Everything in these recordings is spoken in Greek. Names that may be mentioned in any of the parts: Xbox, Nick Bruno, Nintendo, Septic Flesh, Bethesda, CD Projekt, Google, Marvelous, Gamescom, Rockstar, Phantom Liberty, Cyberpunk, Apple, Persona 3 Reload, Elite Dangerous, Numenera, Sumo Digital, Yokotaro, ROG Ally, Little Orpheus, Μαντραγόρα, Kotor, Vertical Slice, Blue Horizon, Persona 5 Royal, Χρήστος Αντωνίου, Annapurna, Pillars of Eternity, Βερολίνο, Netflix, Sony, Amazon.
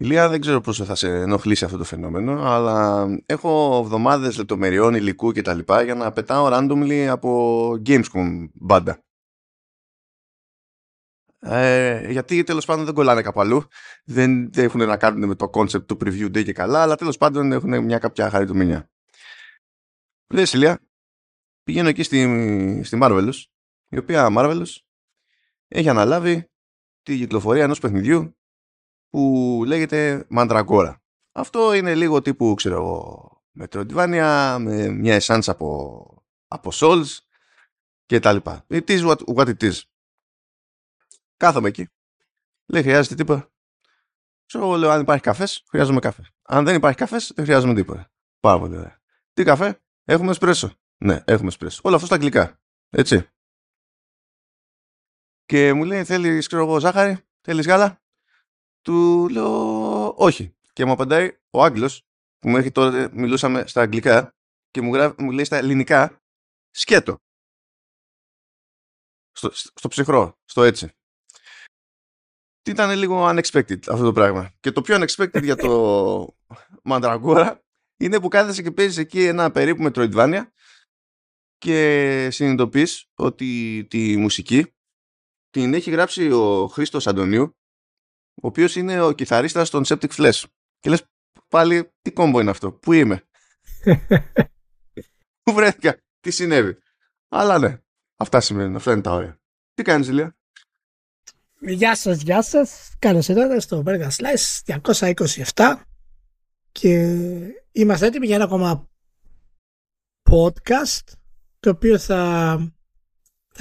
Ηλία, δεν ξέρω πόσο θα σε ενοχλήσει αυτό το φαινόμενο, αλλά έχω εβδομάδες λεπτομεριών υλικού και τα λοιπά για να πετάω randomly από Gamescom μπάντα. Γιατί τέλος πάντων δεν κολλάνε κάπου αλλού, δεν έχουν να κάνουν με το concept του preview day και καλά, αλλά τέλος πάντων έχουν μια κάποια χαριτομηνία. Βλέπεις Ηλία, πηγαίνω εκεί στη Marvelous, η οποία Marvelous έχει αναλάβει την κυκλοφορία ενός παιχνιδιού που λέγεται Μαντραγόρα. Αυτό είναι λίγο τύπου, ξέρω εγώ, Metroidvania, με μια εσάνς από Souls και τα λοιπά. It is what it is. Κάθομαι εκεί. Λέει χρειάζεται τίποτα. Ξέρω εγώ, λέω αν υπάρχει καφές, χρειάζομαι καφέ. Αν δεν υπάρχει καφές, δεν χρειάζομαι τίποτα. Πάρα πολύ ωραία. Τι καφέ? Έχουμε εσπρέσο. Ναι, έχουμε εσπρέσο. Όλο αυτό στα αγγλικά. Έτσι. Και μου λέει θέλεις, ξέρω εγώ, ζάχαρη, θέλεις γάλα. Του λέω όχι. Και μου απαντάει ο Άγγλος που μέχρι τότε μιλούσαμε στα αγγλικά και μου λέει στα ελληνικά σκέτο. Στο ψυχρό, στο έτσι. Τι ήταν λίγο unexpected αυτό το πράγμα. Και το πιο unexpected για το Μαντραγόρα είναι που κάθεσαι και παίζεις εκεί ένα περίπου Metroidvania και συνειδητοποιείς ότι τη μουσική την έχει γράψει ο Χρήστος Αντωνίου, ο οποίος είναι ο κιθαρίστας των Septic Flesh. Και λες πάλι τι κόμπο είναι αυτό, πού είμαι, πού βρέθηκα, τι συνέβη. Αλλά ναι, αυτά σημαίνουν, αυτά είναι τα όρια. Τι κάνεις Ηλία? Γεια σας, γεια σας. Καλώς ήρθατε στο Vertical Slice 227 και είμαστε έτοιμοι για ένα ακόμα podcast το οποίο θα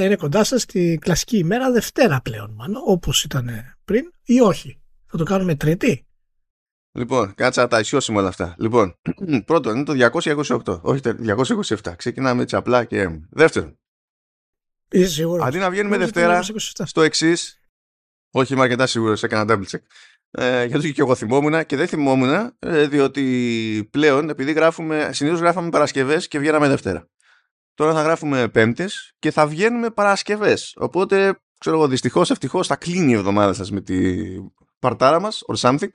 είναι κοντά σας τη κλασική ημέρα Δευτέρα πλέον, μάλλον, όπως ήταν πριν, ή όχι. Θα το κάνουμε Τρίτη. Λοιπόν, κάτσα να τα ισιώσουμε όλα αυτά. Λοιπόν, πρώτον είναι το 228, όχι το 227. Ξεκινάμε έτσι απλά και... Δεύτερον, είσαι σίγουρος? Αντί να βγαίνουμε Δευτέρα στο εξής, όχι είμαι αρκετά σίγουρος, έκανα double check. Γιατί και εγώ θυμόμουν και δεν θυμόμουν, διότι πλέον, επειδή συνήθως γράφαμε Παρασκευές και βγαίναμε Δευτέρα. Τώρα θα γράφουμε Πέμπτες και θα βγαίνουμε Παρασκευές. Οπότε, ξέρω εγώ, δυστυχώς, ευτυχώς θα κλείνει η εβδομάδα σας με τη παρτάρα μας, or something.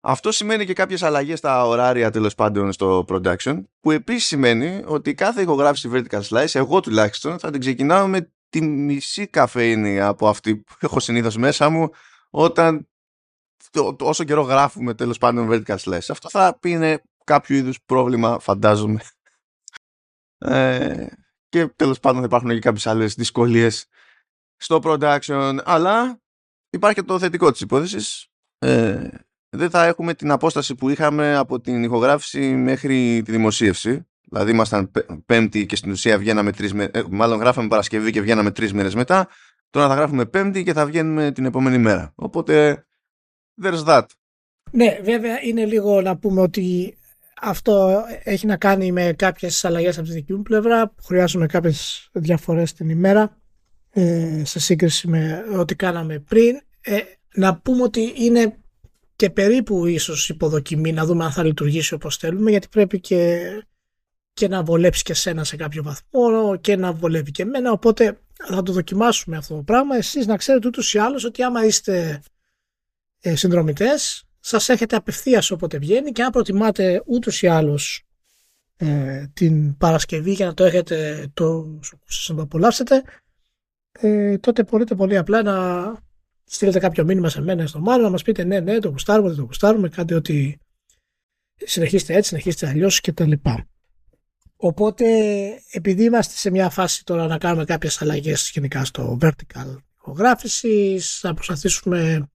Αυτό σημαίνει και κάποιες αλλαγές στα ωράρια τέλος πάντων στο production, που επίσης σημαίνει ότι κάθε ηχογράφηση Vertical Slice, εγώ τουλάχιστον, θα την ξεκινάω με τη μισή καφέινη από αυτή που έχω συνήθως μέσα μου, όταν όσο καιρό γράφουμε τέλος πάντων Vertical Slice. Αυτό θα είναι κάποιο είδους πρόβλημα, φαντάζομαι. Και τέλος πάντων θα υπάρχουν και κάποιες άλλες δυσκολίες στο production, αλλά υπάρχει και το θετικό της υπόθεσης. Δεν θα έχουμε την απόσταση που είχαμε από την ηχογράφηση μέχρι τη δημοσίευση, δηλαδή ήμασταν Πέμπτη και στην ουσία βγαίναμε μάλλον γράφαμε Παρασκευή και βγαίναμε 3 μέρες μετά. Τώρα θα γράφουμε Πέμπτη και θα βγαίνουμε την επόμενη μέρα, οπότε there's that. Ναι, βέβαια είναι λίγο να πούμε ότι αυτό έχει να κάνει με κάποιες αλλαγές από τη δική μου πλευρά που χρειάζομαι κάποιες διαφορές την ημέρα σε σύγκριση με ό,τι κάναμε πριν. Να πούμε ότι είναι και περίπου ίσως υποδοκιμή να δούμε αν θα λειτουργήσει όπως θέλουμε, γιατί πρέπει και να βολέψει και σένα σε κάποιο βαθμό και να βολεύει και εμένα, οπότε θα το δοκιμάσουμε αυτό το πράγμα. Εσείς να ξέρετε ούτως ή άλλως ότι άμα είστε συνδρομητές σας έρχεται απευθείας όποτε βγαίνει, και αν προτιμάτε ούτως ή άλλως την Παρασκευή για να το έχετε, σας το απολαύσετε, τότε μπορείτε πολύ απλά να στείλετε κάποιο μήνυμα σε μένα ή στο Μάνο να μας πείτε ναι, το γουστάρουμε, δεν το γουστάρουμε, κάντε ό,τι, συνεχίστε έτσι, συνεχίστε αλλιώς και τα λοιπά. Οπότε επειδή είμαστε σε μια φάση τώρα να κάνουμε κάποιες αλλαγές γενικά στο vertical ηχογράφηση, θα προσπαθήσουμε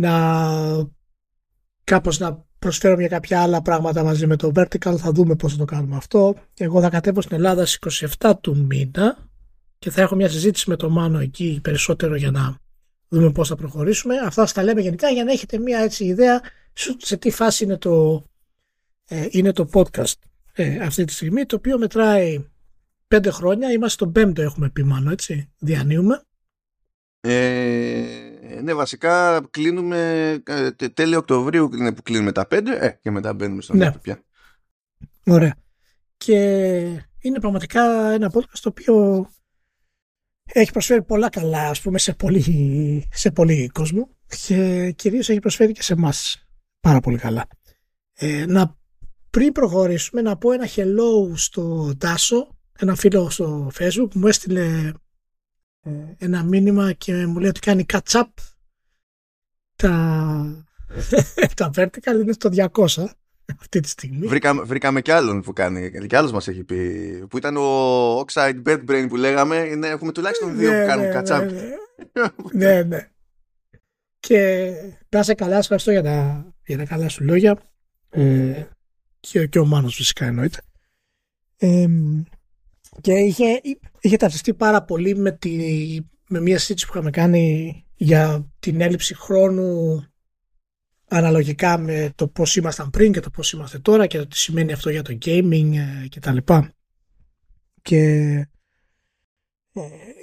να προσφέρουμε για κάποια άλλα πράγματα μαζί με το Vertical. Θα δούμε πώς θα το κάνουμε αυτό. Εγώ θα κατέβω στην Ελλάδα στις 27 του μήνα και θα έχω μια συζήτηση με τον Μάνο εκεί περισσότερο για να δούμε πώς θα προχωρήσουμε. Αυτά θα τα λέμε γενικά για να έχετε μια έτσι ιδέα σε τι φάση είναι το podcast αυτή τη στιγμή, το οποίο μετράει 5 χρόνια. Είμαστε στον 5ο, έχουμε πει Μάνο, έτσι, διανύουμε. Ναι, βασικά κλείνουμε τέλη Οκτωβρίου είναι που κλείνουμε τα 5 και μετά μπαίνουμε στον Ιάπη πια. Ωραία. Και είναι πραγματικά ένα podcast το οποίο έχει προσφέρει πολλά καλά, ας πούμε, σε πολύ κόσμο και κυρίως έχει προσφέρει και σε εμάς πάρα πολύ καλά. Πριν προχωρήσουμε, να πω ένα hello στο Τάσο, ένα φίλο στο Facebook που μου έστειλε ένα μήνυμα και μου λέει ότι κάνει catch up τα vertical, είναι στο 200 αυτή τη στιγμή. Βρήκαμε κι άλλον που κάνει, κι άλλος μας έχει πει, που ήταν ο Oxide Birdbrain που λέγαμε, έχουμε τουλάχιστον δύο που κάνουν catch up. Ναι. Και να είσαι καλά, σας ευχαριστώ για τα καλά σου λόγια. Και ο Μάνος φυσικά εννοείται. Και είχε ταυτιστεί πάρα πολύ με μια συζήτηση που είχαμε κάνει για την έλλειψη χρόνου αναλογικά με το πώς ήμασταν πριν και το πώς είμαστε τώρα και το τι σημαίνει αυτό για το gaming και τα λοιπά. Και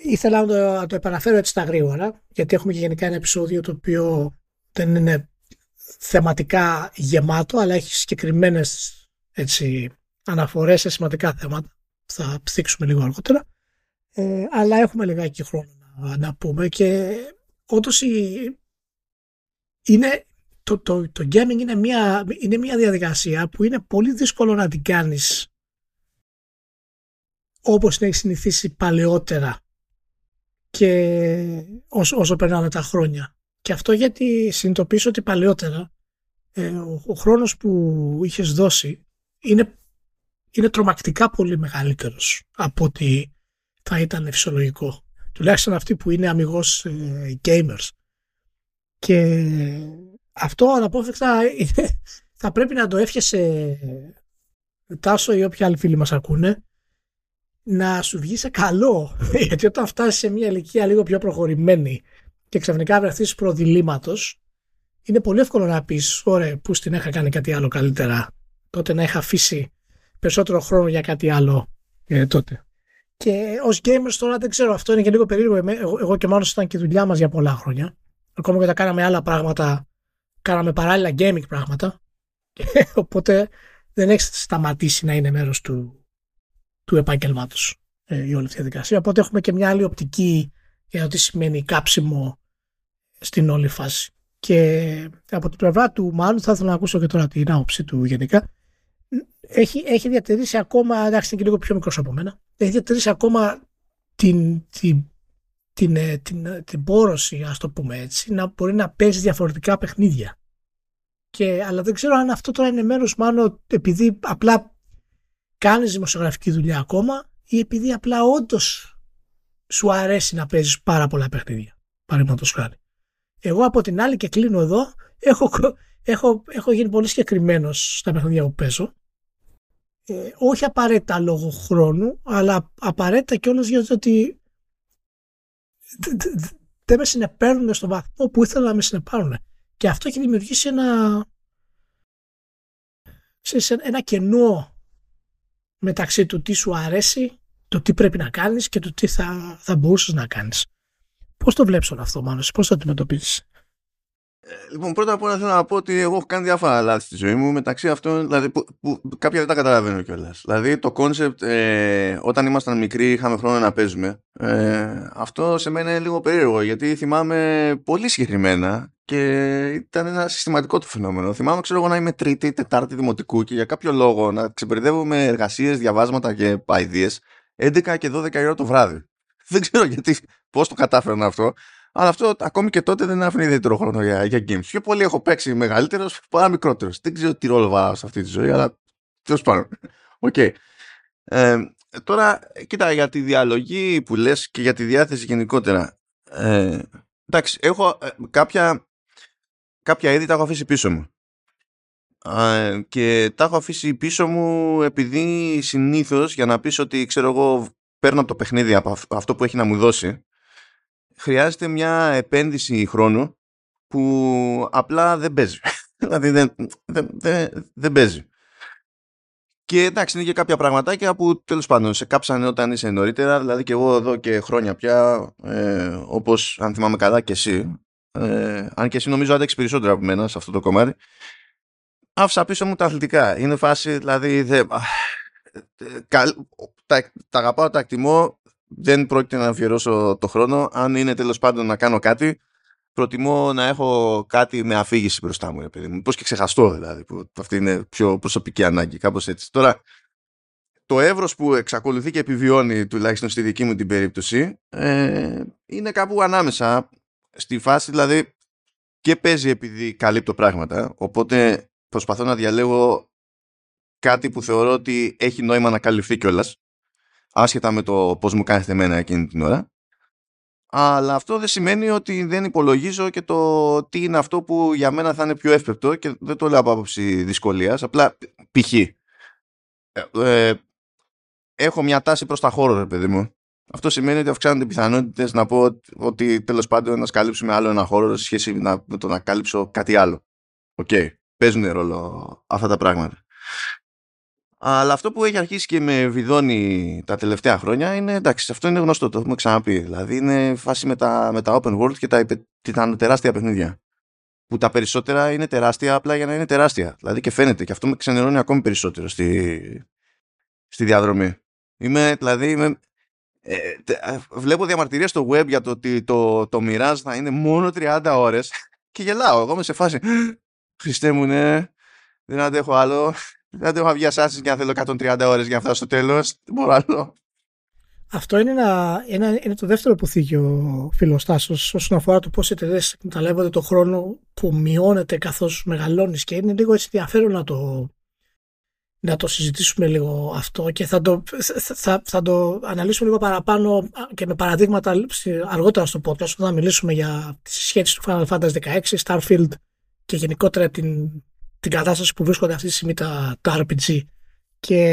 ήθελα να το επαναφέρω έτσι στα γρήγορα, γιατί έχουμε και γενικά ένα επεισόδιο το οποίο δεν είναι θεματικά γεμάτο, αλλά έχει συγκεκριμένες αναφορές σε σημαντικά θέματα που θα ψήξουμε λίγο αργότερα, αλλά έχουμε λιγάκι χρόνο να πούμε. Και όντως το gaming είναι μια διαδικασία που είναι πολύ δύσκολο να την κάνεις όπως την έχει συνηθίσει παλαιότερα και όσο περνάνε τα χρόνια. Και αυτό γιατί συνειδητοποιήσω ότι παλαιότερα ο χρόνος που είχες δώσει είναι τρομακτικά πολύ μεγαλύτερος από ότι θα ήταν φυσιολογικό. Τουλάχιστον αυτοί που είναι αμιγώς gamers. Και αυτό αναπόφευκτα θα πρέπει να το εύχεσαι, Τάσο, ή όποιοι άλλοι φίλοι μας ακούνε, να σου βγει σε καλό. Γιατί όταν φτάσεις σε μια ηλικία λίγο πιο προχωρημένη και ξαφνικά βρεθείς προδιλήμματος, είναι πολύ εύκολο να πεις, ωραία, πού στην είχα κάνει κάτι άλλο καλύτερα, τότε να είχα αφήσει περισσότερο χρόνο για κάτι άλλο τότε. Και ως gamers τώρα δεν ξέρω, αυτό είναι και λίγο περίεργο. Εγώ και Μάνος ήταν και η δουλειά μας για πολλά χρόνια. Ακόμα και όταν κάναμε άλλα πράγματα, κάναμε παράλληλα gaming πράγματα. Οπότε δεν έχει σταματήσει να είναι μέρος του επάγγελμάτος η όλη αυτή διαδικασία. Οπότε έχουμε και μια άλλη οπτική για το τι σημαίνει κάψιμο στην όλη φάση. Και από την πλευρά του Μάνου, θα ήθελα να ακούσω και τώρα την άποψη του γενικά. Έχει διατηρήσει ακόμα, εντάξει, είναι και λίγο πιο μικρός από μένα, έχει διατηρήσει ακόμα την πόρωση, ας το πούμε έτσι, να μπορεί να παίζει διαφορετικά παιχνίδια. Αλλά δεν ξέρω αν αυτό τώρα είναι μέρος, μάλλον επειδή απλά κάνεις δημοσιογραφική δουλειά ακόμα ή επειδή απλά όντως σου αρέσει να παίζεις πάρα πολλά παιχνίδια, παραδείγματος χάρη. Εγώ από την άλλη, και κλείνω εδώ, έχω γίνει πολύ συγκεκριμένος στα παιχνίδια που παίζω. Όχι απαραίτητα λόγω χρόνου, αλλά απαραίτητα κιόλας γιατί δεν με συνεπαίρνουν στον βαθμό που ήθελα να με συνεπάρουν. Και αυτό έχει δημιουργήσει ένα κενό μεταξύ του τι σου αρέσει, το τι πρέπει να κάνεις και το τι θα μπορούσες να κάνεις. Πώς το βλέπεις όλο αυτό, Μάνος, πώς το αντιμετωπίζεις? Λοιπόν, πρώτα απ' όλα θέλω να πω ότι εγώ έχω κάνει διάφορα λάθη στη ζωή μου, μεταξύ αυτών δηλαδή, που κάποια δεν τα καταλαβαίνω κιόλας. Δηλαδή, το κόνσεπτ όταν ήμασταν μικροί είχαμε χρόνο να παίζουμε. Αυτό σε μένα είναι λίγο περίεργο, γιατί θυμάμαι πολύ συγκεκριμένα και ήταν ένα συστηματικό του φαινόμενο. Θυμάμαι, ξέρω εγώ, να είμαι τρίτη, τετάρτη δημοτικού και για κάποιο λόγο να ξεμπερδεύω με εργασίες, διαβάσματα και ideas 11 και 12 η ώρα το βράδυ. Δεν ξέρω γιατί, πώς το κατάφερα αυτό. Αλλά αυτό ακόμη και τότε δεν άφηνε ιδιαίτερο χρόνο για games. Πιο πολύ έχω παίξει μεγαλύτερος παρά μικρότερος. Δεν ξέρω τι ρόλο βάζω σε αυτή τη ζωή, αλλά τέλος πάντων. Okay. Τώρα, κοίτα, για τη διαλογή που λες και για τη διάθεση γενικότερα. Εντάξει, έχω κάποια είδη τα έχω αφήσει πίσω μου. Και τα έχω αφήσει πίσω μου επειδή συνήθως, για να πεις ότι ξέρω εγώ παίρνω από το παιχνίδι, από αυτό που έχει να μου δώσει, χρειάζεται μια επένδυση χρόνου που απλά δεν παίζει. Δηλαδή δεν παίζει. Και εντάξει, είναι και κάποια πραγματάκια που τέλος πάντων σε κάψαν όταν είσαι νωρίτερα. Δηλαδή και εγώ εδώ και χρόνια πια, όπως αν θυμάμαι καλά και εσύ, αν και εσύ νομίζω άντεξε περισσότερο από μένα σε αυτό το κομμάτι, άφησα πίσω μου τα αθλητικά. Είναι φάση, δηλαδή τα αγαπάω, τα εκτιμώ, δεν πρόκειται να αφιερώσω το χρόνο. Αν είναι τέλος πάντων να κάνω κάτι, προτιμώ να έχω κάτι με αφήγηση μπροστά μου, παιδί μου. Πώς και ξεχαστώ δηλαδή, που αυτή είναι πιο προσωπική ανάγκη, κάπως έτσι. Τώρα, το εύρος που εξακολουθεί και επιβιώνει, τουλάχιστον στη δική μου την περίπτωση, είναι κάπου ανάμεσα στη φάση, δηλαδή, και παίζει επειδή καλύπτω πράγματα, οπότε προσπαθώ να διαλέγω κάτι που θεωρώ ότι έχει νόημα να καλυφθεί κιόλας, άσχετα με το πώς μου κάθεται εμένα εκείνη την ώρα. Αλλά αυτό δεν σημαίνει ότι δεν υπολογίζω και το τι είναι αυτό που για μένα θα είναι πιο εύπεπτο, και δεν το λέω από άποψη δυσκολίας, απλά π.χ. Έχω μια τάση προς τα χώρο, ρε παιδί μου. Αυτό σημαίνει ότι αυξάνονται οι πιθανότητες να πω ότι τέλος πάντων να καλύψουμε άλλο ένα χώρο σε σχέση με το να καλύψω κάτι άλλο. Οκ. Παίζουν ρόλο αυτά τα πράγματα. Αλλά αυτό που έχει αρχίσει και με βιδώνει τα τελευταία χρόνια είναι, εντάξει, αυτό είναι γνωστό, το έχουμε ξαναπεί. Δηλαδή είναι φάση με τα open world και τα τεράστια παιχνίδια. Που τα περισσότερα είναι τεράστια απλά για να είναι τεράστια. Δηλαδή και φαίνεται, και αυτό με ξενερώνει ακόμη περισσότερο στη διαδρομή. Βλέπω διαμαρτυρίες στο web για το ότι το Mirage θα είναι μόνο 30 ώρες και γελάω. Εγώ είμαι σε φάση, Χριστέ μου, ναι, δεν αντέχω άλλο. Δεν αντέχω να βγει Assassin's και να θέλω 130 ώρες για να φτάσω στο τέλος. Δεν μπορώ άλλο. Αυτό είναι, είναι το δεύτερο που θίγει ο φίλος Τάσος όσον αφορά το πώς οι εταιρείες εκμεταλλεύονται τον χρόνο που μειώνεται καθώς μεγαλώνεις, και είναι λίγο έτσι ενδιαφέρον να το συζητήσουμε λίγο αυτό, και θα το αναλύσουμε λίγο παραπάνω και με παραδείγματα αργότερα στο podcast, όταν θα μιλήσουμε για τις σχέσεις του Final Fantasy XVI, Starfield και γενικότερα την κατάσταση που βρίσκονται αυτή τη στιγμή τα RPG. Και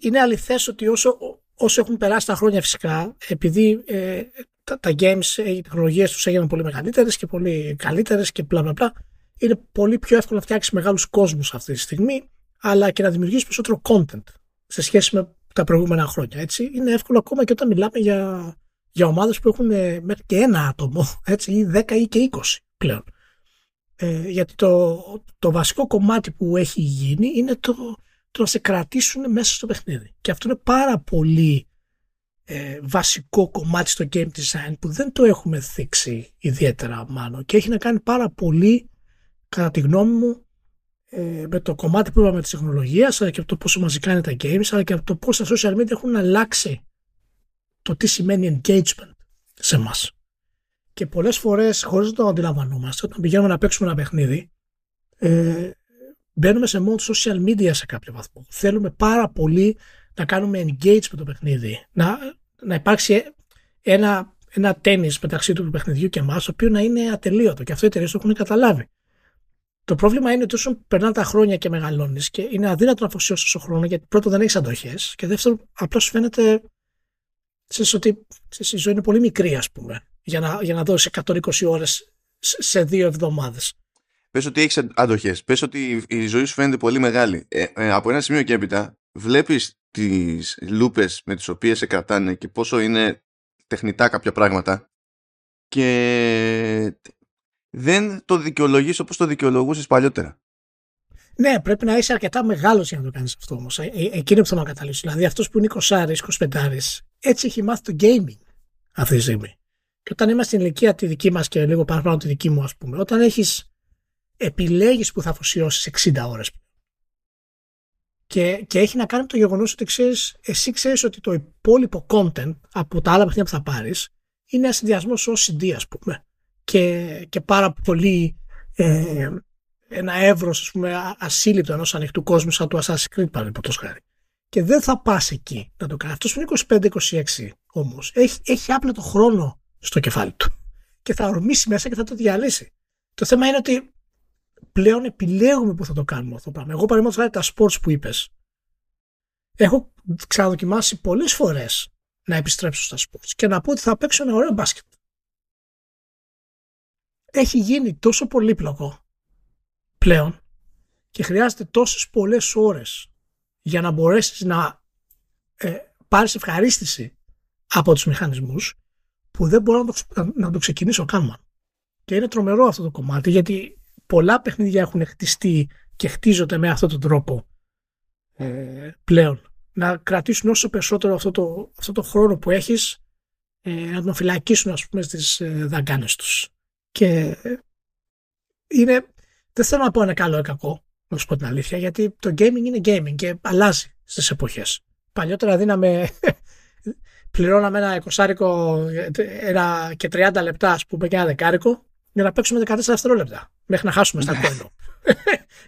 είναι αληθές ότι όσο έχουν περάσει τα χρόνια, φυσικά, επειδή τα games, οι τεχνολογίες τους έγιναν πολύ μεγαλύτερες και πολύ καλύτερες και bla bla bla, είναι πολύ πιο εύκολο να φτιάξεις μεγάλους κόσμους αυτή τη στιγμή, αλλά και να δημιουργήσεις περισσότερο content σε σχέση με τα προηγούμενα χρόνια. Έτσι. Είναι εύκολο ακόμα και όταν μιλάμε για ομάδες που έχουν μέχρι και ένα άτομο, έτσι, ή 10 ή και 20 πλέον. Γιατί το βασικό κομμάτι που έχει γίνει είναι το να σε κρατήσουν μέσα στο παιχνίδι. Και αυτό είναι πάρα πολύ βασικό κομμάτι στο game design που δεν το έχουμε θίξει ιδιαίτερα, μάλλον, και έχει να κάνει πάρα πολύ, κατά τη γνώμη μου, με το κομμάτι που είπαμε της τεχνολογίας, αλλά και από το πόσο μαζικά είναι τα games, αλλά και από το πώς τα social media έχουν αλλάξει το τι σημαίνει engagement σε εμάς. Και πολλές φορές, χωρίς να το αντιλαμβανόμαστε, όταν πηγαίνουμε να παίξουμε ένα παιχνίδι, μπαίνουμε σε μόνο social media σε κάποιο βαθμό. Θέλουμε πάρα πολύ να κάνουμε engage με το παιχνίδι. Να υπάρξει ένα τένις μεταξύ του παιχνιδιού και εμάς, το οποίο να είναι ατελείωτο. Και αυτό οι εταιρείες το έχουν καταλάβει. Το πρόβλημα είναι ότι όσο περνάνε τα χρόνια και μεγαλώνεις, και είναι αδύνατο να αφοσιώσεις τόσο χρόνο, γιατί πρώτον δεν έχεις αντοχές, και δεύτερον απλώς σου φαίνεται ότι η ζωή είναι πολύ μικρή, ας πούμε, για να δώσεις 120 ώρες σε 2 εβδομάδες. Πες ότι έχεις αντοχές, πες ότι η ζωή σου φαίνεται πολύ μεγάλη. Από ένα σημείο και έπειτα βλέπεις τις λούπες με τις οποίες σε κρατάνε και πόσο είναι τεχνητά κάποια πράγματα, και δεν το δικαιολογείς όπως το δικαιολογούσες παλιότερα. Ναι, πρέπει να είσαι αρκετά μεγάλος για να το κάνεις αυτό όμως. Εκείνο που θέλω να καταλήξω. Δηλαδή, αυτός που είναι 20, 25, έτσι έχει μάθει το gaming αυτή τη στιγμή. Και όταν είμαστε στην ηλικία τη δική μας και λίγο παραπάνω τη δική μου, ας πούμε, όταν έχεις επιλέγεις που θα αφοσιώσεις 60 ώρες. Και έχει να κάνει με το γεγονός ότι εσύ ξέρεις ότι το υπόλοιπο content από τα άλλα παιχνίδια που θα πάρεις είναι ένα συνδυασμός OCD, ας πούμε. Και πάρα πολύ ένα εύρος, ας πούμε, ασύλληπτο ενός ανοιχτού κόσμου, σαν του Assassin's Creed, παραδείγματος χάρη. Και δεν θα πας εκεί να το κάνει. Αυτός που είναι 25-26 όμως έχει άπλετο χρόνο στο κεφάλι του και θα ορμήσει μέσα και θα το διαλύσει. Το θέμα είναι ότι πλέον επιλέγουμε που θα το κάνουμε αυτό το πράγμα. Εγώ, παραδείγματος χάρη, τα sports που είπες, έχω ξαναδοκιμάσει πολλές φορές να επιστρέψω στα sports και να πω ότι θα παίξω ένα ωραίο μπάσκετ. Έχει γίνει τόσο πολύπλοκο πλέον και χρειάζεται τόσες πολλές ώρες για να μπορέσεις να πάρεις ευχαρίστηση από τους μηχανισμούς, που δεν μπορώ να το ξεκινήσω καν. Και είναι τρομερό αυτό το κομμάτι, γιατί πολλά παιχνίδια έχουν χτιστεί και χτίζονται με αυτόν τον τρόπο πλέον να κρατήσουν όσο περισσότερο αυτό το χρόνο που έχεις, να τον φυλακίσουν, ας πούμε, στις δαγκάνες τους. Και είναι, δεν θέλω να πω ένα καλό ή κακό, να σου πω την αλήθεια, γιατί το gaming είναι gaming και αλλάζει στις εποχές. Παλιότερα πληρώναμε ένα 20άρικο και 30 λεπτά, ας πούμε, και ένα δεκάρικο για να παίξουμε 14 δευτερόλεπτα μέχρι να χάσουμε στα κόλλο.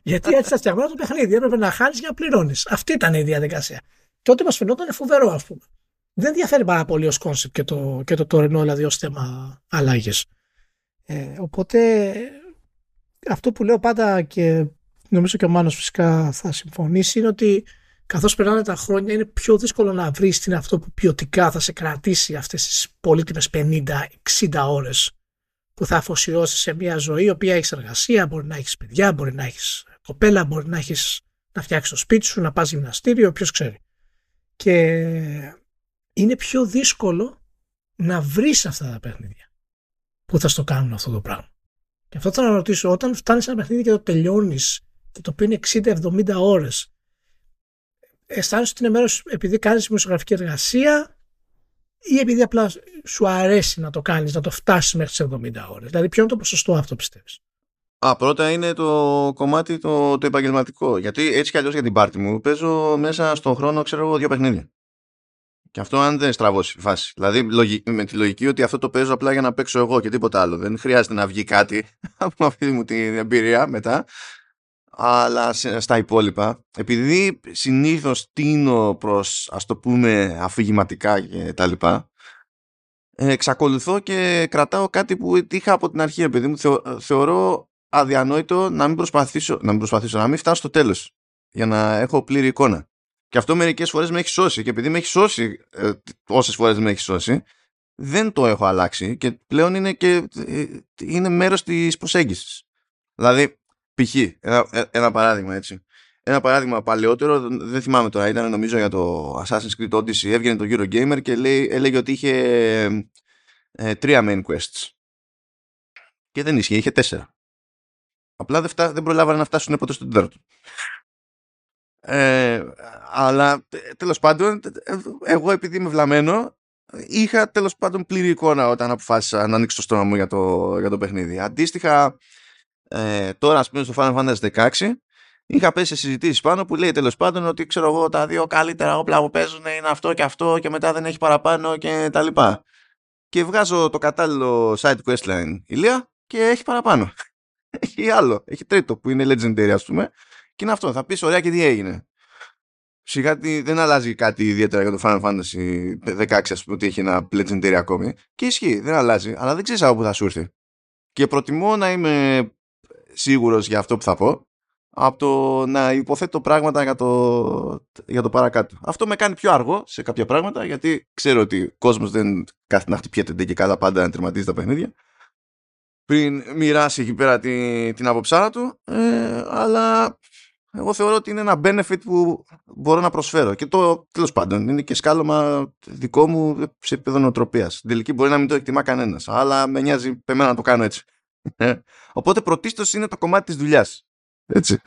Γιατί έτσι θα φτιαγόταν το παιχνίδι. Έπρεπε να χάνεις για να πληρώνεις. Αυτή ήταν η διαδικασία. Τότε μας φαινόταν φοβερό, ας πούμε. Δεν διαφέρει πάρα πολύ ως concept και το τωρινό, δηλαδή ως θέμα αλλαγής. Οπότε αυτό που λέω πάντα, και νομίζω και ο Μάνος φυσικά θα συμφωνήσει, είναι ότι καθώς περνάνε τα χρόνια είναι πιο δύσκολο να βρεις τι είναι αυτό που ποιοτικά θα σε κρατήσει αυτές τις πολύτιμες 50-60 ώρες που θα αφοσιώσεις σε μια ζωή, η οποία έχεις εργασία, μπορεί να έχεις παιδιά, μπορεί να έχεις κοπέλα, μπορεί να φτιάξεις το σπίτι σου, να πας γυμναστήριο, ποιος ξέρει. Και είναι πιο δύσκολο να βρεις αυτά τα παιχνίδια που θα στο κάνουν αυτό το πράγμα. Και αυτό θα ρωτήσω, όταν φτάνεις σε ένα παιχνίδι και το τελειώνεις και το οποίο είναι 60-70 ώρες, αισθάνεσαι ότι είναι μέρος επειδή κάνεις δημοσιογραφική εργασία ή επειδή απλά σου αρέσει να το κάνεις, να το φτάσεις μέχρι τις 70 ώρες? Δηλαδή ποιο είναι το ποσοστό αυτό πιστεύεις? Πρώτα είναι το κομμάτι το επαγγελματικό. Γιατί έτσι κι αλλιώς για την πάρτι μου παίζω μέσα στον χρόνο, ξέρω εγώ, 2 παιχνίδια. Και αυτό αν δεν στραβώσει φάση. Δηλαδή με τη λογική ότι αυτό το παίζω απλά για να παίξω εγώ και τίποτα άλλο. Δεν χρειάζεται να βγει κάτι από αυτή μου την εμπειρία μετά. Αλλά στα υπόλοιπα, επειδή συνήθως τείνω προς, ας το πούμε, αφηγηματικά και τα λοιπά, εξακολουθώ και κρατάω κάτι που είχα από την αρχή, επειδή μου θεωρώ αδιανόητο να μην προσπαθήσω, να μην φτάσω στο τέλος για να έχω πλήρη εικόνα. Και αυτό μερικές φορές με έχει σώσει, και επειδή με έχει σώσει όσες φορές με έχει σώσει, δεν το έχω αλλάξει και πλέον είναι μέρος της προσέγγισης. Δηλαδή π.χ. Ένα παράδειγμα έτσι. Ένα παράδειγμα παλαιότερο, δεν θυμάμαι τώρα, ήταν νομίζω για το Assassin's Creed Odyssey, έβγαινε το Eurogamer και έλεγε ότι είχε 3 main quests. Και δεν ίσχυε, είχε 4. Απλά δεν προλάβανε να φτάσουν ποτέ στον τέταρτο. Αλλά τέλος πάντων, εγώ επειδή είμαι βλαμμένο, είχα τέλος πάντων πλήρη εικόνα όταν αποφάσισα να ανοίξω το στόμα μου για το παιχνίδι. Αντίστοιχα, τώρα, ας πούμε, στο Final Fantasy XVI είχα πέσει σε συζητήσεις πάνω που λέει τέλος πάντων ότι, ξέρω εγώ, τα 2 καλύτερα όπλα που παίζουν είναι αυτό και αυτό και μετά δεν έχει παραπάνω και τα λοιπά. Και βγάζω το κατάλληλο side questline, Ηλία, και έχει παραπάνω. Έχει άλλο, έχει τρίτο που είναι legendary, ας πούμε, και είναι αυτό. Θα πεις, ωραία, και τι έγινε? Σιγά δεν αλλάζει κάτι ιδιαίτερα για το Final Fantasy XVI, ας πούμε, ότι έχει ένα legendary ακόμη. Και ισχύει, δεν αλλάζει, αλλά δεν ξέρεις από που θα σου έρθει. Και προτιμώ να είμαι σίγουρος για αυτό που θα πω από το να υποθέτω πράγματα για το παρακάτω. Αυτό με κάνει πιο αργό σε κάποια πράγματα, γιατί ξέρω ότι ο κόσμος δεν κάθεται να χτυπιέται και καλά πάντα να τερματίζει τα παιχνίδια πριν μοιράσει εκεί πέρα την αποψάρα του, αλλά εγώ θεωρώ ότι είναι ένα benefit που μπορώ να προσφέρω, και το τέλος πάντων είναι και σκάλωμα δικό μου σε επίπεδο νοοτροπίας. Στην τελική μπορεί να μην το εκτιμά κανένας, αλλά με νοιάζει πεμένα να το κάνω έτσι. Οπότε πρωτίστως είναι το κομμάτι της δουλειάς. Έτσι.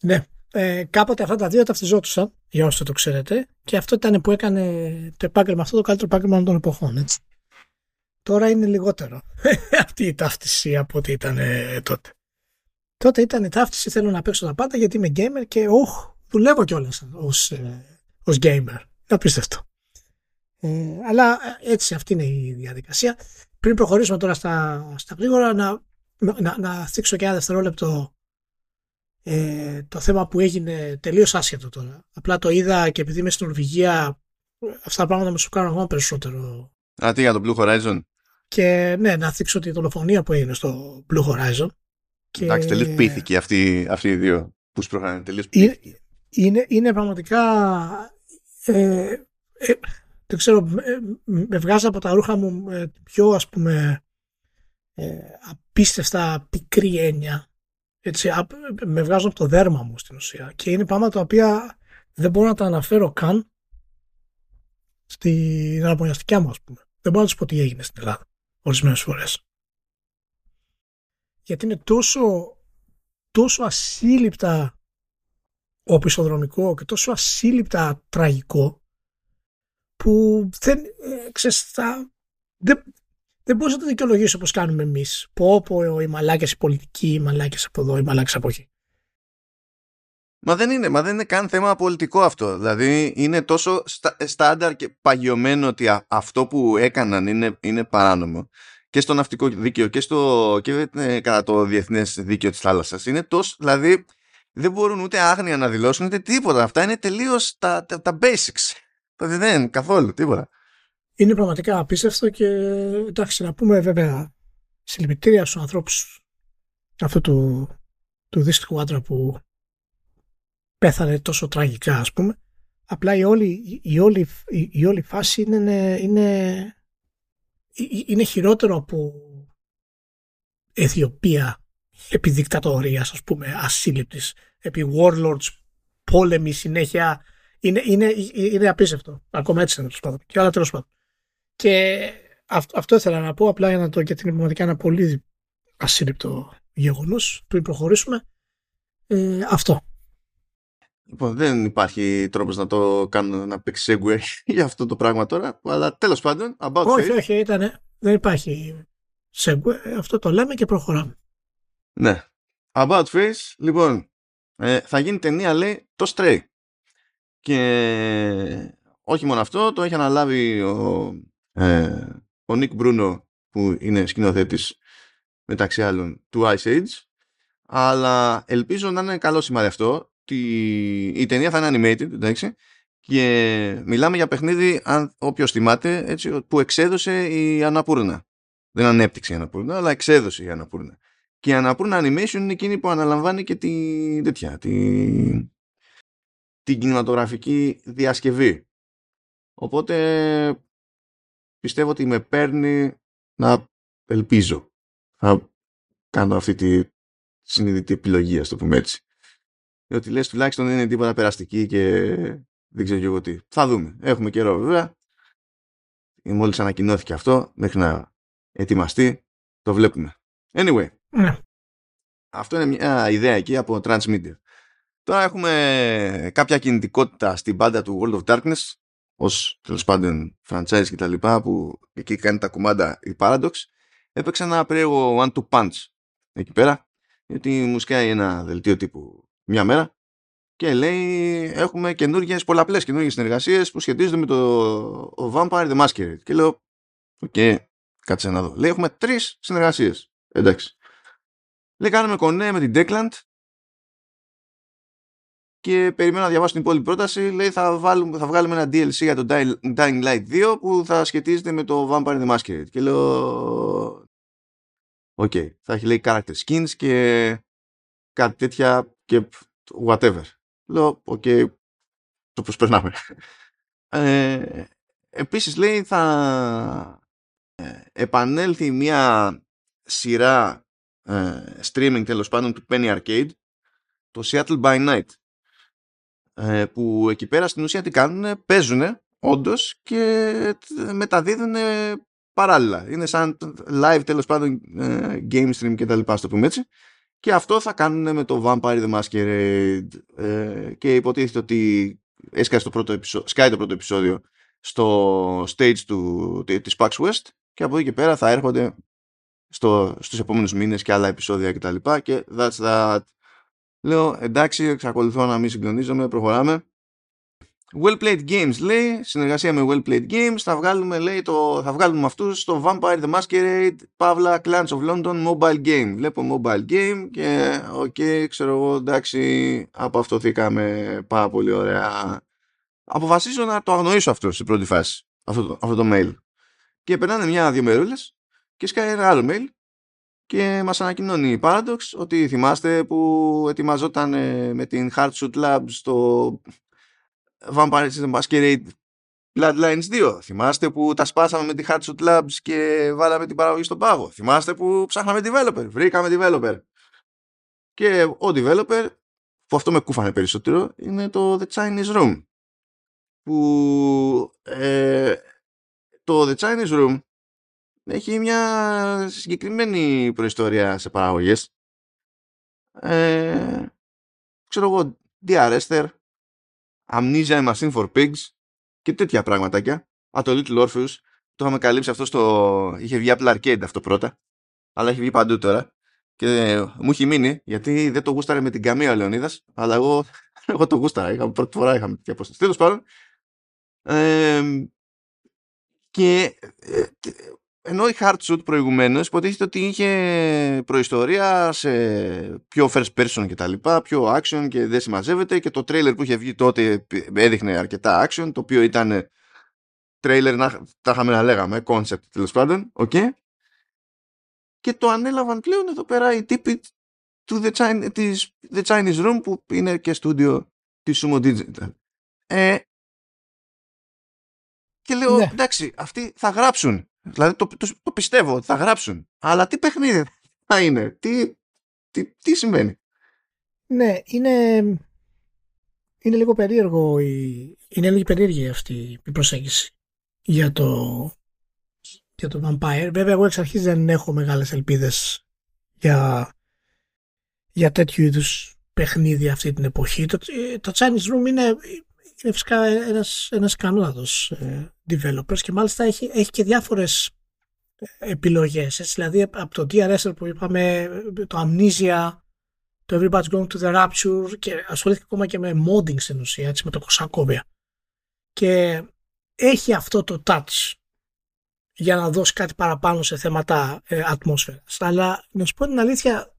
Ναι, κάποτε αυτά τα 2 ταυτιζόντουσαν, για όσο το ξέρετε, και αυτό ήταν που έκανε το επάγγελμα αυτό το καλύτερο επάγγελμα των εποχών, έτσι. Τώρα είναι λιγότερο αυτή η ταύτιση από ό,τι ήταν τότε. Τότε ήταν η ταύτιση, θέλω να παίξω τα πάντα γιατί είμαι gamer και δουλεύω κιόλας ως gamer. Απίστευτο. Αλλά έτσι αυτή είναι η διαδικασία. Πριν προχωρήσουμε τώρα στα γρήγορα, να θίξω και ένα δευτερόλεπτο το θέμα που έγινε τελείως άσχετο τώρα. Απλά το είδα και επειδή είμαι στην Νορβηγία, αυτά τα πράγματα με σου κάνουν ακόμα περισσότερο. Τι για το Blue Horizon. Και ναι, να θίξω τη δολοφονία που έγινε στο Blue Horizon. Εντάξει, τελείως πείθηκε αυτοί οι δύο που σπρώχνανε. Είναι πραγματικά... δεν ξέρω, με βγάζει από τα ρούχα μου πιο, ας πούμε, απίστευτα πικρή έννοια. Έτσι, με βγάζουν από το δέρμα μου στην ουσία. Και είναι πράγματα τα οποία δεν μπορώ να τα αναφέρω καν στην αναπονιαστικιά μου, ας πούμε. Δεν μπορώ να τους πω τι έγινε στην Ελλάδα ορισμένες φορές. Γιατί είναι τόσο ασύλληπτα οπισθοδρομικό και τόσο ασύλληπτα τραγικό που δεν μπορείς να το δικαιολογήσεις όπως κάνουμε εμείς. Πω οι μαλάκες οι πολιτικοί, οι μαλάκες από εδώ, οι μαλάκες από εκεί. Μα δεν είναι καν θέμα πολιτικό αυτό. Δηλαδή είναι τόσο στάνταρ και παγιωμένο ότι αυτό που έκαναν είναι παράνομο. Και στο ναυτικό δίκαιο και κατά το διεθνές δίκαιο της θάλασσας. Είναι τόσο, δηλαδή δεν μπορούν ούτε άγνοια να δηλώσουν ούτε τίποτα. Αυτά είναι τελείως τα basics. Δηλαδή δεν είναι καθόλου τίποτα. Είναι πραγματικά απίστευτο και εντάξει, να πούμε βέβαια συλληπιτήρια στους ανθρώπους αυτού του δύστιχου άντρα που πέθανε τόσο τραγικά, ας πούμε. Απλά η όλη φάση είναι χειρότερο από Αιθιοπία επί δικτατορίας, ας πούμε, ασύλληπτης, επί warlords, πόλεμη συνέχεια. Είναι απίστευτο. Ακόμα έτσι είναι, τέλος πάντων. Και όλα, τέλος πάντων. Και αυτό ήθελα να πω, απλά για να το, γιατί είναι πραγματικά ένα πολύ ασύλληπτο γεγονός. Πριν προχωρήσουμε, αυτό. Λοιπόν, δεν υπάρχει τρόπος να το κάνω να παίξει segue για αυτό το πράγμα τώρα, αλλά τέλος πάντων, about face. Όχι, δεν υπάρχει segue, αυτό το λέμε και προχωράμε. Ναι, about face, λοιπόν, θα γίνει ταινία, λέει, το Stray. Και όχι μόνο αυτό, το έχει αναλάβει ο Nick Bruno, που είναι σκηνοθέτης μεταξύ άλλων του Ice Age, αλλά ελπίζω να είναι καλό σημάδι αυτό. Η ταινία θα είναι animated, εντάξει, και μιλάμε για παιχνίδι, αν όποιος θυμάται, έτσι, που εξέδωσε η Annapurna. Δεν ανέπτυξε η Annapurna, αλλά εξέδωσε η Annapurna. Και η Annapurna Animation είναι εκείνη που αναλαμβάνει και την κινηματογραφική διασκευή. Οπότε πιστεύω ότι με παίρνει να ελπίζω. Θα κάνω αυτή τη συνειδητή επιλογή, ας το πούμε έτσι. Διότι λες τουλάχιστον δεν είναι τίποτα περαστική και δεν ξέρω και εγώ τι. Θα δούμε. Έχουμε καιρό βέβαια. Μόλις ανακοινώθηκε αυτό, μέχρι να ετοιμαστεί, το βλέπουμε. Anyway. Ναι. Αυτό είναι μια ιδέα εκεί από Transmedia. Τώρα έχουμε κάποια κινητικότητα στην μπάντα του World of Darkness, ως τέλος πάντων franchise κτλ. Που εκεί κάνει τα κουμάντα η Paradox. Έπαιξε ένα περίεργο one-two punch εκεί πέρα. Γιατί μου σκάει ένα δελτίο τύπου μια μέρα και λέει έχουμε πολλαπλές καινούργιες συνεργασίες που σχετίζονται με το Vampire the Masquerade. Και λέω οκ, κάτσε να δω. Λέει έχουμε 3 συνεργασίες. Εντάξει. Λέει κάνουμε κονέ με την Declan και περιμένω να διαβάσω την υπόλοιπη πρόταση. Λέει θα βγάλουμε ένα DLC για το Dying Light 2 που θα σχετίζεται με το Vampire the Masquerade. Και λέω οκ, θα έχει λέει character skins και κάτι τέτοια και whatever. Λέω, οκ, το προσπερνάμε. Επίσης λέει θα επανέλθει μια σειρά streaming τέλος πάντων του Penny Arcade, το Seattle by Night, που εκεί πέρα στην ουσία τι κάνουν, παίζουν όντως και μεταδίδουν παράλληλα. Είναι σαν live τέλος πάντων game stream και τα λοιπά, στο πούμε έτσι. Και αυτό θα κάνουν με το Vampire the Masquerade. Και υποτίθεται ότι σκάει το πρώτο επεισόδιο στο stage της PAX West και από εκεί και πέρα θα έρχονται στους επόμενους μήνες και άλλα επεισόδια κτλ. Και that's that. Λέω εντάξει, εξακολουθώ να μην συγκλονίζομαι, προχωράμε. Well played games λέει, συνεργασία με Well played games, θα βγάλουμε αυτούς στο Vampire the Masquerade, Pavla, Clans of London, Mobile Game. Βλέπω Mobile Game και οκ, ξέρω εγώ, εντάξει, απαυτοθήκαμε πάρα πολύ ωραία. Αποφασίζω να το αγνοήσω αυτό στην πρώτη φάση, αυτό το mail. Και περνάνε 1-2 μερούλες και σκάει ένα άλλο mail και μας ανακοινώνει η Paradox ότι θυμάστε που ετοιμαζόταν με την Hardshot Labs στο Vampire the Masquerade Bloodlines 2. Θυμάστε που τα σπάσαμε με τη Hardshot Labs και βάλαμε την παραγωγή στον πάγο. Θυμάστε που ψάχναμε developer. Βρήκαμε developer. Και ο developer, που αυτό με κούφανε περισσότερο, είναι το The Chinese Room. Που το The Chinese Room έχει μια συγκεκριμένη προϊστορία σε παραγωγές. Ξέρω εγώ, The Arrester, Amnesia and Machine for Pigs και τέτοια πραγματάκια. Α, το Little Orpheus, το είχαμε καλύψει αυτό στο... Είχε βγει Apple Arcade αυτό πρώτα, αλλά έχει βγει παντού τώρα. Και μου έχει μείνει, γιατί δεν το γούσταρε με την καμία ο Λεωνίδας, αλλά εγώ το γούσταρα. Πρώτη φορά είχαμε τέτοια απόσταση. Τέλος πάντων. Και ενώ η Hardshot προηγουμένως υποτίθεται ότι είχε προϊστορία σε πιο first person και τα λοιπά, πιο action και δεν συμμαζεύεται, και το trailer που είχε βγει τότε έδειχνε αρκετά action, το οποίο ήταν trailer, τα είχαμε να λέγαμε, concept τέλος πάντων, okay. Και το ανέλαβαν πλέον εδώ πέρα οι τύποι του The Chinese Room, που είναι και στούντιο της Sumo Digital. Και λέω, ναι, εντάξει, αυτοί θα γράψουν. Δηλαδή το πιστεύω ότι θα γράψουν. Αλλά τι παιχνίδι θα είναι, τι συμβαίνει. Ναι, είναι λίγο περίεργο. Είναι λίγο περίεργη αυτή η προσέγγιση για το Vampire. Βέβαια, εγώ εξ αρχής δεν έχω μεγάλες ελπίδες για τέτοιου είδους παιχνίδια αυτή την εποχή. Το Chinese Room είναι φυσικά ένας κανόνατος developers και μάλιστα έχει και διάφορες επιλογές. Έτσι, δηλαδή από το DRS που είπαμε, το Amnesia, το Everybody's Going to the Rapture, και ασχολήθηκε ακόμα και με modding στην ουσία, έτσι, με το κοσακόβια. Και έχει αυτό το touch για να δώσει κάτι παραπάνω σε θέματα ατμόσφαιρας. Αλλά να σου πω την αλήθεια,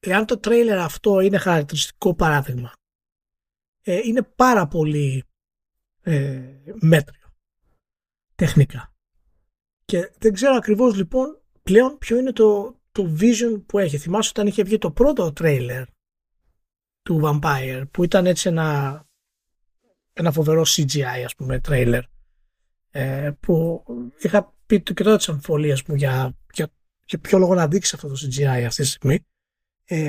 εάν το τρέιλερ αυτό είναι χαρακτηριστικό παράδειγμα, είναι πάρα πολύ μέτριο τεχνικά. Και δεν ξέρω ακριβώς λοιπόν πλέον ποιο είναι το vision που έχει. Θυμάσαι όταν είχε βγει το πρώτο τρέιλερ του Vampire, που ήταν έτσι ένα φοβερό CGI, ας πούμε, τρέιλερ, που είχα πει και τότε τις αμφιβολίες μου για ποιο λόγο να δείξει αυτό το CGI αυτή τη στιγμή.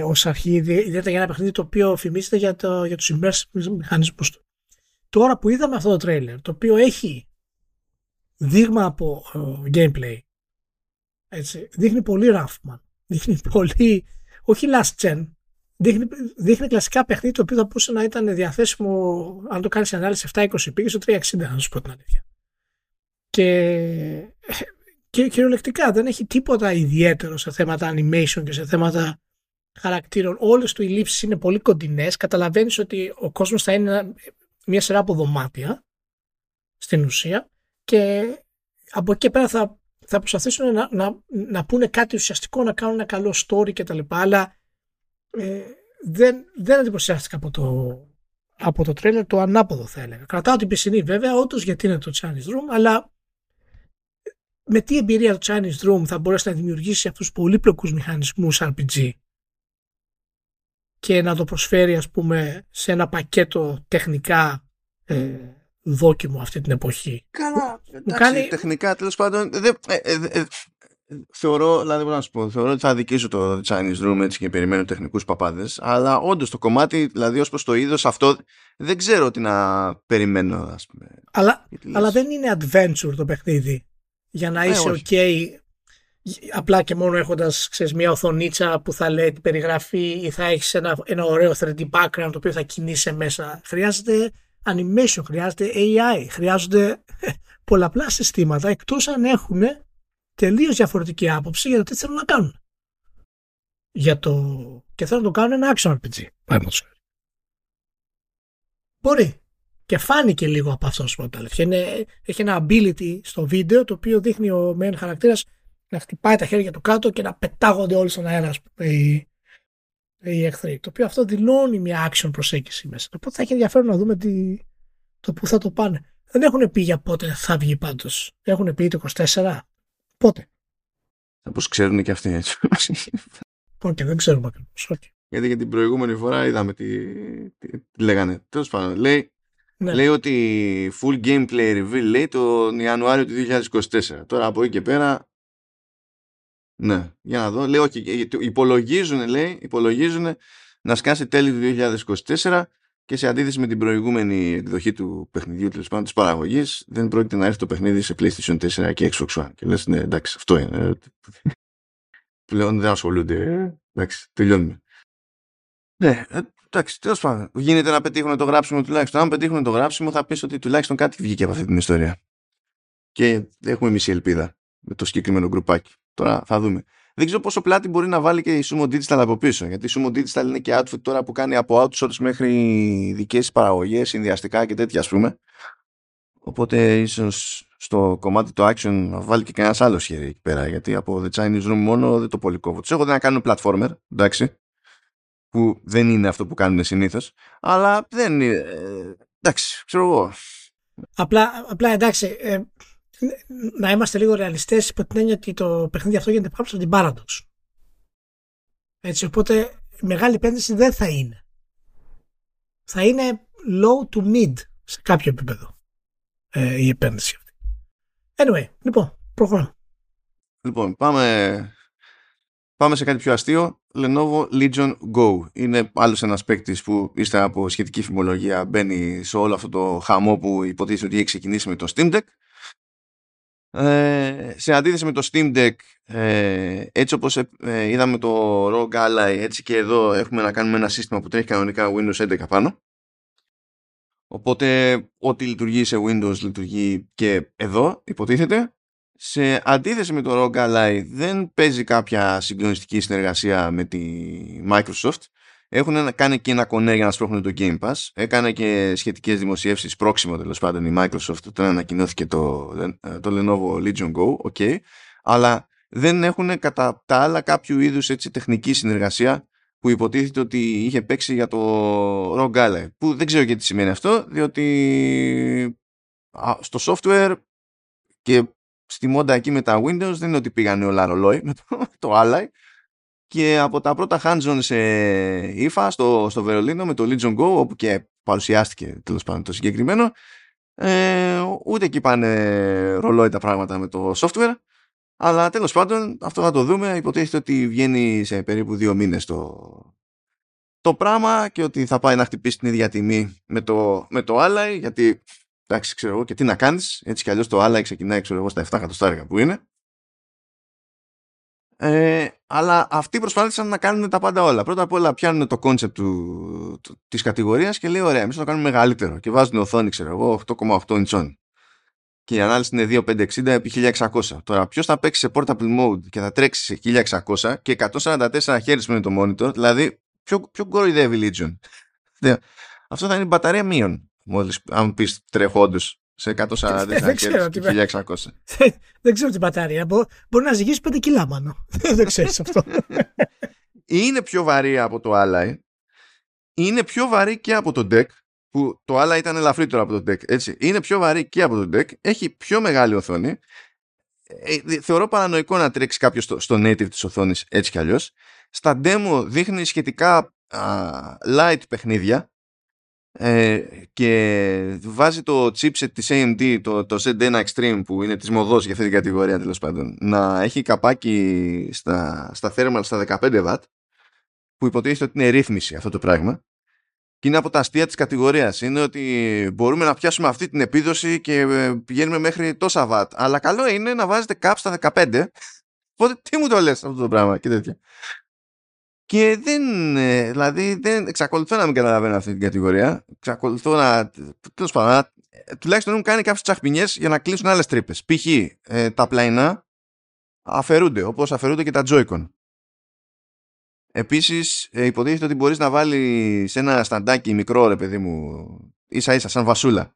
Ως αρχή, ιδιαίτερα για ένα παιχνίδι το οποίο φημίζεται για τους immersive μηχανισμούς του. Τώρα που είδαμε αυτό το τρέιλερ, το οποίο έχει δείγμα από gameplay, έτσι, δείχνει πολύ Raffman, δείχνει πολύ, όχι last gen, δείχνει κλασικά παιχνίδι το οποίο θα μπορούσε να ήταν διαθέσιμο, αν το κάνεις ανάλυση 720p και στο 360, να σου πω την αλήθεια. Και κυριολεκτικά δεν έχει τίποτα ιδιαίτερο σε θέματα animation και σε θέματα χαρακτήρων. Όλες του οι λήψεις είναι πολύ κοντινές. Καταλαβαίνεις ότι ο κόσμος θα είναι μια σειρά από δωμάτια στην ουσία, και από εκεί πέρα θα προσπαθήσουν να πούνε κάτι ουσιαστικό, να κάνουν ένα καλό story κτλ. Αλλά δεν εντυπωσιάστηκα από το τρέλερ, το ανάποδο θα έλεγα. Κρατάω την πισινή βέβαια, όντως, γιατί είναι το Chinese Room, αλλά με τι εμπειρία το Chinese Room θα μπορέσει να δημιουργήσει αυτούς τους πολύπλοκους μηχανισμούς RPG και να το προσφέρει, ας πούμε, σε ένα πακέτο τεχνικά δόκιμο αυτή την εποχή. Καλά, εντάξει, τεχνικά τέλος πάντων. Θεωρώ, δηλαδή, μπορώ να σου πω, θεωρώ ότι θα αδικήσω το Chinese Room έτσι και περιμένω τεχνικούς παπάδες, αλλά όντως το κομμάτι, δηλαδή ως προς το είδος αυτό, δεν ξέρω τι να περιμένω, ας πούμε. Αλλά δεν είναι adventure το παιχνίδι για να είσαι ok απλά και μόνο έχοντας, ξέρεις, μια οθονίτσα που θα λέει την περιγραφή, ή θα έχεις ένα ωραίο 3D background το οποίο θα κινείσαι μέσα. Χρειάζεται animation, χρειάζεται AI, χρειάζονται πολλαπλά συστήματα, εκτός αν έχουν τελείως διαφορετική άποψη για το τι θέλουν να κάνουν. Και θέλουν να το κάνουν ένα action RPG. Μπορεί. Και φάνηκε λίγο από αυτό, ας πούμε, τα λεφτά. Έχει ένα ability στο βίντεο το οποίο δείχνει ο μεν χαρακτήρας να χτυπάει τα χέρια του κάτω και να πετάγονται όλοι στον αέρα, ας πούμε, οι εχθροί. Το οποίο αυτό δηλώνει μια action προσέγγιση μέσα. Οπότε θα έχει ενδιαφέρον να δούμε το που θα το πάνε. Δεν έχουν πει για πότε θα βγει πάντως. Έχουν πει το 24. Πότε. Όπως ξέρουν και αυτοί, έτσι. Όχι, δεν ξέρουμε ακριβώς. Okay. Γιατί για την προηγούμενη φορά είδαμε τι λέγανε. Τέλος πάντων, ναι. Λέει ότι full gameplay reveal, λέει, τον Ιανουάριο του 2024. Τώρα από εκεί και πέρα. Ναι, για να δω. Λέει, όχι, υπολογίζουν να σκάσει τέλη του 2024, και σε αντίθεση με την προηγούμενη εκδοχή του παιχνιδιού, τέλος πάντων, της παραγωγής, δεν πρόκειται να έρθει το παιχνίδι σε PlayStation 4 και Xbox One. Και λες, ναι, εντάξει, αυτό είναι. Πλέον δεν ασχολούνται. Εντάξει, τελειώνουμε. Ναι, εντάξει, τέλος πάντων. Γίνεται να πετύχουν το γράψιμο τουλάχιστον. Αν πετύχουν το γράψιμο, θα πεις ότι τουλάχιστον κάτι βγήκε από αυτή την ιστορία. Και έχουμε μισή ελπίδα με το συγκεκριμένο γκρουπάκι. Τώρα θα δούμε. Δεν ξέρω πόσο πλάτη μπορεί να βάλει και η Sumo Digital από πίσω. Γιατί η Sumo Digital είναι και outfit τώρα που κάνει από outsource μέχρι δικές παραγωγές, συνδυαστικά και τέτοια, ας πούμε. Οπότε ίσως στο κομμάτι το action να βάλει και κανένας άλλος χέρι εκεί πέρα. Γιατί από The Chinese Room μόνο δεν το πολύ κόβω. Τους έχω να κάνουν platformer, εντάξει. Που δεν είναι αυτό που κάνουν συνήθως. Αλλά δεν είναι. Εντάξει, ξέρω εγώ. Απλά εντάξει. Να είμαστε λίγο ρεαλιστές υπό την έννοια ότι το παιχνίδι αυτό γίνεται πάνω από την μπάρα τους. Έτσι, οπότε μεγάλη επένδυση δεν θα είναι. Θα είναι low to mid σε κάποιο επίπεδο η επένδυση αυτή. Anyway, λοιπόν, προχωράμε. Λοιπόν, πάμε σε κάτι πιο αστείο. Lenovo Legion Go. Είναι άλλος ένας παίκτης που ύστερα από σχετική φημολογία μπαίνει σε όλο αυτό το χαμό που υποτίθεται ότι έχει ξεκινήσει με το Steam Deck. Σε αντίθεση με το Steam Deck, έτσι όπως είδαμε το ROG Ally, έτσι και εδώ έχουμε να κάνουμε ένα σύστημα που τρέχει κανονικά Windows 11 πάνω. Οπότε ό,τι λειτουργεί σε Windows λειτουργεί και εδώ, υποτίθεται. Σε αντίθεση με το ROG Ally δεν παίζει κάποια συγκλονιστική συνεργασία με τη Microsoft. Έχουν κάνει και ένα κονέ για να σπρώχνουν το Game Pass. Έκανε και σχετικές δημοσιεύσεις πρόξιμο τέλος πάντων η Microsoft όταν ανακοινώθηκε το Lenovo Legion Go. Okay. Αλλά δεν έχουν κατά τα άλλα κάποιο είδους έτσι, τεχνική συνεργασία που υποτίθεται ότι είχε παίξει για το ROG Ally. Που δεν ξέρω γιατί σημαίνει αυτό, διότι στο software και στη μόντα εκεί με τα Windows δεν είναι ότι πήγανε όλα ρολόι με το Ally. Και από τα πρώτα hands-on σε ΙΦΑ στο Βερολίνο με το Legion Go, όπου και παρουσιάστηκε τέλος πάντων το συγκεκριμένο, ούτε εκεί πάνε ρολόι τα πράγματα με το software, αλλά τέλος πάντων αυτό θα το δούμε. Υποτίθεται ότι βγαίνει σε περίπου 2 μήνες το πράγμα και ότι θα πάει να χτυπήσει την ίδια τιμή με το Ally, γιατί εντάξει ξέρω εγώ και τι να κάνεις, έτσι κι αλλιώς το Ally ξεκινάει ξέρω εγώ στα 7 εκατοστάρικα που είναι. Αλλά αυτοί προσπάθησαν να κάνουν τα πάντα όλα. Πρώτα απ' όλα πιάνουν το κόνσεπτ της κατηγορίας και λέει: ωραία, εμείς θα το κάνουμε μεγαλύτερο. Και βάζουν οθόνη, ξέρω εγώ, 8,8 ιντσών. Και η ανάλυση είναι 2560x1600. Τώρα, ποιος θα παίξει σε portable mode και θα τρέξει σε 1600 και 144 Hz με το monitor, δηλαδή πιο κοροϊδεύει Legion. Αυτό θα είναι μπαταρία μείον, μόλις αν πεις τρεχόντως. Σε 144 1600. Δεν ξέρω την μπαταρία. Μπορεί να ζυγίσει 5 κιλά μάνο. Δεν ξέρεις αυτό. Είναι πιο βαρύ από το Ally. Είναι πιο βαρύ και από το Deck. Που το Ally ήταν ελαφρύτερο από το Deck. Έτσι. Είναι πιο βαρύ και από το Deck. Έχει πιο μεγάλη οθόνη. Θεωρώ παρανοϊκό να τρέξει κάποιος στο native της οθόνης έτσι κι αλλιώς. Στα demo δείχνει σχετικά light παιχνίδια. Και βάζει το chipset της AMD το Z1 Extreme που είναι της μοδός για αυτή την κατηγορία τέλος πάντων να έχει καπάκι στα thermal στα 15W που υποτίθεται ότι είναι ρύθμιση αυτό το πράγμα και είναι από τα αστεία της κατηγορίας είναι ότι μπορούμε να πιάσουμε αυτή την επίδοση και πηγαίνουμε μέχρι τόσα watt αλλά καλό είναι να βάζετε cap στα 15 οπότε τι μου το λες αυτό το πράγμα και τέτοια. Και δεν εξακολουθώ να μην καταλαβαίνω αυτή την κατηγορία. Εξακολουθώ να. Τέλος πάντων, τουλάχιστον έχουν κάνει κάποιες τσαχπινιές για να κλείσουν άλλες τρύπες. Π.χ. Τα πλαϊνά αφαιρούνται, όπως αφαιρούνται και τα Joy-Con. Επίσης, υποτίθεται ότι μπορείς να βάλεις ένα σταντάκι μικρό, ρε παιδί μου, ίσα-ίσα, σαν βασούλα,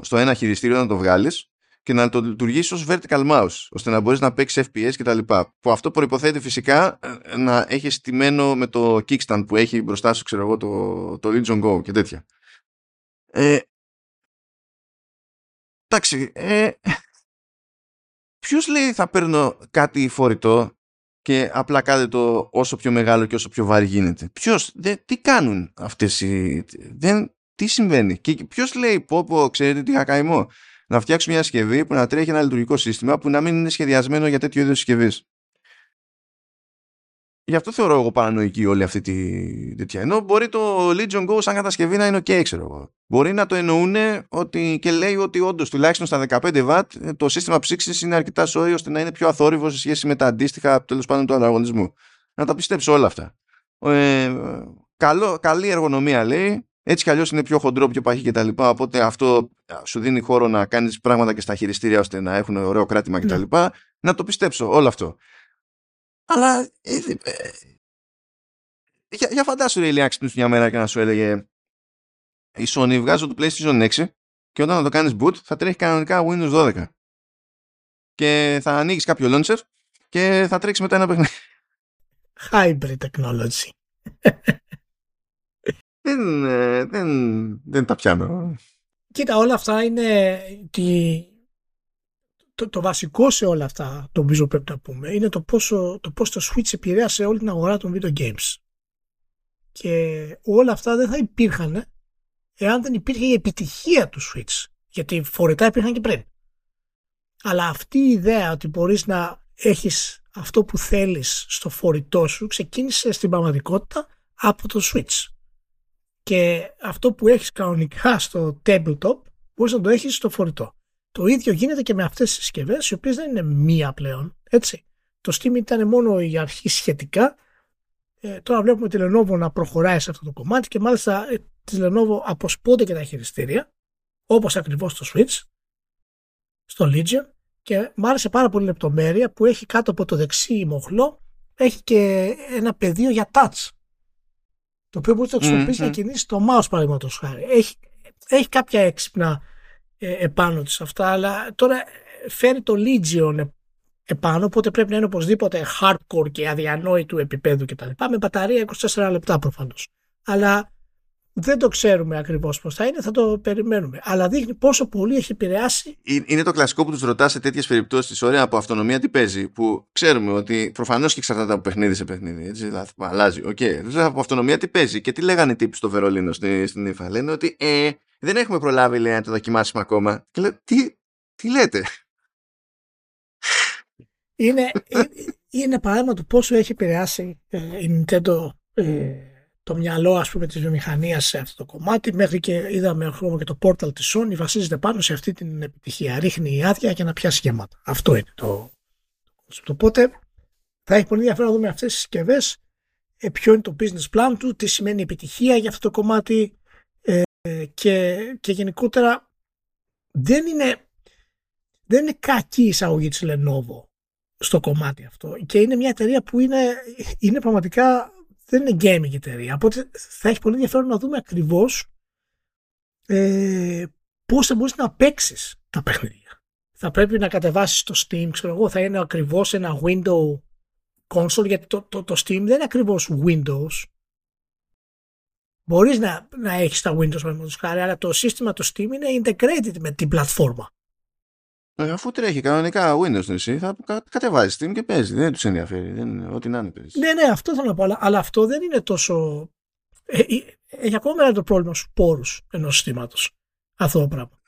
στο ένα χειριστήριο να το βγάλεις. Και να το λειτουργήσει ως vertical mouse, ώστε να μπορείς να παίξεις FPS κτλ. Που αυτό προϋποθέτει φυσικά να έχεις στημένο με το kickstand που έχει μπροστά σου, ξέρω εγώ, το Legion Go και τέτοια. Εντάξει. Ποιος λέει θα παίρνω κάτι φορητό και απλά κάντε το όσο πιο μεγάλο και όσο πιο βαρύ γίνεται. Ποιος, τι κάνουν αυτές οι. Τι συμβαίνει. Και ποιος λέει, πω, ξέρετε τι χακαϊμό. Να φτιάξουμε μια συσκευή που να τρέχει ένα λειτουργικό σύστημα που να μην είναι σχεδιασμένο για τέτοιο είδος συσκευής. Γι' αυτό θεωρώ εγώ παρανοϊκή όλη αυτή τη τέτοια. Ενώ μπορεί το Legion Go σαν κατασκευή να είναι OK, ξέρω εγώ. Μπορεί να το εννοούν ότι, και λέει ότι όντως τουλάχιστον στα 15W το σύστημα ψήξης είναι αρκετά σόι ώστε να είναι πιο αθόρυβο σε σχέση με τα αντίστοιχα τέλος πάντων του ανταγωνισμού. Να τα πιστέψω όλα αυτά. Καλή εργονομία λέει. Έτσι κι αλλιώς είναι πιο χοντρό, πιο παχύ κτλ. Οπότε αυτό σου δίνει χώρο να κάνεις πράγματα και στα χειριστήρια ώστε να έχουν ωραίο κράτημα κτλ. Ναι. Να το πιστέψω όλο αυτό. Αλλά για φαντάσου ρε Ηλιάξη του μια μέρα και να σου έλεγε η Sony βγάζω το PlayStation 6 και όταν θα το κάνεις boot θα τρέχει κανονικά Windows 12 και θα ανοίγεις κάποιο launcher και θα τρέξει μετά ένα παιχνίδι. Hybrid technology. Δεν τα πιάνω. Κοίτα, όλα αυτά είναι το βασικό σε όλα αυτά, το οποίο πρέπει να πούμε, είναι το πώς το Switch επηρέασε όλη την αγορά των video games. Και όλα αυτά δεν θα υπήρχαν εάν δεν υπήρχε η επιτυχία του Switch. Γιατί φορητά υπήρχαν και πριν. Αλλά αυτή η ιδέα ότι μπορείς να έχεις αυτό που θέλεις στο φορητό σου ξεκίνησε στην πραγματικότητα από το Switch. Και αυτό που έχεις κανονικά στο tabletop μπορείς να το έχεις στο φορητό. Το ίδιο γίνεται και με αυτές τις συσκευές, οι οποίες δεν είναι μία πλέον, έτσι. Το Steam ήταν μόνο η αρχή σχετικά. Τώρα βλέπουμε τη Lenovo να προχωράει σε αυτό το κομμάτι και μάλιστα τη Lenovo αποσπώνται και τα χειριστήρια, όπως ακριβώς το Switch, στο Legion, και μ' άρεσε πάρα πολύ λεπτομέρεια που έχει κάτω από το δεξί μοχλό, έχει και ένα πεδίο για touch, το οποίο μπορείς να χρησιμοποιήσεις να κινήσεις το mouse, παραδείγματος χάρη. Έχει κάποια έξυπνα επάνω της αυτά, αλλά τώρα φέρει το Legion επάνω, οπότε πρέπει να είναι οπωσδήποτε hardcore και αδιανόητου επίπεδου κτλ. Με μπαταρία 24 λεπτά προφανώς. Αλλά δεν το ξέρουμε ακριβώς πώς θα είναι, θα το περιμένουμε. Αλλά δείχνει πόσο πολύ έχει επηρεάσει. Είναι το κλασικό που τους ρωτάς σε τέτοιες περιπτώσεις, ωραία, από αυτονομία τι παίζει, που ξέρουμε ότι προφανώς και εξαρτάται από παιχνίδι σε παιχνίδι. Έτσι, δηλαδή, αλλάζει. Okay. Από αυτονομία τι παίζει και τι λέγανε οι τύποι στο Βερολίνο στην ΕΦΑ. Λένε ότι δεν έχουμε προλάβει, λέει, να το δοκιμάσουμε ακόμα. Και λέω, τι λέτε. Είναι παράδειγμα του πόσο έχει επηρεάσει η Nintendo το μυαλό, ας πούμε, της βιομηχανίας σε αυτό το κομμάτι. Μέχρι και είδαμε ακόμα και το Portal της Sony βασίζεται πάνω σε αυτή την επιτυχία. Ρίχνει η άδεια για να πιάσει γεμάτα. Αυτό είναι το. Οπότε θα έχει πολύ ενδιαφέρον να δούμε αυτές τις συσκευές, ποιο είναι το business plan του, τι σημαίνει επιτυχία για αυτό το κομμάτι και γενικότερα δεν είναι κακή η εισαγωγή της Lenovo στο κομμάτι αυτό. Και είναι μια εταιρεία που είναι πραγματικά, δεν είναι gaming εταιρεία. Οπότε θα έχει πολύ ενδιαφέρον να δούμε ακριβώς πώς θα μπορείς να παίξεις τα παιχνίδια. Θα πρέπει να κατεβάσεις το Steam, ξέρω εγώ, θα είναι ακριβώς ένα window console, γιατί το Steam δεν είναι ακριβώς Windows. Μπορείς να έχεις τα Windows, παραδείγματος χάρη, αλλά το σύστημα του Steam είναι integrated με την πλατφόρμα. Αφού τρέχει κανονικά Windows, εσύ θα κατεβάζεις Steam και παίζει. Δεν τους ενδιαφέρει. Ό,τι να είναι παίζει. Ναι, αυτό θέλω να πω. Αλλά αυτό δεν είναι τόσο. Έχει ακόμα το πρόβλημα στους πόρους ενός συστήματος. Αυτό το πράγμα.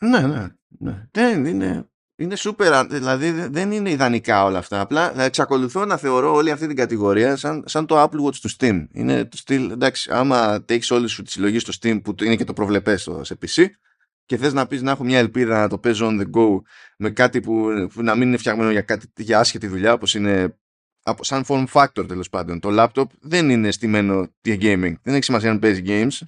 Ναι. Δεν είναι. Είναι super. Δηλαδή δεν είναι ιδανικά όλα αυτά. Απλά εξακολουθώ να θεωρώ όλη αυτή την κατηγορία σαν το Apple Watch του Steam. Είναι το στυλ. Εντάξει, άμα έχεις όλη σου τη συλλογή στο Steam που είναι και το προβλεπές σε PC. Και θες να πεις να έχω μια ελπίδα να το παίζω on the go με κάτι που να μην είναι φτιαγμένο για άσχετη δουλειά, όπως είναι σαν form factor, τέλος πάντων. Το laptop δεν είναι στημένο για gaming. Δεν έχει σημασία αν παίζει games.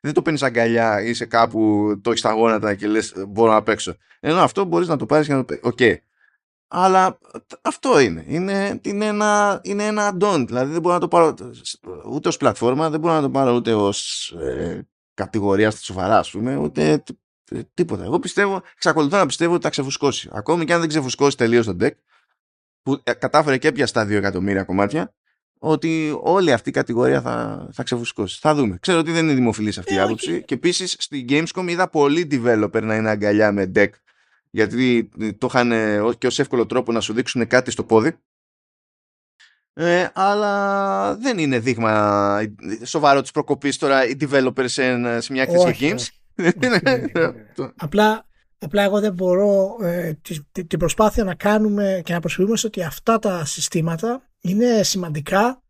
Δεν το παίρνεις αγκαλιά, είσαι κάπου, το έχεις στα γόνατα και λες μπορώ να παίξω. Ενώ αυτό μπορείς να το πάρεις και να το παίξεις. Okay. Αλλά αυτό είναι. Είναι ένα add-on. Δηλαδή δεν μπορώ να το πάρω ούτε ως πλατφόρμα, δεν μπορώ να το πάρω ούτε ως κατηγορία στα σοβαρά, ας πούμε, ούτε τίποτα. Εγώ εξακολουθώ να πιστεύω ότι θα ξεφουσκώσει. Ακόμη και αν δεν ξεφουσκώσει τελείως το deck, που κατάφερε και πια στα 2 εκατομμύρια κομμάτια, ότι όλη αυτή η κατηγορία θα ξεφουσκώσει. Θα δούμε. Ξέρω ότι δεν είναι δημοφιλής αυτή η άποψη. Okay. Και επίσης στην Gamescom είδα πολλοί developer να είναι αγκαλιά με deck, γιατί το είχαν και ως εύκολο τρόπο να σου δείξουν κάτι στο πόδι. Αλλά δεν είναι δείγμα σοβαρό της προκοπής τώρα οι developers σε μια έκθεση games. Απλά εγώ δεν μπορώ την προσπάθεια να κάνουμε και να προσφυγούμε ότι αυτά τα συστήματα είναι σημαντικά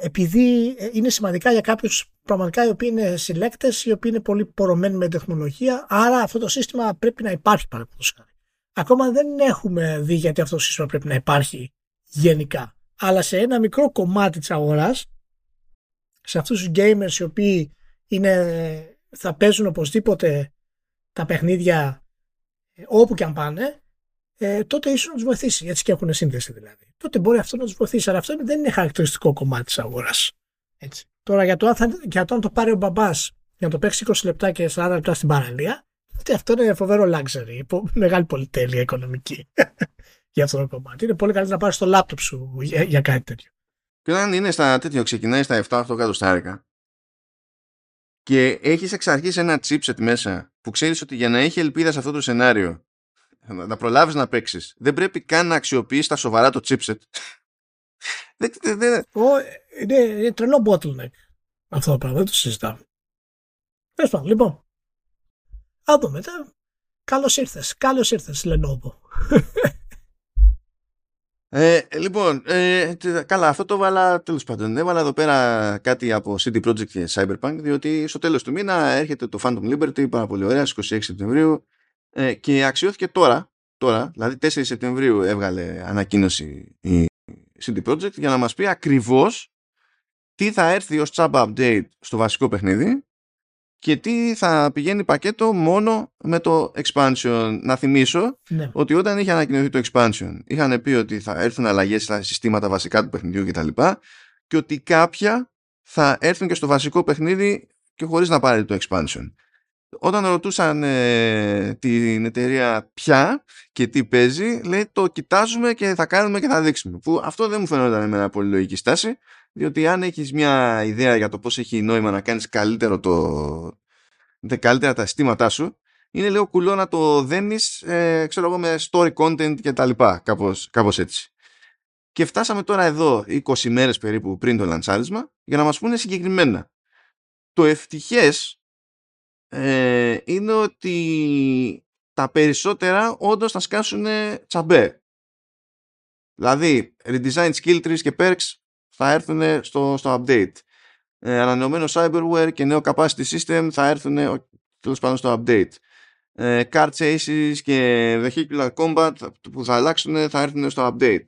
επειδή είναι σημαντικά για κάποιους πραγματικά οι οποίοι είναι συλλέκτες, οι οποίοι είναι πολύ πορωμένοι με τεχνολογία, άρα αυτό το σύστημα πρέπει να υπάρχει παρακολουθώς. Ακόμα δεν έχουμε δει γιατί αυτό το σύστημα πρέπει να υπάρχει γενικά, αλλά σε ένα μικρό κομμάτι της αγοράς σε αυτούς τους gamers οι οποίοι είναι, θα παίζουν οπωσδήποτε τα παιχνίδια όπου και αν πάνε, τότε ίσως να τους βοηθήσει, έτσι και έχουν σύνδεση δηλαδή. Τότε μπορεί αυτό να τους βοηθήσει, αλλά αυτό δεν είναι χαρακτηριστικό κομμάτι της αγοράς. Έτσι. Τώρα για το, αν το πάρει ο μπαμπάς για να το παίξει 20 λεπτά και 40 λεπτά στην παραλία, αυτό είναι φοβερό luxury, μεγάλη πολυτέλεια οικονομική για αυτό το κομμάτι. Είναι πολύ καλύτερο να πάρεις το λάπτοπ σου για κάτι τέτοιο. Και όταν είναι στα τέτοιο, ξεκινάει στα 7-8 κατοστάρικα και έχεις εξ αρχής ένα chipset μέσα που ξέρεις ότι για να έχει ελπίδα σε αυτό το σενάριο, να προλάβεις να παίξεις, δεν πρέπει καν να αξιοποιείς τα σοβαρά το chipset. Είναι τρελό bottleneck αυτό το πράγμα, δεν το συζητάμε. Πες πάνω, λοιπόν. Αν δούμε, καλώς ήρθες Lenovo. Λοιπόν, καλά, αυτό το βάλα, τέλος πάντων, έβαλα εδώ πέρα κάτι από CD Projekt και Cyberpunk, διότι στο τέλος του μήνα έρχεται το Phantom Liberty, πάρα πολύ ωραία, στις 26 Σεπτεμβρίου, και αξιώθηκε τώρα, δηλαδή 4 Σεπτεμβρίου έβγαλε ανακοίνωση η CD Projekt για να μας πει ακριβώς τι θα έρθει ως τσάμπα update στο βασικό παιχνίδι και τι θα πηγαίνει πακέτο μόνο με το expansion. Να θυμίσω ότι όταν είχε ανακοινωθεί το expansion, είχαν πει ότι θα έρθουν αλλαγές στα συστήματα βασικά του παιχνιδιού κτλ. Και ότι κάποια θα έρθουν και στο βασικό παιχνίδι και χωρίς να πάρει το expansion. Όταν ρωτούσαν την εταιρεία ποια και τι παίζει, λέει το κοιτάζουμε και θα κάνουμε και θα δείξουμε. Που αυτό δεν μου φαινόταν εμένα πολύ λογική στάση, διότι αν έχεις μια ιδέα για το πώς έχει νόημα να κάνεις καλύτερα τα συστήματά σου, είναι λίγο κουλό να το δένεις με story content και τα λοιπά, κάπως έτσι. Και φτάσαμε τώρα εδώ 20 μέρες περίπου πριν το λαντσάρισμα για να μας πούνε συγκεκριμένα. Το ευτυχές είναι ότι τα περισσότερα όντως θα σκάσουν τσαμπέ. Δηλαδή redesign skill trees και perks θα έρθουν στο update. Ανανεωμένο cyberware και νέο capacity system θα έρθουν τέλος πάντων στο update. Car chases και vehicular combat που θα αλλάξουν θα έρθουν στο update.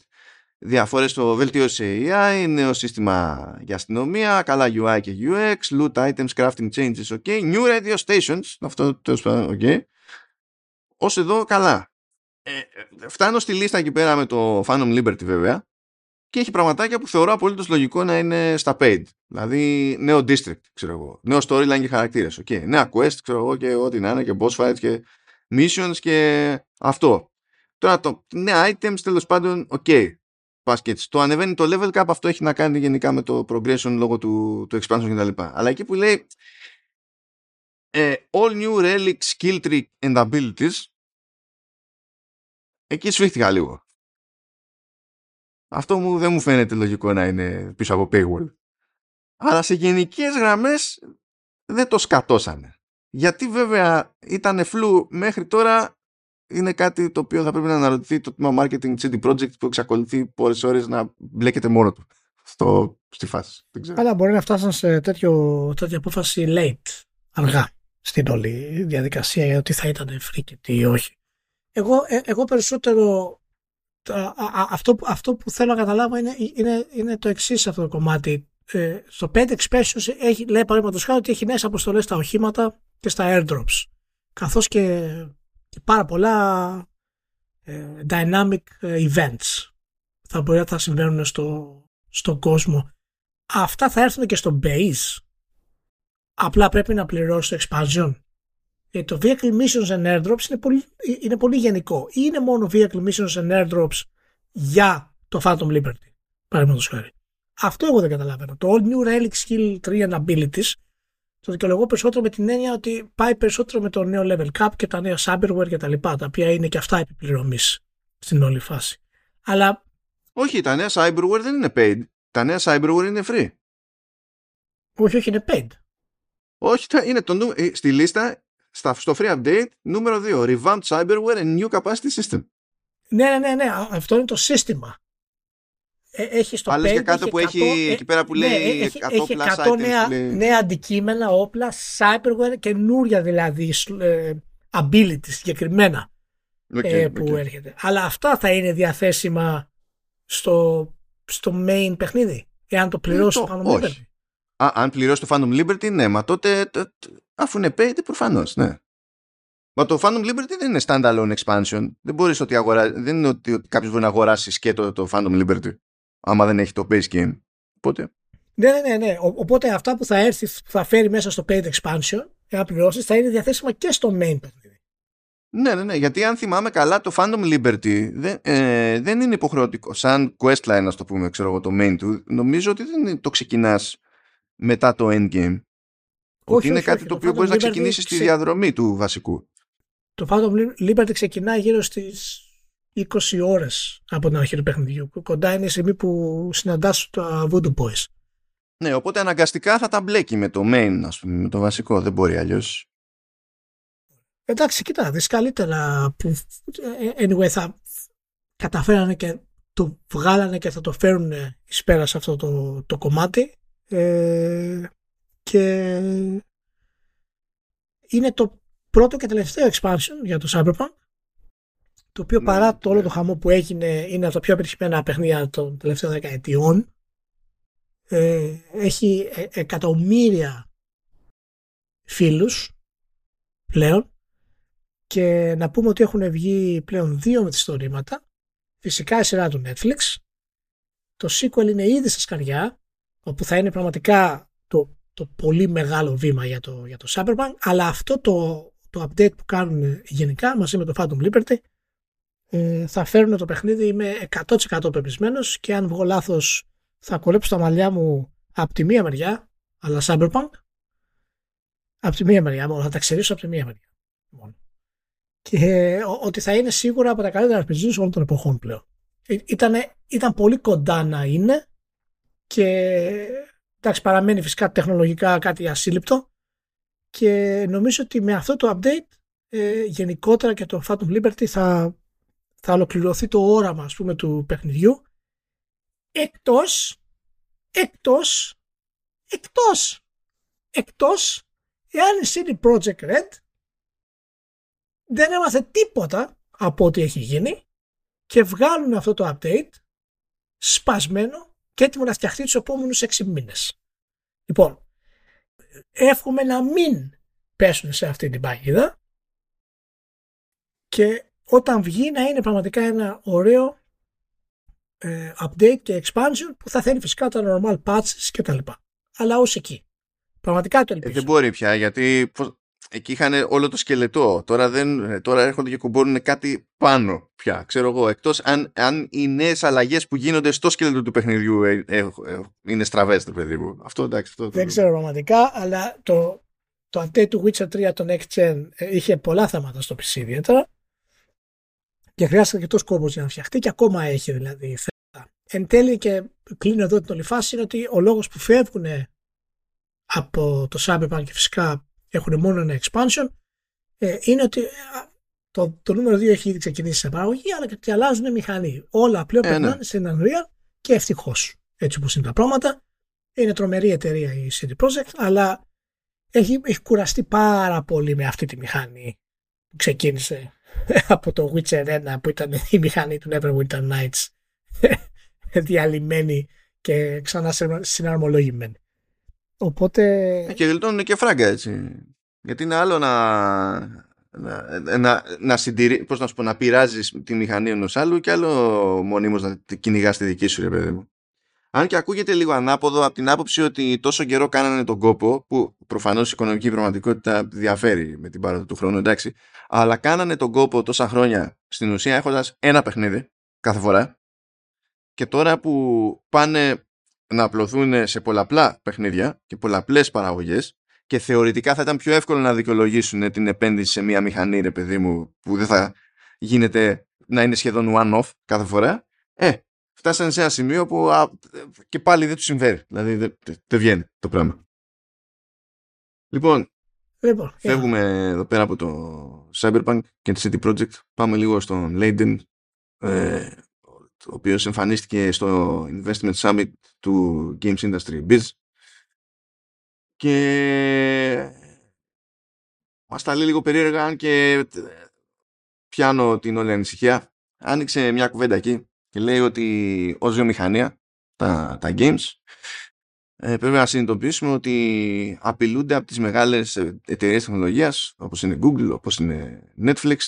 Διαφορές στο βελτίωση AI, νέο σύστημα για αστυνομία, καλά UI και UX, loot items, crafting changes, ok. New radio stations, αυτό τέλος πάντων, ok. Ως εδώ καλά. Φτάνω στη λίστα εκεί πέρα με το Phantom Liberty βέβαια. Και έχει πραγματάκια που θεωρώ απολύτως λογικό να είναι στα paid. Δηλαδή νέο district, ξέρω εγώ. Νέο storyline και χαρακτήρες. Okay. Νέα quest, ξέρω εγώ, και ό,τι να είναι, και boss fights και missions και αυτό. Τώρα νέα items, τέλος πάντων, ok. Baskets. Το ανεβαίνει το level cap, αυτό έχει να κάνει γενικά με το progression λόγω του expansion κτλ. Αλλά εκεί που λέει all new relic skill tree and abilities, εκεί σφίχτηκα λίγο. Αυτό δεν μου φαίνεται λογικό να είναι πίσω από paywall. Αλλά σε γενικές γραμμές δεν το σκατώσανε. Γιατί βέβαια ήταν φλου μέχρι τώρα, είναι κάτι το οποίο θα πρέπει να αναρωτηθεί το τμήμα marketing CD Projekt που εξακολουθεί πολλές ώρες να μπλέκεται μόνο του στη φάση. Αλλά μπορεί να φτάσαν σε τέτοια απόφαση late, αργά στην όλη διαδικασία, για ότι θα ήταν free και τι όχι. Εγώ περισσότερο... Αυτό που θέλω να καταλάβω είναι το εξής αυτό το κομμάτι. Στο 5 Expansions λέει παραδείγματος χάρη ότι έχει νέες αποστολές στα οχήματα και στα airdrops, καθώς και πάρα πολλά dynamic events θα συμβαίνουν στον κόσμο. Αυτά θα έρθουν και στο base, απλά πρέπει να πληρώσει το expansion. Το vehicle missions and airdrops είναι πολύ γενικό. Ή είναι μόνο vehicle missions and airdrops για το Phantom Liberty, παραδείγματος χάρη. Αυτό εγώ δεν καταλαβαίνω. Το All New Relic Skill 3 and Abilities το δικαιολογώ περισσότερο με την έννοια ότι πάει περισσότερο με το νέο level cap και τα νέα cyberware και τα λοιπά, τα οποία είναι και αυτά επιπληρωμής στην όλη φάση. Αλλά... Όχι, τα νέα cyberware δεν είναι paid. Τα νέα cyberware είναι free. Όχι, είναι paid. Όχι, είναι στη λίστα. Στο free update, νούμερο 2, revamped cyberware and new capacity system. Ναι, αυτό είναι το σύστημα. Έχει στο πάλι και κάτω που έχει εκεί πέρα που λέει 100 νέα αντικείμενα, όπλα, cyberware, καινούρια δηλαδή abilities συγκεκριμένα που έρχεται. Αλλά αυτά θα είναι διαθέσιμα στο main παιχνίδι, εάν το πληρώσει πάνω. αν πληρώσει το Phantom Liberty, ναι, μα τότε αφού είναι paid, προφανώς, ναι. Μα το Phantom Liberty δεν είναι standalone expansion. Δεν μπορείς ότι δεν είναι ότι κάποιος μπορεί να αγοράσει σκέτο το Phantom Liberty άμα δεν έχει το base game. Οπότε... Ναι. Οπότε αυτά που θα έρθει, θα φέρει μέσα στο paid expansion, εάν πληρώσεις, θα είναι διαθέσιμα και στο main παιχνίδι. Ναι, γιατί αν θυμάμαι καλά, το Phantom Liberty δεν είναι υποχρεωτικό. Σαν questline, ας το πούμε, ξέρω εγώ, το main του, νομίζω ότι δεν το ξεκινάς μετά το endgame. Όχι, είναι κάτι το οποίο μπορείς να ξεκινήσεις στη διαδρομή του βασικού. Το Phantom Liberty ξεκινά γύρω στις 20 ώρες από την αρχή του παιχνιδιού. Κοντά είναι η στιγμή που συναντάς τα Voodoo Boys. Ναι, οπότε αναγκαστικά θα τα μπλέκει με το main, ας πούμε, με το βασικό. Δεν μπορεί αλλιώς. Εντάξει, κοίτα, δεις καλύτερα που anyway θα καταφέρανε και το βγάλανε και θα το φέρουν εις πέρα σε αυτό το κομμάτι. Και είναι το πρώτο και τελευταίο expansion για το Cyberpunk, το οποίο παρά το όλο το χαμό που έγινε, είναι από τα πιο επιτυχημένα παιχνίδια των τελευταίων δεκαετιών. Έχει εκατομμύρια φίλους πλέον, και να πούμε ότι έχουν βγει πλέον 2 μυθιστορήματα, φυσικά η σειρά του Netflix, το sequel είναι ήδη στα σκαριά, όπου θα είναι πραγματικά το πολύ μεγάλο βήμα για το Cyberpunk, αλλά αυτό το update που κάνουν γενικά μαζί με το Phantom Liberty θα φέρουν το παιχνίδι, είμαι 100% πεπισμένος, και αν βγω λάθος θα κολέψω τα μαλλιά μου από τη μία μεριά, αλλά Cyberpunk από τη μία μεριά μόνο, θα τα ξερίσω από τη μία μεριά μόνο. Και ότι θα είναι σίγουρα από τα καλύτερα RPGs όλων των εποχών πλέον. Ήταν πολύ κοντά να είναι, και εντάξει, παραμένει φυσικά τεχνολογικά κάτι ασύλληπτο, και νομίζω ότι με αυτό το update γενικότερα και το Phantom Liberty θα ολοκληρωθεί το όραμα, ας πούμε, του παιχνιδιού, εκτός εάν η CD Projekt Red δεν έμαθε τίποτα από ό,τι έχει γίνει και βγάλουν αυτό το update σπασμένο και έτοιμο να φτιαχτεί τους επόμενους 6 μήνες. Λοιπόν, εύχομαι να μην πέσουν σε αυτή την παγίδα, και όταν βγει να είναι πραγματικά ένα ωραίο update και expansion που θα θέλει φυσικά τα normal patches και τα λοιπά. Αλλά ως εκεί. Πραγματικά το ελπίζω. Δεν μπορεί πια, γιατί εκεί είχαν όλο το σκελετό. Τώρα έρχονται και κουμπώνουν κάτι πάνω πια. Ξέρω εγώ, εκτός αν οι νέες αλλαγές που γίνονται στο σκελετό του παιχνιδιού είναι στραβές, το παιδί μου. Αυτό, εντάξει, δεν ξέρω πραγματικά, αλλά το update του Witcher 3 των Next Gen είχε πολλά θέματα στο PC ιδιαίτερα. Και χρειάστηκε αρκετό κόπο για να φτιαχτεί, και ακόμα έχει δηλαδή θέματα. Εν τέλει, και κλείνω εδώ την όλη φάση, είναι ότι ο λόγος που φεύγουν από το Cyberpunk και φυσικά έχουν μόνο ένα expansion είναι ότι το νούμερο 2 έχει ήδη ξεκινήσει σε παραγωγή, αλλά και αλλάζουν μηχανή. Όλα πλέον περνάνε σε έναν Unreal, και ευτυχώς έτσι όπως είναι τα πράγματα. Είναι τρομερή εταιρεία η CD Projekt, αλλά έχει κουραστεί πάρα πολύ με αυτή τη μηχανή που ξεκίνησε από το Witcher 1, που ήταν η μηχανή του Neverwinter Nights διαλυμένη και ξανά συναρμολόγημένη. Οπότε... Και γλιτώνουν και φράγκα, έτσι. Γιατί είναι άλλο να συντηρεί, πώς να σου πω, να πειράζεις τη μηχανή ενός άλλου, και άλλο μονίμως να κυνηγάς τη δική σου, ρε παιδί μου. Αν και ακούγεται λίγο ανάποδο, από την άποψη ότι τόσο καιρό κάνανε τον κόπο, που προφανώς η οικονομική πραγματικότητα διαφέρει με την πάροδο του χρόνου, εντάξει, αλλά κάνανε τον κόπο τόσα χρόνια, στην ουσία έχοντας ένα παιχνίδι κάθε φορά, και τώρα που πάνε να απλωθούν σε πολλαπλά παιχνίδια και πολλαπλές παραγωγές, και θεωρητικά θα ήταν πιο εύκολο να δικαιολογήσουν την επένδυση σε μια μηχανή, ρε παιδί μου, που δεν θα γίνεται να είναι σχεδόν one-off κάθε φορά, φτάσανε σε ένα σημείο που και πάλι δεν τους συμφέρει. Δηλαδή δεν βγαίνει το πράγμα. Λοιπόν, φεύγουμε εδώ πέρα από το Cyberpunk και τη CD Projekt. Πάμε λίγο στον Leiden, ο οποίος εμφανίστηκε στο Investment Summit του Games Industry Biz, και μας τα λέει λίγο περίεργα, αν και πιάνω την όλη ανησυχία. Άνοιξε μια κουβέντα εκεί και λέει ότι ως βιομηχανία, τα games πρέπει να συνειδητοποιήσουμε ότι απειλούνται από τις μεγάλες εταιρείες τεχνολογίας, όπως είναι Google, όπως είναι Netflix.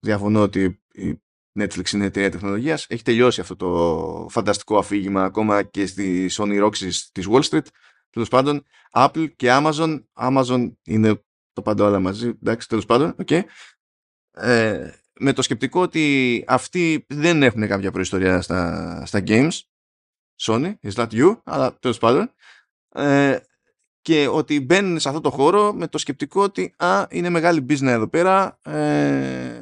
Διαφωνώ ότι η Netflix είναι εταιρεία τεχνολογίας. Έχει τελειώσει αυτό το φανταστικό αφήγημα ακόμα και στη Sony Roxy της Wall Street. Τέλος πάντων, Apple και Amazon. Amazon είναι το πάντα όλα μαζί. Εντάξει, τέλος πάντων, okay. Με το σκεπτικό ότι αυτοί δεν έχουν κάποια προϊστορία στα games. Sony, is that you, αλλά τέλος πάντων. Και ότι μπαίνουν σε αυτό το χώρο με το σκεπτικό ότι είναι μεγάλη μπίζνα εδώ πέρα,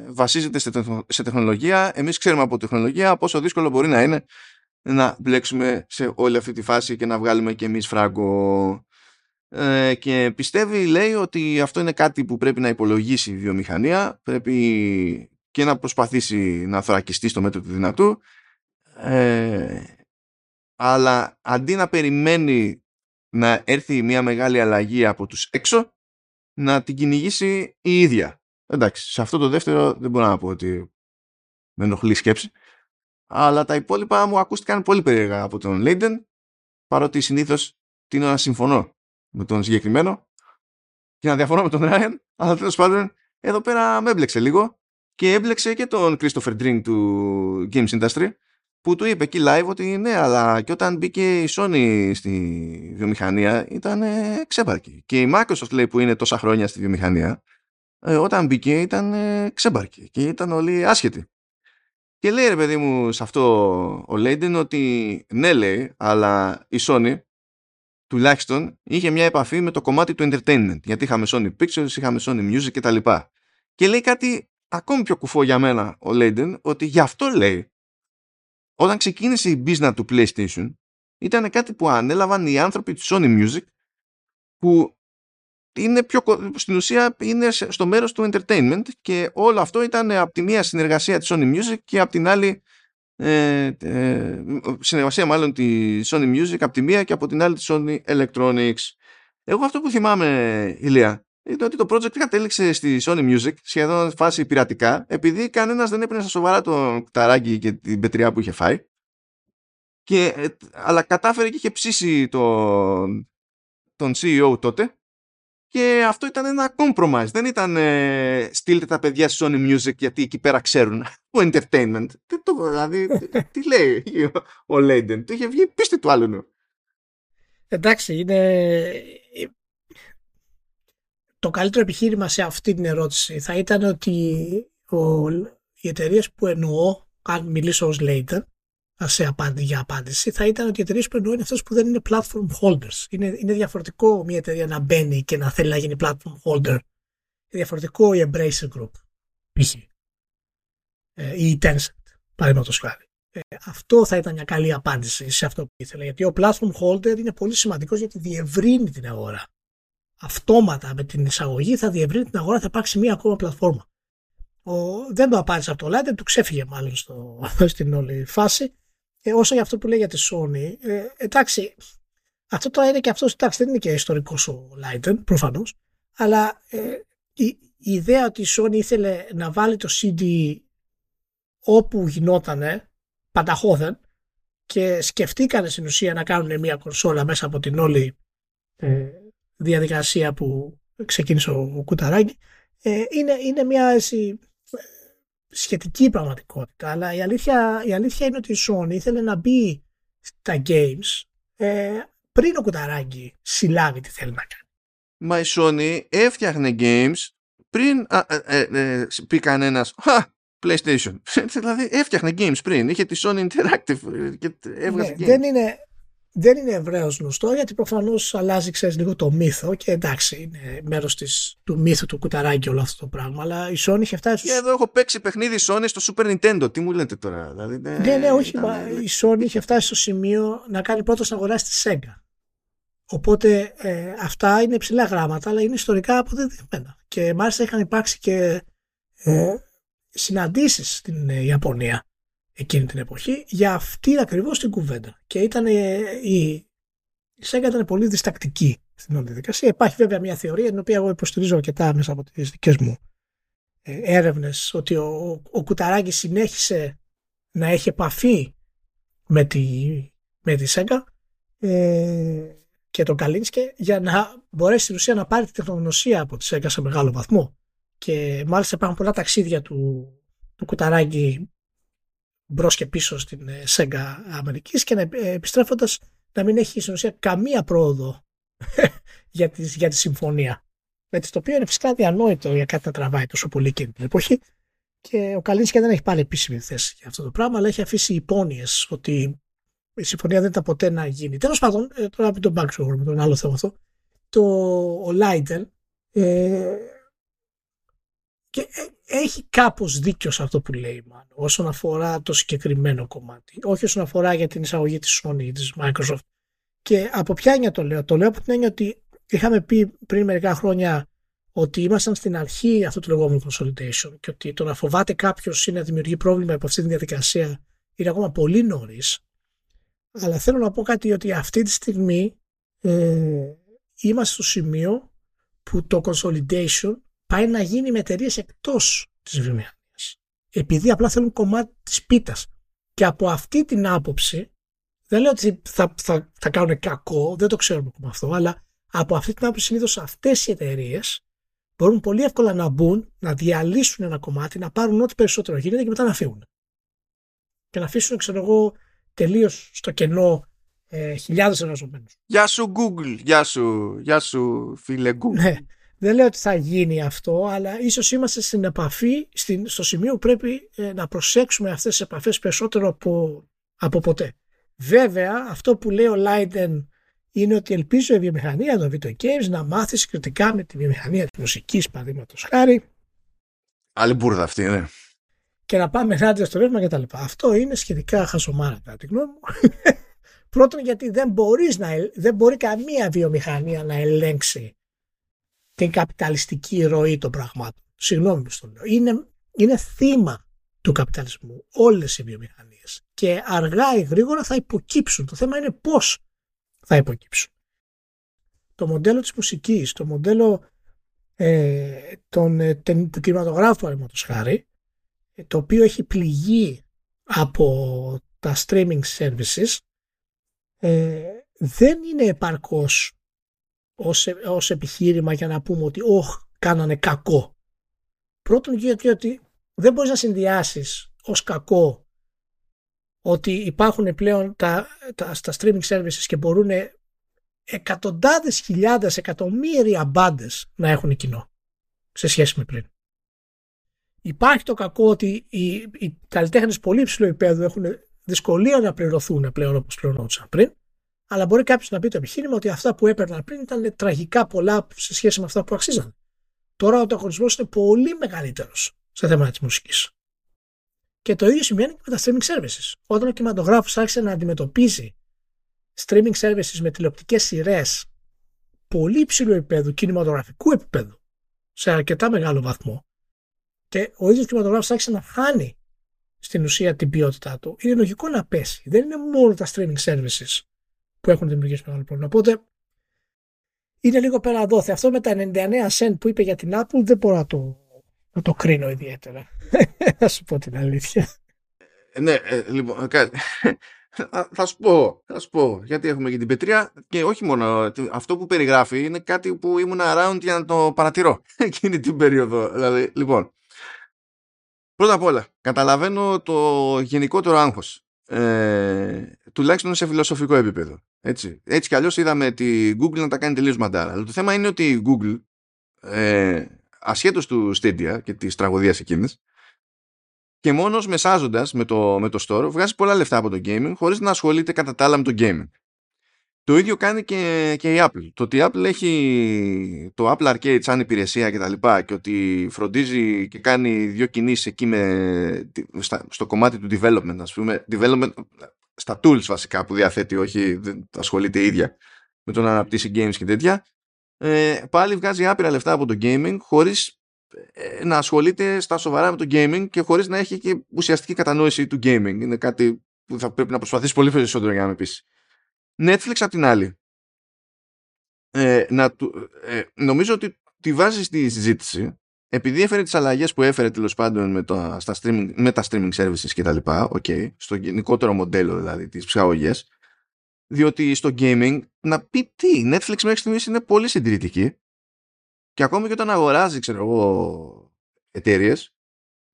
βασίζεται σε τεχνολογία. Εμείς ξέρουμε από τεχνολογία πόσο δύσκολο μπορεί να είναι να μπλέξουμε σε όλη αυτή τη φάση και να βγάλουμε και εμείς φράγκο. Και πιστεύει, λέει, ότι αυτό είναι κάτι που πρέπει να υπολογίσει η βιομηχανία, πρέπει και να προσπαθήσει να θωρακιστεί στο μέτρο του δυνατού, αλλά αντί να περιμένει να έρθει μια μεγάλη αλλαγή από τους έξω, να την κυνηγήσει η ίδια. Εντάξει, σε αυτό το δεύτερο δεν μπορώ να πω ότι με ενοχλεί η σκέψη, αλλά τα υπόλοιπα μου ακούστηκαν πολύ περίεργα από τον Λέιντεν, παρότι συνήθως τείνω να συμφωνώ με τον συγκεκριμένο και να διαφωνώ με τον Ράιαν, αλλά τέλος πάντων εδώ πέρα με έμπλεξε λίγο και έμπλεξε και τον Christopher Drink του Games Industry, που του είπε εκεί live ότι ναι, αλλά και όταν μπήκε η Sony στη βιομηχανία ήταν ξέμπαρκη, και η Microsoft, λέει, που είναι τόσα χρόνια στη βιομηχανία, όταν μπήκε ήταν ξέμπαρκη και ήταν όλοι άσχετοι. Και λέει, ρε παιδί μου, σε αυτό ο Λέιντεν ότι ναι, λέει, αλλά η Sony τουλάχιστον είχε μια επαφή με το κομμάτι του entertainment, γιατί είχαμε Sony Pictures, είχαμε Sony Music κτλ. Και λέει κάτι ακόμη πιο κουφό για μένα ο Λέιντεν, ότι γι' αυτό, λέει, όταν ξεκίνησε η business του PlayStation, ήταν κάτι που ανέλαβαν οι άνθρωποι του Sony Music, που είναι στην ουσία είναι στο μέρος του entertainment, και όλο αυτό ήταν από τη μία συνεργασία της Sony Music και από την άλλη συνεργασία μάλλον τη Sony Music από τη μία και από την άλλη τη Sony Electronics. Εγώ αυτό που θυμάμαι, Ηλία, είναι ότι το project κατέληξε στη Sony Music σχεδόν φάση πειρατικά, επειδή κανένας δεν έπαιρνε στα σοβαρά το κουταράκι και την πετριά που είχε φάει, αλλά κατάφερε και είχε ψήσει τον CEO τότε, και αυτό ήταν ένα compromise. Δεν ήταν στείλτε τα παιδιά στη Sony Music γιατί εκεί πέρα ξέρουν το entertainment. Δηλαδή, τι λέει ο Λέιντεν, το είχε βγει πίστη του άλλου. Εντάξει, είναι... Το καλύτερο επιχείρημα σε αυτή την ερώτηση θα ήταν ότι οι εταιρείες που εννοώ, αν μιλήσω ως Λέιντεν, για απάντηση, θα ήταν ότι οι εταιρείες που εννοώ είναι αυτές που δεν είναι platform holders. Είναι διαφορετικό μια εταιρεία να μπαίνει και να θέλει να γίνει platform holder. Είναι διαφορετικό η Embracer Group, π.χ. Ή η Tencent, παραδείγματος χάρη. Αυτό θα ήταν μια καλή απάντηση σε αυτό που ήθελα. Γιατί ο platform holder είναι πολύ σημαντικός, γιατί διευρύνει την αγορά. Αυτόματα με την εισαγωγή θα διευρύνει την αγορά, θα υπάρξει μία ακόμα πλατφόρμα. Δεν το απάντησε αυτό, Λέιντεν, του ξέφυγε μάλλον στην όλη φάση. Όσο για αυτό που λέει για τη Sony, εντάξει, αυτό τώρα είναι και αυτό, εντάξει, δεν είναι και ιστορικός ο Λέιντεν, προφανώς, αλλά η ιδέα ότι η Sony ήθελε να βάλει το CD όπου γινότανε, πανταχώδεν, και σκεφτήκανε στην ουσία να κάνουν μια κονσόλα μέσα από την όλη διαδικασία που ξεκίνησε ο Κουταράκη, είναι μια σχετική πραγματικότητα, αλλά η αλήθεια είναι ότι η Sony ήθελε να μπει στα games πριν ο Κουταράκη συλλάβει τι θέλει να κάνει. Μα η Sony έφτιαχνε games πριν πει κανένας PlayStation. Δηλαδή έφτιαχνε games πριν, είχε τη Sony Interactive και έβγαζε games. Δεν είναι ευρέως γνωστό, γιατί προφανώς αλλάζει, ξέρεις, λίγο το μύθο, και εντάξει, είναι μέρος του μύθου του Κουταράκη όλο αυτό το πράγμα, αλλά η Sony είχε φτάσει... Και εδώ έχω παίξει παιχνίδι Sony στο Super Nintendo, τι μου λέτε τώρα, δηλαδή... Ναι, όχι, η Sony είχε φτάσει στο σημείο να κάνει πρώτος να αγοράσει τη Sega. Οπότε αυτά είναι ψηλά γράμματα, αλλά είναι ιστορικά αποδεδειγμένα. Και μάλιστα είχαν υπάρξει και συναντήσεις στην Ιαπωνία εκείνη την εποχή για αυτήν ακριβώς την κουβέντα, και ήταν η Sega ήταν πολύ διστακτική στην όλη διαδικασία. Υπάρχει βέβαια μια θεωρία, την οποία εγώ υποστηρίζω αρκετά μέσα από τις δικές μου έρευνες, ότι ο Κουταράκης συνέχισε να έχει επαφή με τη Sega και τον Καλίνσκε για να μπορέσει στην ουσία να πάρει τη τεχνογνωσία από τη Sega σε μεγάλο βαθμό. Και μάλιστα υπάρχουν πολλά ταξίδια του κουταράκι μπρος και πίσω στην Sega Αμερικής και επιστρέφοντας να μην έχει στην ουσία καμία πρόοδο για τη συμφωνία. Έτσι, το οποίο είναι φυσικά διανόητο για κάτι να τραβάει τόσο πολύ εκείνη την εποχή. Και ο Καλίνσκι δεν έχει πάρει επίσημη θέση για αυτό το πράγμα, αλλά έχει αφήσει υπόνοιες ότι η συμφωνία δεν ήταν ποτέ να γίνει. Τέλος πάντων, τώρα μην τον πάξω με τον άλλο θέμα αυτό. Ο Λάιντεν έχει κάπως δίκιο σε αυτό που λέει, μάλλον, όσον αφορά το συγκεκριμένο κομμάτι. Όχι όσον αφορά για την εισαγωγή της Sony ή της Microsoft. Και από ποια έννοια το λέω? Το λέω από την έννοια ότι είχαμε πει πριν μερικά χρόνια ότι ήμασταν στην αρχή αυτού του λεγόμενου consolidation και ότι το να φοβάται κάποιος είναι να δημιουργεί πρόβλημα από αυτή τη διαδικασία είναι ακόμα πολύ νωρίς. Αλλά θέλω να πω κάτι, ότι αυτή τη στιγμή είμαστε στο σημείο που το consolidation πάει να γίνει με εταιρείες εκτός της βιομηχανίας, επειδή απλά θέλουν κομμάτι της πίτας. Και από αυτή την άποψη δεν λέω ότι θα κάνουν κακό, δεν το ξέρουμε ακόμα αυτό, αλλά από αυτή την άποψη συνήθως αυτές οι εταιρείες μπορούν πολύ εύκολα να μπουν, να διαλύσουν ένα κομμάτι, να πάρουν ό,τι περισσότερο γίνεται και μετά να φύγουν. Και να αφήσουν, ξέρω εγώ, τελείως στο κενό χιλιάδες εργαζομένους. Γεια σου Google, γεια σου φίλε Google. Ναι, δεν λέω ότι θα γίνει αυτό, αλλά ίσως είμαστε στην επαφή, στο σημείο που πρέπει να προσέξουμε αυτές τις επαφές περισσότερο από ποτέ. Βέβαια, αυτό που λέει ο Λάιντεν είναι ότι ελπίζω η βιομηχανία των video games να μάθει συγκριτικά με τη βιομηχανία της μουσικής, παραδείγματος χάρη. Άλλη μπουρδα αυτή, ναι. Και να πάμε ενάντια στο ρεύμα κτλ. Αυτό είναι σχετικά χασομάρα, κατά τη γνώμη μου. Πρώτον, γιατί δεν μπορεί καμία βιομηχανία να ελέγξει την καπιταλιστική ροή των πραγμάτων. Συγγνώμη που το λέω. Είναι θύμα του καπιταλισμού όλες οι βιομηχανίες. Και αργά ή γρήγορα θα υποκύψουν. Το θέμα είναι πώς θα υποκύψουν. Το μοντέλο της μουσικής, το μοντέλο του κινηματογράφου, παραδείγματος χάρη, το οποίο έχει πληγεί από τα streaming services, δεν είναι επαρκώς ως επιχείρημα για να πούμε ότι κάνανε κακό. Πρώτον, γιατί δεν μπορείς να συνδυάσεις ως κακό ότι υπάρχουν πλέον στα streaming services και μπορούν εκατοντάδες χιλιάδες, εκατομμύρια μπάντες να έχουν κοινό σε σχέση με πριν. Υπάρχει το κακό ότι οι καλλιτέχνες πολύ υψηλό επίπεδο έχουν δυσκολία να πληρωθούν πλέον όπως πληρωνόντουσαν πριν, αλλά μπορεί κάποιος να πει το επιχείρημα ότι αυτά που έπαιρναν πριν ήταν τραγικά πολλά σε σχέση με αυτά που αξίζαν. Τώρα ο ανταγωνισμός είναι πολύ μεγαλύτερος σε θέμα της μουσικής. Και το ίδιο σημαίνει και με τα streaming services. Όταν ο κινηματογράφος άρχισε να αντιμετωπίζει streaming services με τηλεοπτικές σειρές πολύ υψηλού επίπεδου, κινηματογραφικού επίπεδου, σε αρκετά μεγάλο βαθμό, και ο ίδιος κινηματογράφος άρχισε να χάνει στην ουσία την ποιότητά του, είναι λογικό να πέσει. Δεν είναι μόνο τα streaming services που έχουν δημιουργήσει μεγάλο πρόβλημα. Οπότε είναι λίγο πέρα δόθε. Αυτό με τα 99 cent που είπε για την Apple δεν μπορώ να το κρίνω ιδιαίτερα. Θα σου πω την αλήθεια. Ναι, λοιπόν, θα σου πω, γιατί έχουμε και την πετρία και όχι μόνο, αυτό που περιγράφει είναι κάτι που ήμουν around για να το παρατηρώ εκείνη την περίοδο. Δηλαδή, λοιπόν, πρώτα απ' όλα, καταλαβαίνω το γενικότερο άγχος, τουλάχιστον σε φιλοσοφικό επίπεδο. Έτσι κι αλλιώς είδαμε τη Google να τα κάνει τελείως μαντάρα. Αλλά το θέμα είναι ότι η Google, ασχέτως του Stadia και της τραγωδίας εκείνης, και μόνος μεσάζοντας με το store, βγάζει πολλά λεφτά από το gaming χωρίς να ασχολείται κατά τα άλλα με το gaming. Το ίδιο κάνει και η Apple. Το ότι η Apple έχει το Apple Arcade σαν υπηρεσία και τα λοιπά, και ότι φροντίζει και κάνει δύο κινήσεις εκεί στο κομμάτι του development, ας πούμε, development στα tools βασικά που διαθέτει, όχι δεν ασχολείται η ίδια με το να αναπτύσσει games και τέτοια, πάλι βγάζει άπειρα λεφτά από το gaming χωρίς να ασχολείται στα σοβαρά με το gaming και χωρίς να έχει και ουσιαστική κατανόηση του gaming. Είναι κάτι που θα πρέπει να προσπαθήσει πολύ περισσότερο για να με πείσει. Netflix απ' την άλλη, νομίζω ότι τη βάζει στη συζήτηση επειδή έφερε τις αλλαγές που έφερε τέλος πάντων με τα streaming services και τα λοιπά, okay, στο γενικότερο μοντέλο δηλαδή τις ψυχαγωγές. Διότι στο gaming, να πει τι, η Netflix μέχρι στιγμής είναι πολύ συντηρητική και ακόμη και όταν αγοράζει, ξέρω εγώ, εταιρείες,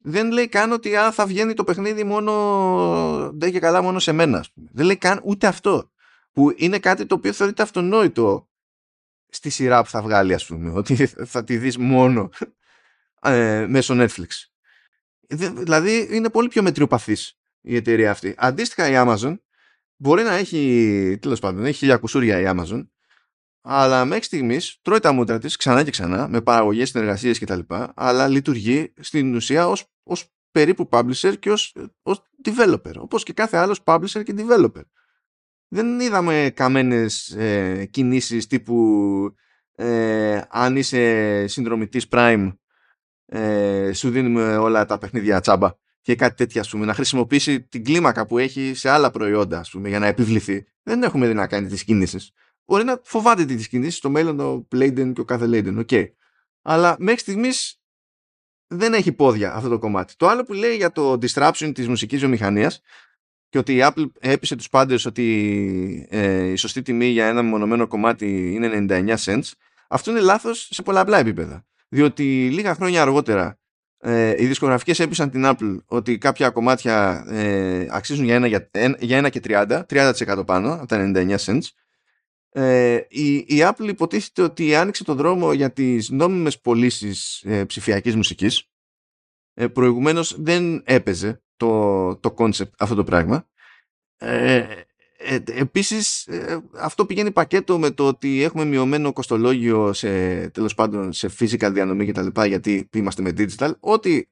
δεν λέει καν ότι θα βγαίνει το παιχνίδι μόνο, δεν και καλά μόνο σε μένα, ας πούμε. Δεν λέει καν ούτε αυτό, που είναι κάτι το οποίο θεωρείται αυτονόητο στη σειρά που θα βγάλει, ας πούμε, ότι θα τη δεις μόνο μέσω Netflix. Δηλαδή είναι πολύ πιο μετριοπαθής η εταιρεία αυτή. Αντίστοιχα η Amazon μπορεί να έχει, τέλος πάντων, έχει χίλια κουσούρια η Amazon, αλλά μέχρι στιγμής τρώει τα μούτρα της ξανά και ξανά με παραγωγές, συνεργασίες κτλ. Αλλά λειτουργεί στην ουσία ως περίπου publisher και ως developer, όπως και κάθε άλλος publisher και developer. Δεν είδαμε καμένες κινήσεις τύπου αν είσαι συνδρομητής Prime σου δίνουμε όλα τα παιχνίδια τσάμπα και κάτι τέτοια, ας πούμε, να χρησιμοποιήσει την κλίμακα που έχει σε άλλα προϊόντα, ας πούμε, για να επιβληθεί. Δεν έχουμε δει να κάνει τις κινήσεις. Μπορεί να φοβάται τις κινήσεις στο μέλλον ο Λέιντεν και ο κάθε Λέιντεν, οκ. Okay. Αλλά μέχρι στιγμής δεν έχει πόδια αυτό το κομμάτι. Το άλλο που λέει για το disruption της μουσικής βιομηχανίας και ότι η Apple έπεισε τους πάντες ότι η σωστή τιμή για ένα μονομένο κομμάτι είναι 99 cents, αυτό είναι λάθος σε πολλαπλά επίπεδα. Διότι λίγα χρόνια αργότερα οι δισκογραφικές έπεισαν την Apple ότι κάποια κομμάτια αξίζουν για 1 και 30% πάνω από τα 99 cents. Η Apple υποτίθεται ότι άνοιξε τον δρόμο για τις νόμιμες πωλήσεις ψηφιακής μουσικής. Προηγουμένως δεν έπαιζε το concept αυτό το πράγμα. Επίσης αυτό πηγαίνει πακέτο με το ότι έχουμε μειωμένο κοστολόγιο σε, τέλος πάντων, σε physical διανομή και τα λοιπά, γιατί είμαστε με digital, ό,τι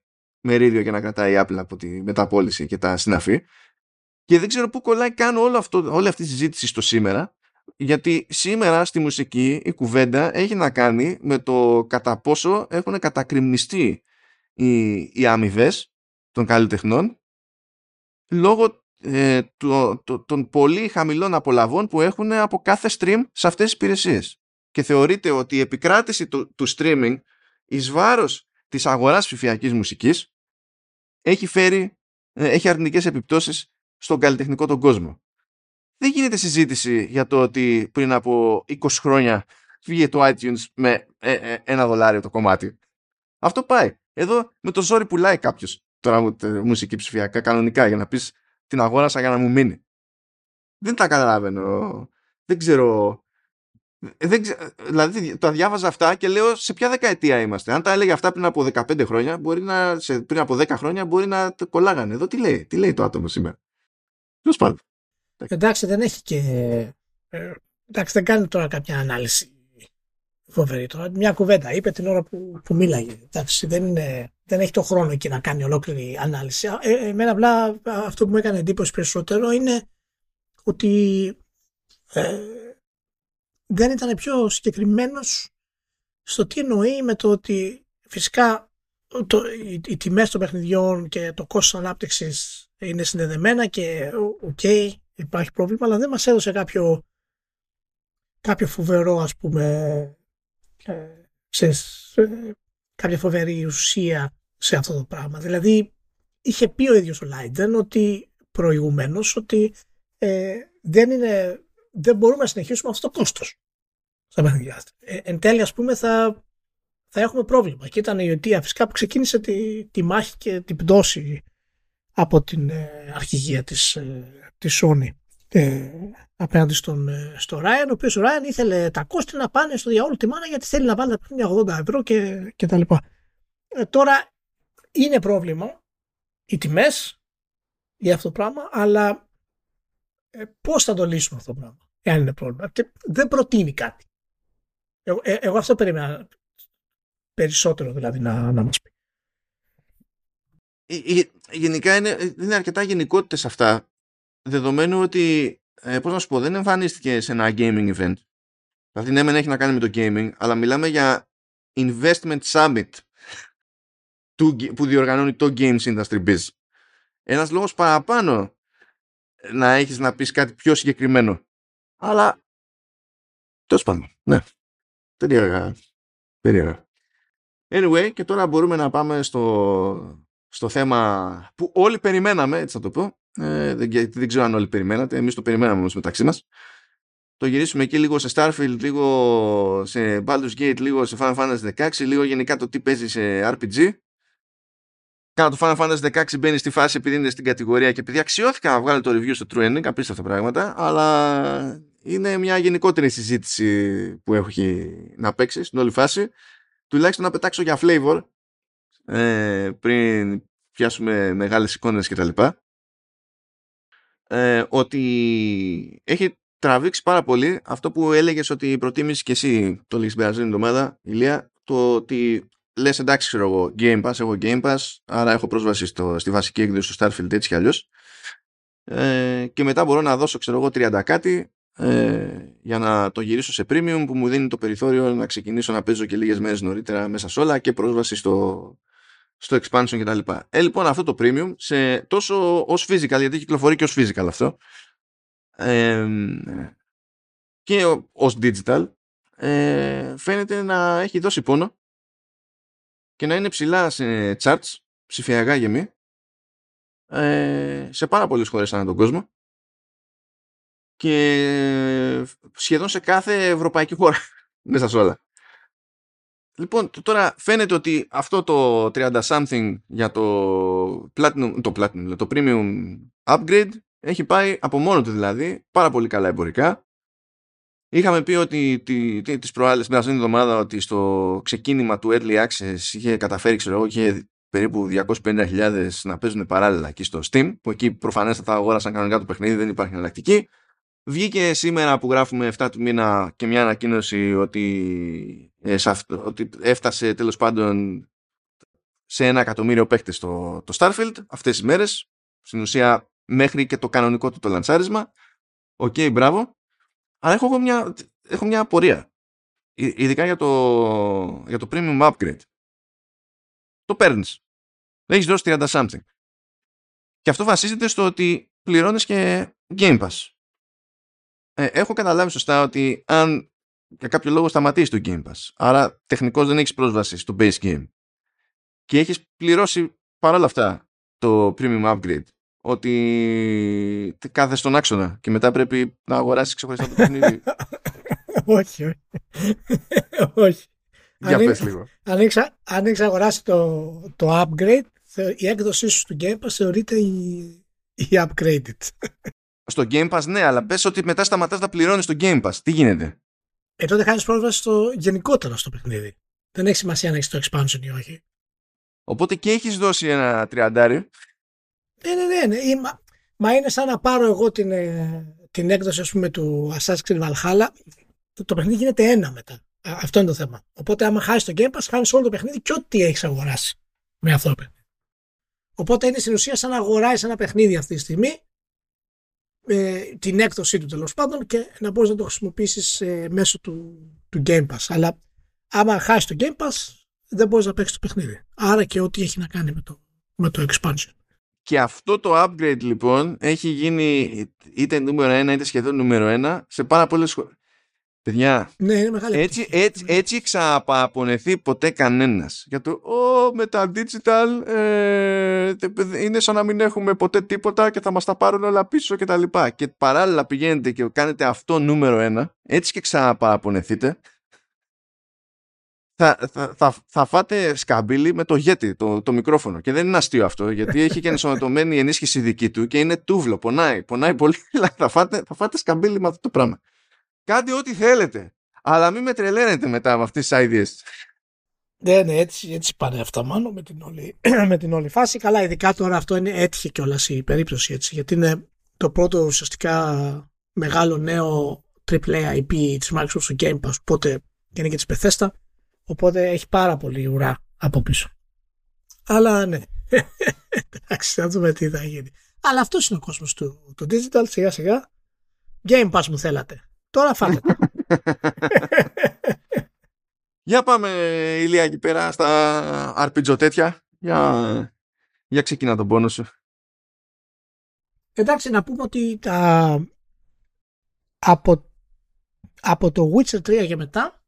μερίδιο και να κρατάει η Apple από τη μεταπώληση και τα συναφή, και δεν ξέρω πού κολλάει καν όλη αυτή τη συζήτηση στο σήμερα, γιατί σήμερα στη μουσική η κουβέντα έχει να κάνει με το κατά πόσο έχουν κατακριμνιστεί οι αμοιβές των καλλιτεχνών λόγω των πολύ χαμηλών απολαβών που έχουν από κάθε stream σε αυτές τις υπηρεσίες, και θεωρείται ότι η επικράτηση του streaming εις βάρος της αγοράς ψηφιακής μουσικής έχει αρνητικές επιπτώσεις στον καλλιτεχνικό τον κόσμο. Δεν γίνεται συζήτηση για το ότι πριν από 20 χρόνια βγήκε το iTunes με $1 το κομμάτι. Αυτό πάει. Εδώ με το ζόρι πουλάει κάποιος τώρα μουσική ψηφιακά κανονικά, για να πεις την αγόρασα για να μου μείνει. Δεν τα καταλαβαίνω. Δεν ξέρω. Δηλαδή τα διάβαζα αυτά και λέω σε ποια δεκαετία είμαστε. Αν τα έλεγε αυτά πριν από 15 χρόνια, πριν από 10 χρόνια μπορεί να κολλάγανε. Εδώ τι λέει το άτομο σήμερα. Τέλος πάντων. Εντάξει, δεν έχει και. Εντάξει, δεν κάνει τώρα κάποια ανάλυση φοβερή. Τώρα μια κουβέντα είπε την ώρα που μίλαγε. Εντάξει, δεν έχει το χρόνο εκεί να κάνει ολόκληρη ανάλυση. Εμένα απλά αυτό που μου έκανε εντύπωση περισσότερο είναι ότι δεν ήταν πιο συγκεκριμένος στο τι εννοεί με το ότι φυσικά οι τιμές των παιχνιδιών και το κόστος ανάπτυξης είναι συνδεδεμένα και okay, υπάρχει πρόβλημα, αλλά δεν μας έδωσε κάποιο φοβερό, ας πούμε, κάποια φοβερή ουσία σε αυτό το πράγμα. Δηλαδή είχε πει ο ίδιος ο Λέιντεν ότι προηγουμένως ότι δεν μπορούμε να συνεχίσουμε αυτό το κόστος. Εν τέλει, ας πούμε, θα έχουμε πρόβλημα. Και ήταν η αιτία φυσικά που ξεκίνησε τη μάχη και την πτώση από την αρχηγία της Sony απέναντι στο Ράιαν, ο οποίος ο Ράιαν ήθελε τα κόστη να πάνε στο διαόλου τη μάνα, γιατί θέλει να βάλει τα παιχνίδια €80 και τα λοιπά. Τώρα είναι πρόβλημα οι τιμές για αυτό το πράγμα, αλλά πώς θα το λύσουμε αυτό το πράγμα εάν είναι πρόβλημα? Δεν προτείνει κάτι. Εγώ αυτό περίμενα περισσότερο, δηλαδή να μας πει. Γενικά είναι αρκετά γενικότητες αυτά, δεδομένου ότι πώς να σου πω, δεν εμφανίστηκε σε ένα gaming event. Δηλαδή ναι, μεν έχει να κάνει με το gaming, αλλά μιλάμε για investment summit που διοργανώνει το Games Industry Biz. Ένας λόγος παραπάνω να έχεις να πεις κάτι πιο συγκεκριμένο. Αλλά τέλος πάντων, ναι, περίεργα. Anyway, και τώρα μπορούμε να πάμε στο θέμα που όλοι περιμέναμε, έτσι θα το πω. Δεν ξέρω αν όλοι περιμένατε, εμείς το περιμέναμε όμως μεταξύ μας. το γυρίσουμε εκεί λίγο σε Starfield, λίγο σε Baldur's Gate, λίγο σε Final Fantasy XVI, λίγο γενικά το τι παίζει σε RPG. Κάνα το Final Fantasy XVI μπαίνει στη φάση επειδή είναι στην κατηγορία και επειδή αξιώθηκα να βγάλω το review στο True Ending, απίστευτα πράγματα, αλλά είναι μια γενικότερη συζήτηση που έχει να παίξει στην όλη φάση. Τουλάχιστον να πετάξω για flavor πριν πιάσουμε μεγάλες εικόνες κτλ. Ότι έχει τραβήξει πάρα πολύ αυτό που έλεγες ότι προτίμησες και εσύ το λίγες περασμένη εβδομάδα, Ηλία, το ότι λες εντάξει ξέρω εγώ Game Pass, έχω Game Pass, άρα έχω πρόσβαση στη βασική έκδοση του Starfield έτσι κι αλλιώς, και μετά μπορώ να δώσω ξέρω εγώ 30 κάτι για να το γυρίσω σε premium που μου δίνει το περιθώριο να ξεκινήσω να παίζω και λίγες μέρες νωρίτερα μέσα σε όλα και πρόσβαση στο expansion κτλ. Λοιπόν, αυτό το premium σε, τόσο ως physical, γιατί κυκλοφορεί και ως physical αυτό, και ως digital, φαίνεται να έχει δώσει πόνο και να είναι ψηλά σε charts, ψηφιακά γεμί, σε πάρα πολλές χώρες ανά τον κόσμο και σχεδόν σε κάθε ευρωπαϊκή χώρα μέσα σε όλα. Λοιπόν, τώρα φαίνεται ότι αυτό το 30 something για το premium upgrade έχει πάει από μόνο του, δηλαδή πάρα πολύ καλά εμπορικά. Είχαμε πει ότι τις προάλλες μέσα στην εβδομάδα ότι στο ξεκίνημα του Early Access είχε καταφέρει είχε περίπου 250.000 να παίζουν παράλληλα εκεί στο Steam, που εκεί προφανές θα τα αγόρασαν κανονικά το παιχνίδι, δεν υπάρχει εναλλακτική. Βγήκε σήμερα που γράφουμε 7 του μήνα και μια ανακοίνωση ότι, ότι έφτασε τέλος πάντων σε 1 εκατομμύριο παίχτες το Starfield αυτές τις μέρες. Στην ουσία μέχρι και το κανονικό του το λαντσάρισμα. Οκ, μπράβο. Αλλά έχω μια απορία. Ειδικά για το premium upgrade. Το παίρνεις. Έχεις δώσει 30 something. Και αυτό βασίζεται στο ότι πληρώνεις και Game Pass. Έχω καταλάβει σωστά ότι αν για κάποιο λόγο σταματήσεις το Game Pass, άρα τεχνικώς δεν έχεις πρόσβαση στο base game και έχεις πληρώσει παρόλα αυτά το premium upgrade, ότι κάθεσαι στον άξονα και μετά πρέπει να αγοράσεις ξεχωριστά το παιχνίδι. Όχι. Όχι. Για πες λίγο. Αν έχεις αγοράσει το upgrade, η έκδοσή σου του Game Pass θεωρείται η upgraded. Στο Game Pass, ναι, αλλά πες ότι μετά σταματάς να πληρώνεις το Game Pass. Τι γίνεται? Τότε χάνεις πρόσβαση γενικότερα στο παιχνίδι. Δεν έχει σημασία αν έχεις το expansion ή όχι. Οπότε και έχεις δώσει ένα 30. Ναι. Μα είναι σαν να πάρω εγώ την έκδοση, ας πούμε, του Assassin's Creed Valhalla. Το παιχνίδι γίνεται ένα μετά. Αυτό είναι το θέμα. Οπότε άμα χάσεις το Game Pass, χάνεις όλο το παιχνίδι και ό,τι έχεις αγοράσει με αυτό το παιχνίδι. Οπότε είναι στην ουσία σαν να αγοράζεις ένα παιχνίδι αυτή τη στιγμή, την έκδοσή του τέλος πάντων, και να μπορείς να το χρησιμοποιήσεις μέσω του Game Pass. Αλλά άμα χάσεις το Game Pass δεν μπορείς να παίξεις το παιχνίδι. Άρα και ό,τι έχει να κάνει με το expansion. Και αυτό το upgrade λοιπόν έχει γίνει είτε νούμερο 1 είτε σχεδόν νούμερο 1 σε πάρα πολλές χώρες. Παιδιά, ναι, είναι μεγάλη έτσι ξαπαπονεθεί ποτέ κανένας για το με τα digital είναι σαν να μην έχουμε ποτέ τίποτα και θα μας τα πάρουν όλα πίσω και τα λοιπά, και παράλληλα πηγαίνετε και κάνετε αυτό νούμερο 1, έτσι και ξαπαπονεθείτε. Θα φάτε σκαμπίλι με το γέτι, το μικρόφωνο, και δεν είναι αστείο αυτό, γιατί έχει και ενσωματωμένη ενίσχυση δική του και είναι τούβλο, πονάει πολύ, αλλά θα φάτε σκαμπίλι με αυτό το πράγμα. Κάντε ό,τι θέλετε, αλλά μην με τρελαίνετε μετά από αυτές τις ideas. Ναι, έτσι πάνε αυτά μάλλον με την όλη φάση. Καλά, ειδικά τώρα αυτό έτυχε κιόλας η περίπτωση, έτσι, γιατί είναι το πρώτο ουσιαστικά μεγάλο νέο AAA IP της Microsoft στο Game Pass, οπότε και είναι και της Bethesda, οπότε έχει πάρα πολύ ουρά από πίσω. Αλλά ναι, εντάξει, θα δούμε τι θα γίνει. Αλλά αυτός είναι ο κόσμος του digital, σιγά σιγά. Game Pass μου θέλατε. Τώρα φάμε. Για πάμε, Ηλία, εκεί πέρα στα αρπιτζοτέτια. Για ξεκινά τον πόνο σου. Εντάξει, να πούμε ότι από το Witcher 3 και μετά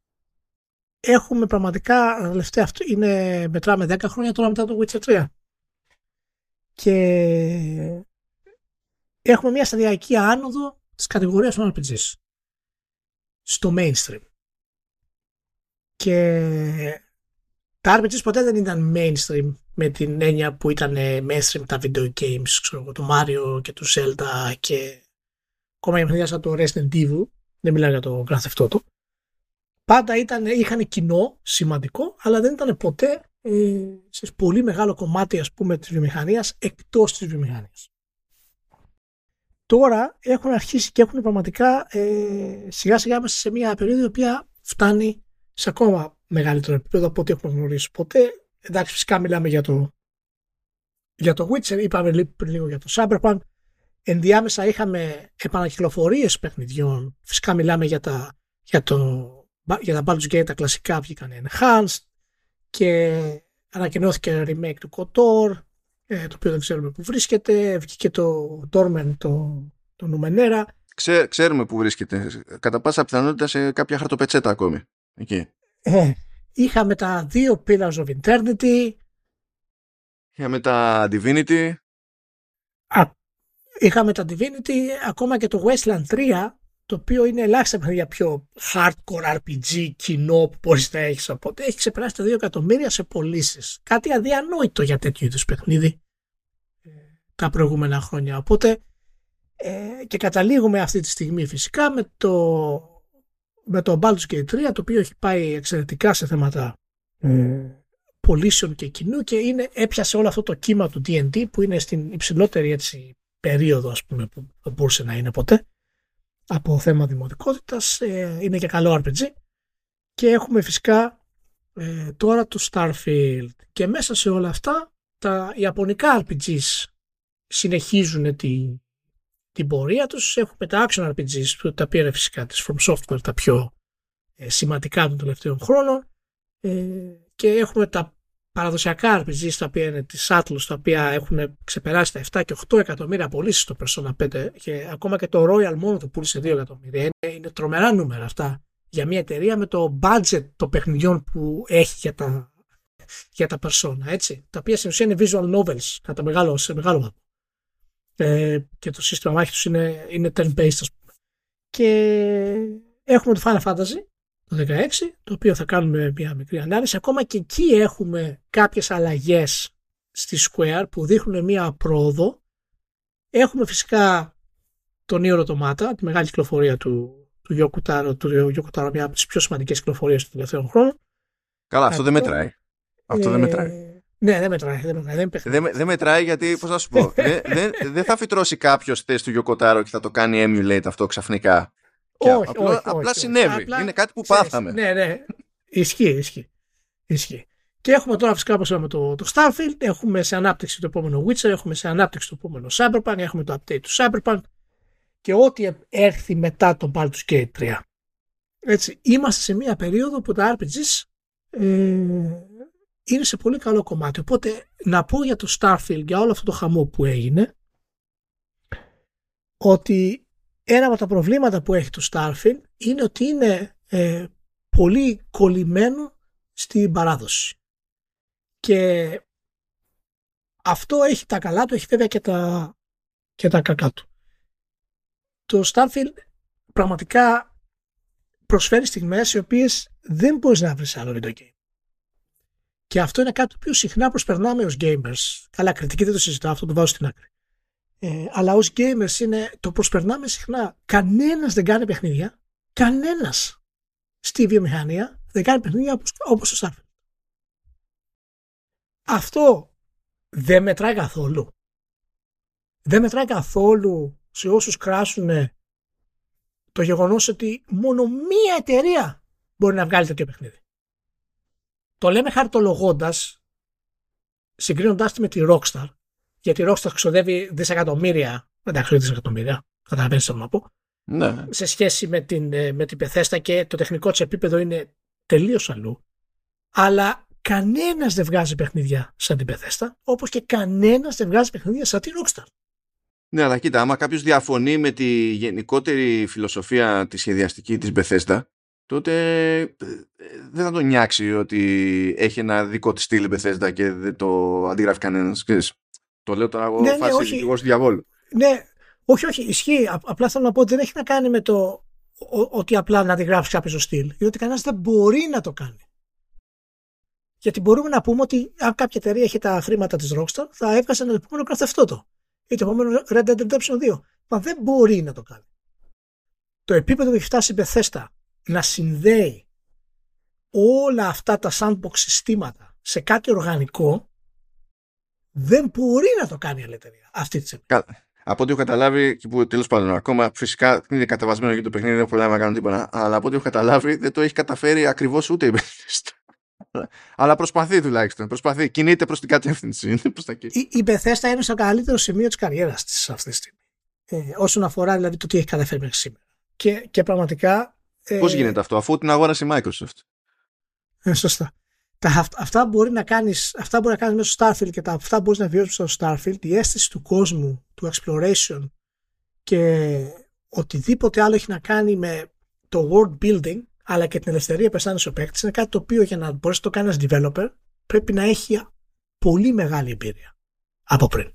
έχουμε πραγματικά τελευταία, αυτό είναι, μετράμε 10 χρόνια τώρα μετά το Witcher 3. Και έχουμε μια σταδιακή άνοδο της κατηγορίας των RPGs. στο mainstream. Και τα RPGs ποτέ δεν ήταν mainstream με την έννοια που ήταν mainstream τα video games, ξέρω, το Mario και το Zelda και ακόμα και παιχνίδια σαν το Resident Evil, δεν μιλάω για το Grand Theft Auto. Πάντα είχαν κοινό σημαντικό, αλλά δεν ήταν ποτέ σε πολύ μεγάλο κομμάτι, ας πούμε, της βιομηχανίας, εκτός της βιομηχανίας. Τώρα έχουν αρχίσει και έχουν πραγματικά σιγά σιγά μέσα σε μια περίοδο η οποία φτάνει σε ακόμα μεγαλύτερο επίπεδο από ό,τι έχουμε γνωρίσει ποτέ. Εντάξει, φυσικά μιλάμε για το Witcher, είπαμε πριν λίγο για το Cyberpunk. Ενδιάμεσα είχαμε επανακυκλοφορίες παιχνιδιών. Φυσικά μιλάμε για τα Baldur's Gate, τα κλασικά βγήκαν enhanced και ανακοινώθηκε remake του KOTOR, το οποίο δεν ξέρουμε που βρίσκεται. Βγήκε το Dormen, το Numenera. Ξέρουμε που βρίσκεται. Κατά πάσα πιθανότητα σε κάποια χαρτοπετσέτα ακόμη. Εκεί. Είχαμε τα 2 Pillars of Eternity. Είχαμε τα Divinity. Ακόμα και το Wasteland 3, το οποίο είναι ελάχιστα για πιο hardcore RPG κοινό που μπορείς να έχεις από τότε, έχει ξεπεράσει τα 2 εκατομμύρια σε πωλήσεις. Κάτι αδιανόητο για τέτοιου είδους παιχνίδι τα προηγούμενα χρόνια. Οπότε και καταλήγουμε αυτή τη στιγμή φυσικά με το Baldur's Gate 3, το οποίο έχει πάει εξαιρετικά σε θέματα πωλήσεων και κοινού και έπιασε όλο αυτό το κύμα του D&D που είναι στην υψηλότερη έτσι περίοδο, ας πούμε, που δεν μπορούσε να είναι ποτέ από θέμα δημοτικότητας. Είναι και καλό RPG και έχουμε φυσικά τώρα το Starfield και μέσα σε όλα αυτά τα ιαπωνικά RPGs συνεχίζουν την πορεία τους. Έχουμε τα action RPGs που τα πήρε φυσικά της From Software, τα πιο σημαντικά των τελευταίων χρόνων, και έχουμε τα παραδοσιακά RPGs, τα οποία είναι της Atlus, τα οποία έχουν ξεπεράσει τα 7 και 8 εκατομμύρια πωλήσεις στο Persona 5, και ακόμα και το Royal μόνο το πούλησε 2 εκατομμύρια. Είναι τρομερά νούμερα αυτά για μια εταιρεία με το budget των παιχνιδιών που έχει για τα Persona, έτσι, τα οποία στην ουσία είναι visual novels κατά μεγάλο, σε μεγάλο βαθμό, και το σύστημα μάχης τους είναι turn-based, ας πούμε. Και έχουμε το Final Fantasy το 16, το οποίο θα κάνουμε μια μικρή ανάλυση. Ακόμα και εκεί έχουμε κάποιες αλλαγές στη Square που δείχνουν μια πρόοδο. έχουμε φυσικά τον Nier Automata, τη μεγάλη κυκλοφορία του Yokotaro, μια από τις πιο σημαντικές κυκλοφορίες των τελευταίων χρόνων. Καλά, αυτό δεν μετράει. Αυτό δεν μετράει. Ναι, δεν μετράει γιατί, πώς να σου πω, δεν θα φυτρώσει κάποιος θέση του Yokotaro και θα το κάνει emulate αυτό ξαφνικά. Όχι, απλά συνέβη. Είναι κάτι που πάθαμε. Ναι. Ισχύει. Και έχουμε τώρα φυσικά, όπως είπαμε, το Starfield. Έχουμε σε ανάπτυξη το επόμενο Witcher. Έχουμε σε ανάπτυξη το επόμενο Cyberpunk. Έχουμε το update του Cyberpunk. Και ό,τι έρθει μετά το Baldur's Gate 3. Έτσι, είμαστε σε μια περίοδο που τα RPGs είναι σε πολύ καλό κομμάτι. Οπότε να πω για το Starfield, για όλο αυτό το χαμό που έγινε, ότι ένα από τα προβλήματα που έχει το Starfield είναι ότι είναι πολύ κολλημένο στην παράδοση. Και αυτό έχει τα καλά του, έχει βέβαια και τα κακά του. Το Starfield πραγματικά προσφέρει στιγμές οι οποίες δεν μπορείς να βρεις άλλο video game. Και αυτό είναι κάτι που συχνά προσπερνάμε ως gamers. Καλά, κριτική δεν το συζητάω, αυτό το βάζω στην άκρη. Αλλά ως gamers το προσπερνάμε συχνά. Κανένας δεν κάνει παιχνίδια. Κανένας στη βιομηχανία δεν κάνει παιχνίδια όπως το Starfield. Αυτό δεν μετράει καθόλου. Δεν μετράει καθόλου σε όσους κράσουν το γεγονός ότι μόνο μία εταιρεία μπορεί να βγάλει τέτοιο παιχνίδι. Το λέμε χαρτολογώντας, συγκρίνοντάς τη με τη Rockstar, γιατί η Rockstar ξοδεύει δισεκατομμύρια, εντάξει, δισεκατομμύρια, καταλαβαίνεις τι θέλω να πω, ναι, σε σχέση με την Bethesda, και το τεχνικό της επίπεδο είναι τελείως αλλού. Αλλά κανένας δεν βγάζει παιχνίδια σαν την Bethesda, όπως και κανένας δεν βγάζει παιχνίδια σαν την Rockstar. Ναι, αλλά κοίτα, άμα κάποιος διαφωνεί με τη γενικότερη φιλοσοφία τη σχεδιαστική της Bethesda, τότε δεν θα τον νιάξει ότι έχει ένα δικό της στυλ Bethesda και δεν το αντιγράφει κανένας. Το λέω τώρα εγώ, φάση δικηγόρος του διαβόλου. Ναι, όχι, ισχύει. Απλά θέλω να πω ότι δεν έχει να κάνει με το ότι απλά να τη γράψει κάποιο στο στυλ, διότι κανένας δεν μπορεί να το κάνει. Γιατί μπορούμε να πούμε ότι αν κάποια εταιρεία έχει τα χρήματα της Rockstar, θα έβγαζε το επόμενο Craft Auto ή το επόμενο Red Dead Redemption 2. Μα δεν μπορεί να το κάνει. Το επίπεδο που έχει φτάσει η Bethesda να συνδέει όλα αυτά τα sandbox συστήματα σε κάτι οργανικό, δεν μπορεί να το κάνει η εταιρεία αυτή τη εποχή. Από ό,τι έχω καταλάβει, και που τέλος πάντων ακόμα φυσικά είναι κατεβασμένο για το παιχνίδι, δεν έχω προλάβει να κάνω τίποτα, αλλά από ό,τι έχω καταλάβει δεν το έχει καταφέρει ακριβώς ούτε η Bethesda. Αλλά προσπαθεί τουλάχιστον. Προσπαθεί. Κινείται προς την κατεύθυνση. Η Bethesda είναι στο καλύτερο σημείο της καριέρας της αυτή τη στιγμή. Όσον αφορά δηλαδή το τι έχει καταφέρει μέχρι σήμερα. Και πραγματικά. Πώς γίνεται αυτό, αφού την αγόρασε η Microsoft. Σωστά. Αυτά μπορεί να κάνεις μέσω Starfield και αυτά μπορείς να βιώσεις στο Starfield. Η αίσθηση του κόσμου, του exploration και οτιδήποτε άλλο έχει να κάνει με το world building, αλλά και την ελευθερία που αισθάνεσαι ο παίκτης, είναι κάτι το οποίο για να μπορείς να το κάνεις developer πρέπει να έχει πολύ μεγάλη εμπειρία από πριν.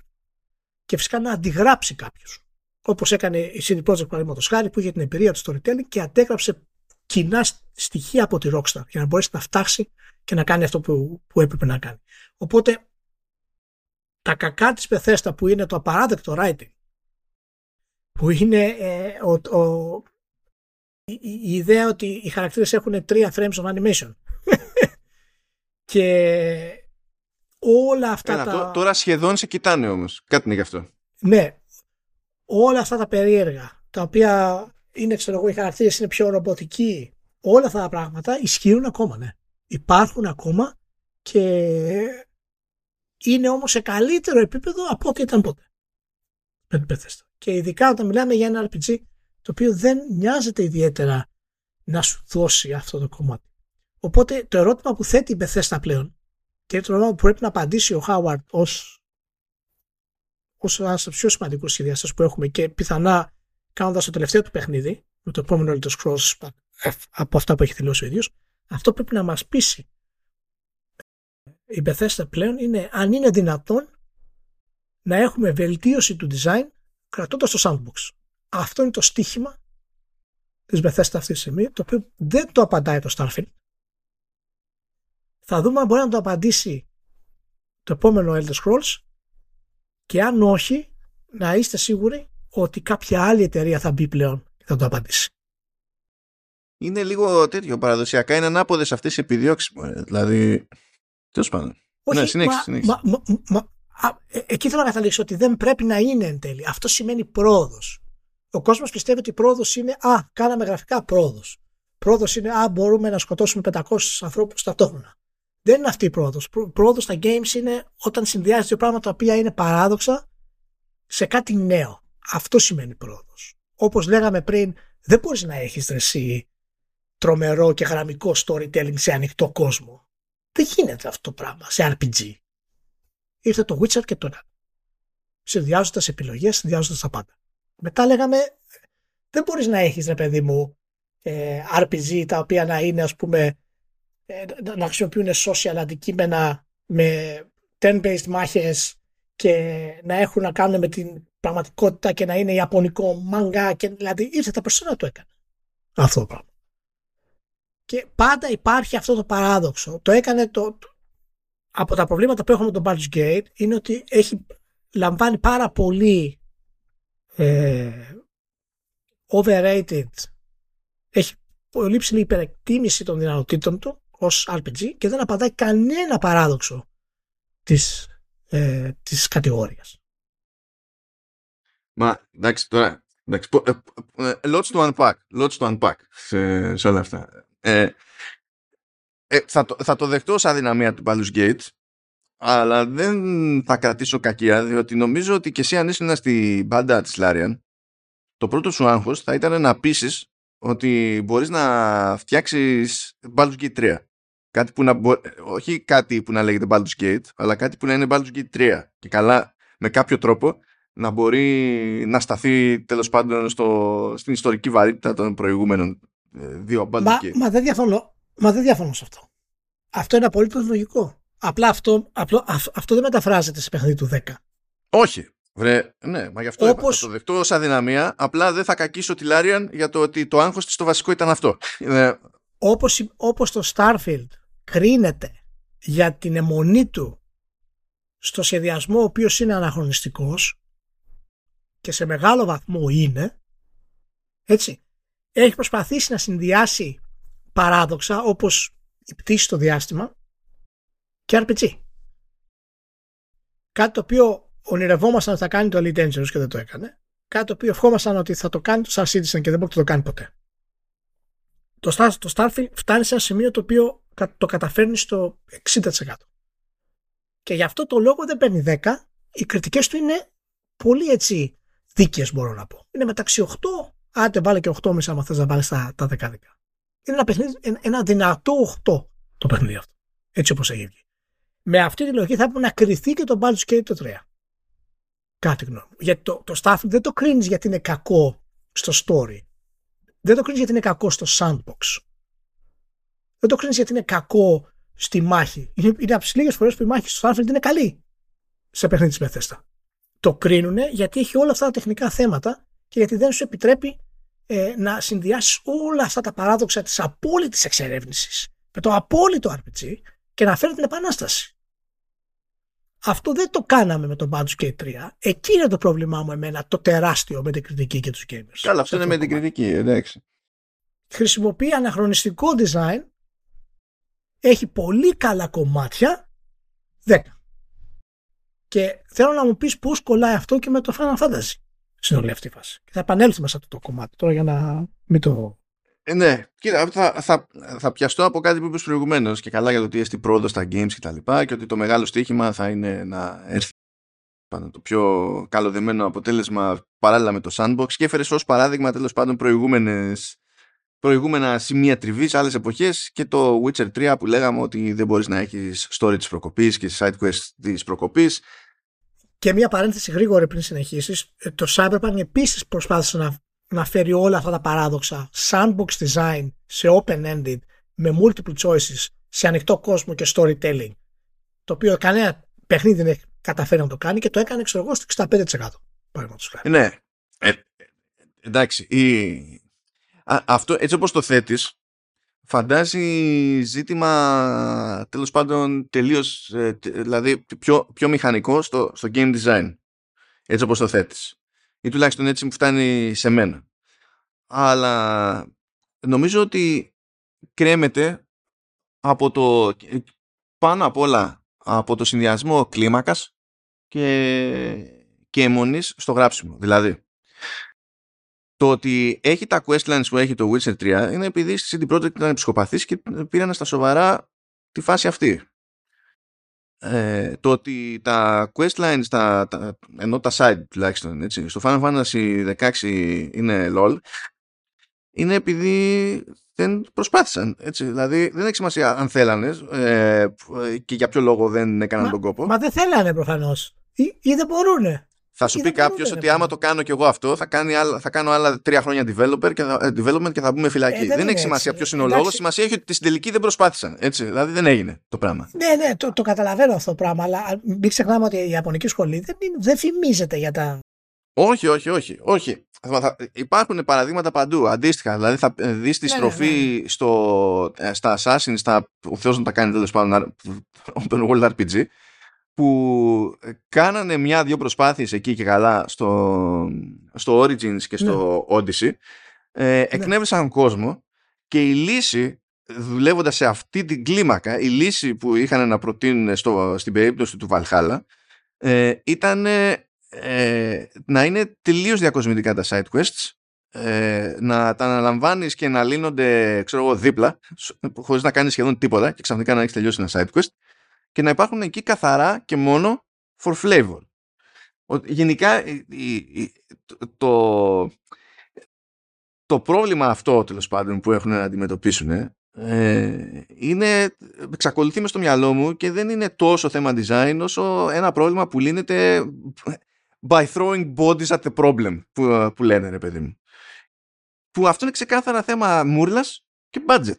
Και φυσικά να αντιγράψει κάποιους. Όπως έκανε η CD Projekt παραδείγματος χάρη, που είχε την εμπειρία του storytelling και αντέγραψε κοινά στοιχεία από τη Rockstar για να μπορέσει να φτάσει και να κάνει αυτό που έπρεπε να κάνει. Οπότε τα κακά της Bethesda, που είναι το απαράδεκτο writing, που είναι η ιδέα ότι οι χαρακτήρες έχουν 3 frames of animation και όλα αυτά. Τώρα σχεδόν σε κοιτάνε όμως, κάτι είναι γι' αυτό. Ναι, όλα αυτά τα περίεργα τα οποία είναι, ξέρω εγώ, οι χαρακτήρες είναι πιο ρομποτικοί, όλα αυτά τα πράγματα ισχύουν ακόμα, ναι. Υπάρχουν ακόμα και είναι όμως σε καλύτερο επίπεδο από ό,τι ήταν ποτέ με την Bethesda. Και ειδικά όταν μιλάμε για ένα RPG το οποίο δεν νοιάζεται ιδιαίτερα να σου δώσει αυτό το κομμάτι. Οπότε το ερώτημα που θέτει η Bethesda πλέον, και το ερώτημα που πρέπει να απαντήσει ο Howard ως ένας από τους πιο σημαντικούς σχεδιαστές που έχουμε, και πιθανά κάνοντας το τελευταίο του παιχνίδι, με το επόμενο Elder Scrolls από αυτά που έχει δηλώσει ο ίδιος, αυτό πρέπει να μας πείσει η Bethesda πλέον είναι αν είναι δυνατόν να έχουμε βελτίωση του design κρατώντας το sandbox. Αυτό είναι το στοίχημα της Bethesda αυτή τη στιγμή, το οποίο δεν το απαντάει το Starfield. Θα δούμε αν μπορεί να το απαντήσει το επόμενο Elder Scrolls, και αν όχι, να είστε σίγουροι ότι κάποια άλλη εταιρεία θα μπει πλέον και θα το απαντήσει. Είναι λίγο τέτοιο, παραδοσιακά είναι ανάποδες αυτές οι επιδιώξεις, δηλαδή τέλος πάντων. Όχι, ναι, συνέχισε. Εκεί θέλω να καταλήξω ότι δεν πρέπει να είναι εν τέλει. Αυτό σημαίνει πρόοδος. Ο κόσμος πιστεύει ότι η πρόοδος είναι «Α, κάναμε γραφικά πρόοδος». Πρόοδος είναι «Α, μπορούμε να σκοτώσουμε 500 ανθρώπους ταυτόχρονα». Δεν είναι αυτή η πρόοδος. Πρόοδος στα games είναι όταν συνδυάζεις δύο πράγματα τα οποία είναι παράδοξα σε κάτι νέο. Αυτό σημαίνει πρόοδος. Όπως λέγαμε πριν, δεν μπορείς να έχεις δρεσί τρομερό και γραμμικό storytelling σε ανοιχτό κόσμο. Δεν γίνεται αυτό το πράγμα σε RPG. Ήρθε το Witcher και το ένα. Συνδυάζοντας επιλογές, συνδυάζοντας τα πάντα. Μετά λέγαμε, δεν μπορείς να έχεις, ρε παιδί μου, RPG τα οποία να είναι, ας πούμε, να χρησιμοποιούν social αντικείμενα με turn-based μάχες και να έχουν να κάνουν με την πραγματικότητα και να είναι ιαπωνικό μάγκα, και δηλαδή ήρθε τα Persona το έκανε αυτό το πράγμα. Και πάντα υπάρχει αυτό το παράδοξο. Το έκανε από τα προβλήματα που έχουμε με τον Baldur's Gate είναι ότι λαμβάνει πάρα πολύ overrated, έχει πολύ ψηλή υπερεκτίμηση των δυνατοτήτων του ως RPG και δεν απαντάει κανένα παράδοξο της κατηγορίας. Μα εντάξει, τώρα lots to unpack σε όλα αυτά. Θα το δεχτώ ως αδυναμία του Baldur's Gate, αλλά δεν θα κρατήσω κακία, διότι νομίζω ότι και εσύ, αν ήσουν στην μπάντα της Larian, το πρώτο σου άγχος θα ήταν να πείσεις ότι μπορείς να φτιάξεις Baldur's Gate 3. Κάτι που όχι κάτι που να λέγεται Baldur's Gate, αλλά κάτι που να είναι Baldur's Gate 3. Και καλά, με κάποιο τρόπο να μπορεί να σταθεί τέλος πάντων στην ιστορική βαρύτητα των προηγούμενων δύο Baldur's Gate. Μα δεν διαφωνώ σε αυτό. Αυτό είναι απολύτως λογικό. Απλά αυτό δεν μεταφράζεται σε παιχνίδι του 10. Όχι. Βρε, ναι, μα γι' αυτό όπως... θα το δεχτώ ως αδυναμία, απλά δεν θα κακίσω τη Larian για το ότι το άγχος της το βασικό ήταν αυτό. Όπως το Starfield κρίνεται για την αιμονή του στο σχεδιασμό, ο οποίος είναι αναχρονιστικός και σε μεγάλο βαθμό είναι, έτσι, έχει προσπαθήσει να συνδυάσει παράδοξα όπως η πτήση στο διάστημα και RPG. Κάτι το οποίο ονειρευόμασταν ότι θα κάνει το Elite Dangerous και δεν το έκανε. Κάτι το οποίο ευχόμασταν ότι θα το κάνει το Star Citizen και δεν μπορεί να το κάνει ποτέ. Το Starfield φτάνει σε ένα σημείο το οποίο το καταφέρνει στο 60%. Και γι' αυτό το λόγο δεν παίρνει 10. Οι κριτικές του είναι πολύ έτσι δίκαιες, μπορώ να πω. Είναι μεταξύ 8, άντε βάλε και 8 μέσα, άμα θες να βάλεις τα 10. Είναι ένα παιχνίδι, ένα δυνατό 8 το παιχνίδι αυτό. Έτσι όπως έχει βγει. Με αυτή τη λογική θα έπρεπε να κριθεί και το Baldur's Gate 3. Κάτι γνώμη. Γιατί το Starfield δεν το κρίνεις γιατί είναι κακό στο story. Δεν το κρίνεις γιατί είναι κακό στο sandbox. Δεν το κρίνεις γιατί είναι κακό στη μάχη. Είναι από τις λίγες φορές που η μάχη στο Starfield είναι καλή σε παιχνίδι της Bethesda. Το κρίνουνε γιατί έχει όλα αυτά τα τεχνικά θέματα και γιατί δεν σου επιτρέπει να συνδυάσεις όλα αυτά τα παράδοξα της απόλυτης εξερεύνησης με το απόλυτο RPG και να φέρει την επανάσταση. Αυτό δεν το κάναμε με τον Baldur's Gate 3. Εκεί είναι το πρόβλημά μου εμένα, το τεράστιο με την κριτική και τους gamers. Καλά, αυτό είναι με την κριτική, εντάξει. Χρησιμοποιεί αναχρονιστικό design, έχει πολύ καλά κομμάτια, 10. Και θέλω να μου πεις πώς κολλάει αυτό και με το Final Fantasy στην όλη αυτή φάση. Και θα επανέλθουμε σε αυτό το κομμάτι τώρα για να μην το... Ναι, κοίτα, θα πιαστώ από κάτι που είπες προηγουμένως και καλά για το ότι έστει πρόοδο στα games και τα λοιπά και ότι το μεγάλο στοίχημα θα είναι να έρθει το πιο καλοδεμένο αποτέλεσμα παράλληλα με το sandbox και έφερες ως παράδειγμα τέλος πάντων προηγούμενα σημεία τριβής άλλες εποχές και το Witcher 3 που λέγαμε ότι δεν μπορείς να έχεις story της προκοπής και side quest της προκοπής. Και μια παρένθεση γρήγορη πριν συνεχίσεις, το Cyberpunk επίσης προσπάθησε να φέρει όλα αυτά τα παράδοξα sandbox design σε open-ended με multiple choices σε ανοιχτό κόσμο και storytelling, το οποίο κανένα παιχνίδι δεν έχει καταφέρει να το κάνει και το έκανε ξέρω εγώ στο 65%. Ναι, εντάξει. Αυτό έτσι όπως το θέτεις φαντάζει ζήτημα τέλος πάντων τελείως δηλαδή πιο μηχανικό στο game design, έτσι όπως το θέτεις. Ή τουλάχιστον έτσι μου φτάνει σε μένα. Αλλά νομίζω ότι κρέμεται από το, πάνω απ' όλα από το συνδυασμό κλίμακας και αιμονής στο γράψιμο. Δηλαδή, το ότι έχει τα questlines που έχει το Witcher 3 είναι επειδή στη CD Projekt ήταν ψυχοπαθής και πήραν στα σοβαρά τη φάση αυτή. Το ότι τα questlines, ενώ τα side τουλάχιστον, έτσι, στο Final Fantasy XVI είναι LOL, είναι επειδή δεν προσπάθησαν. Έτσι. Δηλαδή δεν έχει σημασία αν θέλανε και για ποιο λόγο δεν έκαναν τον κόπο. Μα δεν θέλανε προφανώς. Ή δεν μπορούνε. Θα σου πει κάποιος ότι άμα το κάνω κι εγώ αυτό θα κάνω άλλα 3 χρόνια development και θα μπούμε φυλακή. Δεν έχει σημασία ποιος είναι ο λόγος. Σημασία έχει ότι στην τελική δεν προσπάθησαν. Έτσι, δηλαδή δεν έγινε το πράγμα. Ναι, ναι, το καταλαβαίνω αυτό το πράγμα. Αλλά μην ξεχνάμε ότι η Ιαπωνική σχολή δεν φημίζεται για τα... Όχι. Υπάρχουν παραδείγματα παντού αντίστοιχα. Δηλαδή θα δεις τη στροφή στα Assassin's, ο Θεός να τα κάνει τέλος πάντων, Open World RPG, που κάνανε 1-2 προσπάθειες εκεί και καλά στο Origins και στο Odyssey, εκνεύρισαν κόσμο και η λύση, δουλεύοντας σε αυτή την κλίμακα, η λύση που είχαν να προτείνουν στην περίπτωση του Valhalla ήταν να είναι τελείως διακοσμητικά τα side quests, να τα αναλαμβάνεις και να λύνονται ξέρω εγώ δίπλα χωρίς να κάνεις σχεδόν τίποτα και ξαφνικά να έχεις τελειώσει ένα side quest και να υπάρχουν εκεί καθαρά και μόνο for flavor. Γενικά το πρόβλημα αυτό τέλος πάντων που έχουν να αντιμετωπίσουν εξακολουθεί μες στο μυαλό μου και δεν είναι τόσο θέμα design όσο ένα πρόβλημα που λύνεται by throwing bodies at the problem που λένε ρε παιδί μου. Που αυτό είναι ξεκάθαρα θέμα μούρλας και budget.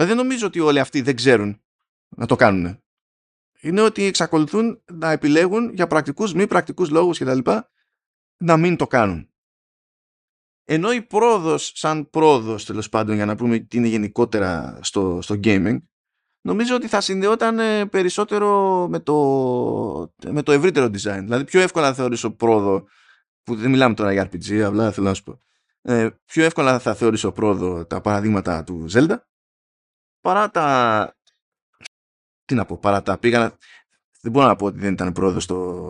Δεν νομίζω ότι όλοι αυτοί δεν ξέρουν να το κάνουν. είναι ότι εξακολουθούν να επιλέγουν για πρακτικούς, μη πρακτικούς λόγους κτλ. Να μην το κάνουν. Ενώ η πρόοδος, σαν πρόοδος τέλος πάντων, για να πούμε τι είναι γενικότερα στο gaming, νομίζω ότι θα συνδεόταν περισσότερο με το ευρύτερο design. Δηλαδή πιο εύκολα θα θεωρήσω πρόοδο, που δεν μιλάμε τώρα για RPG, απλά θέλω να σου πω, πιο εύκολα θα θεωρήσω πρόοδο τα παραδείγματα του Zelda, παρά τα... Τι να πω, παρά τα πήγα... Δεν μπορώ να πω ότι δεν ήταν πρόοδο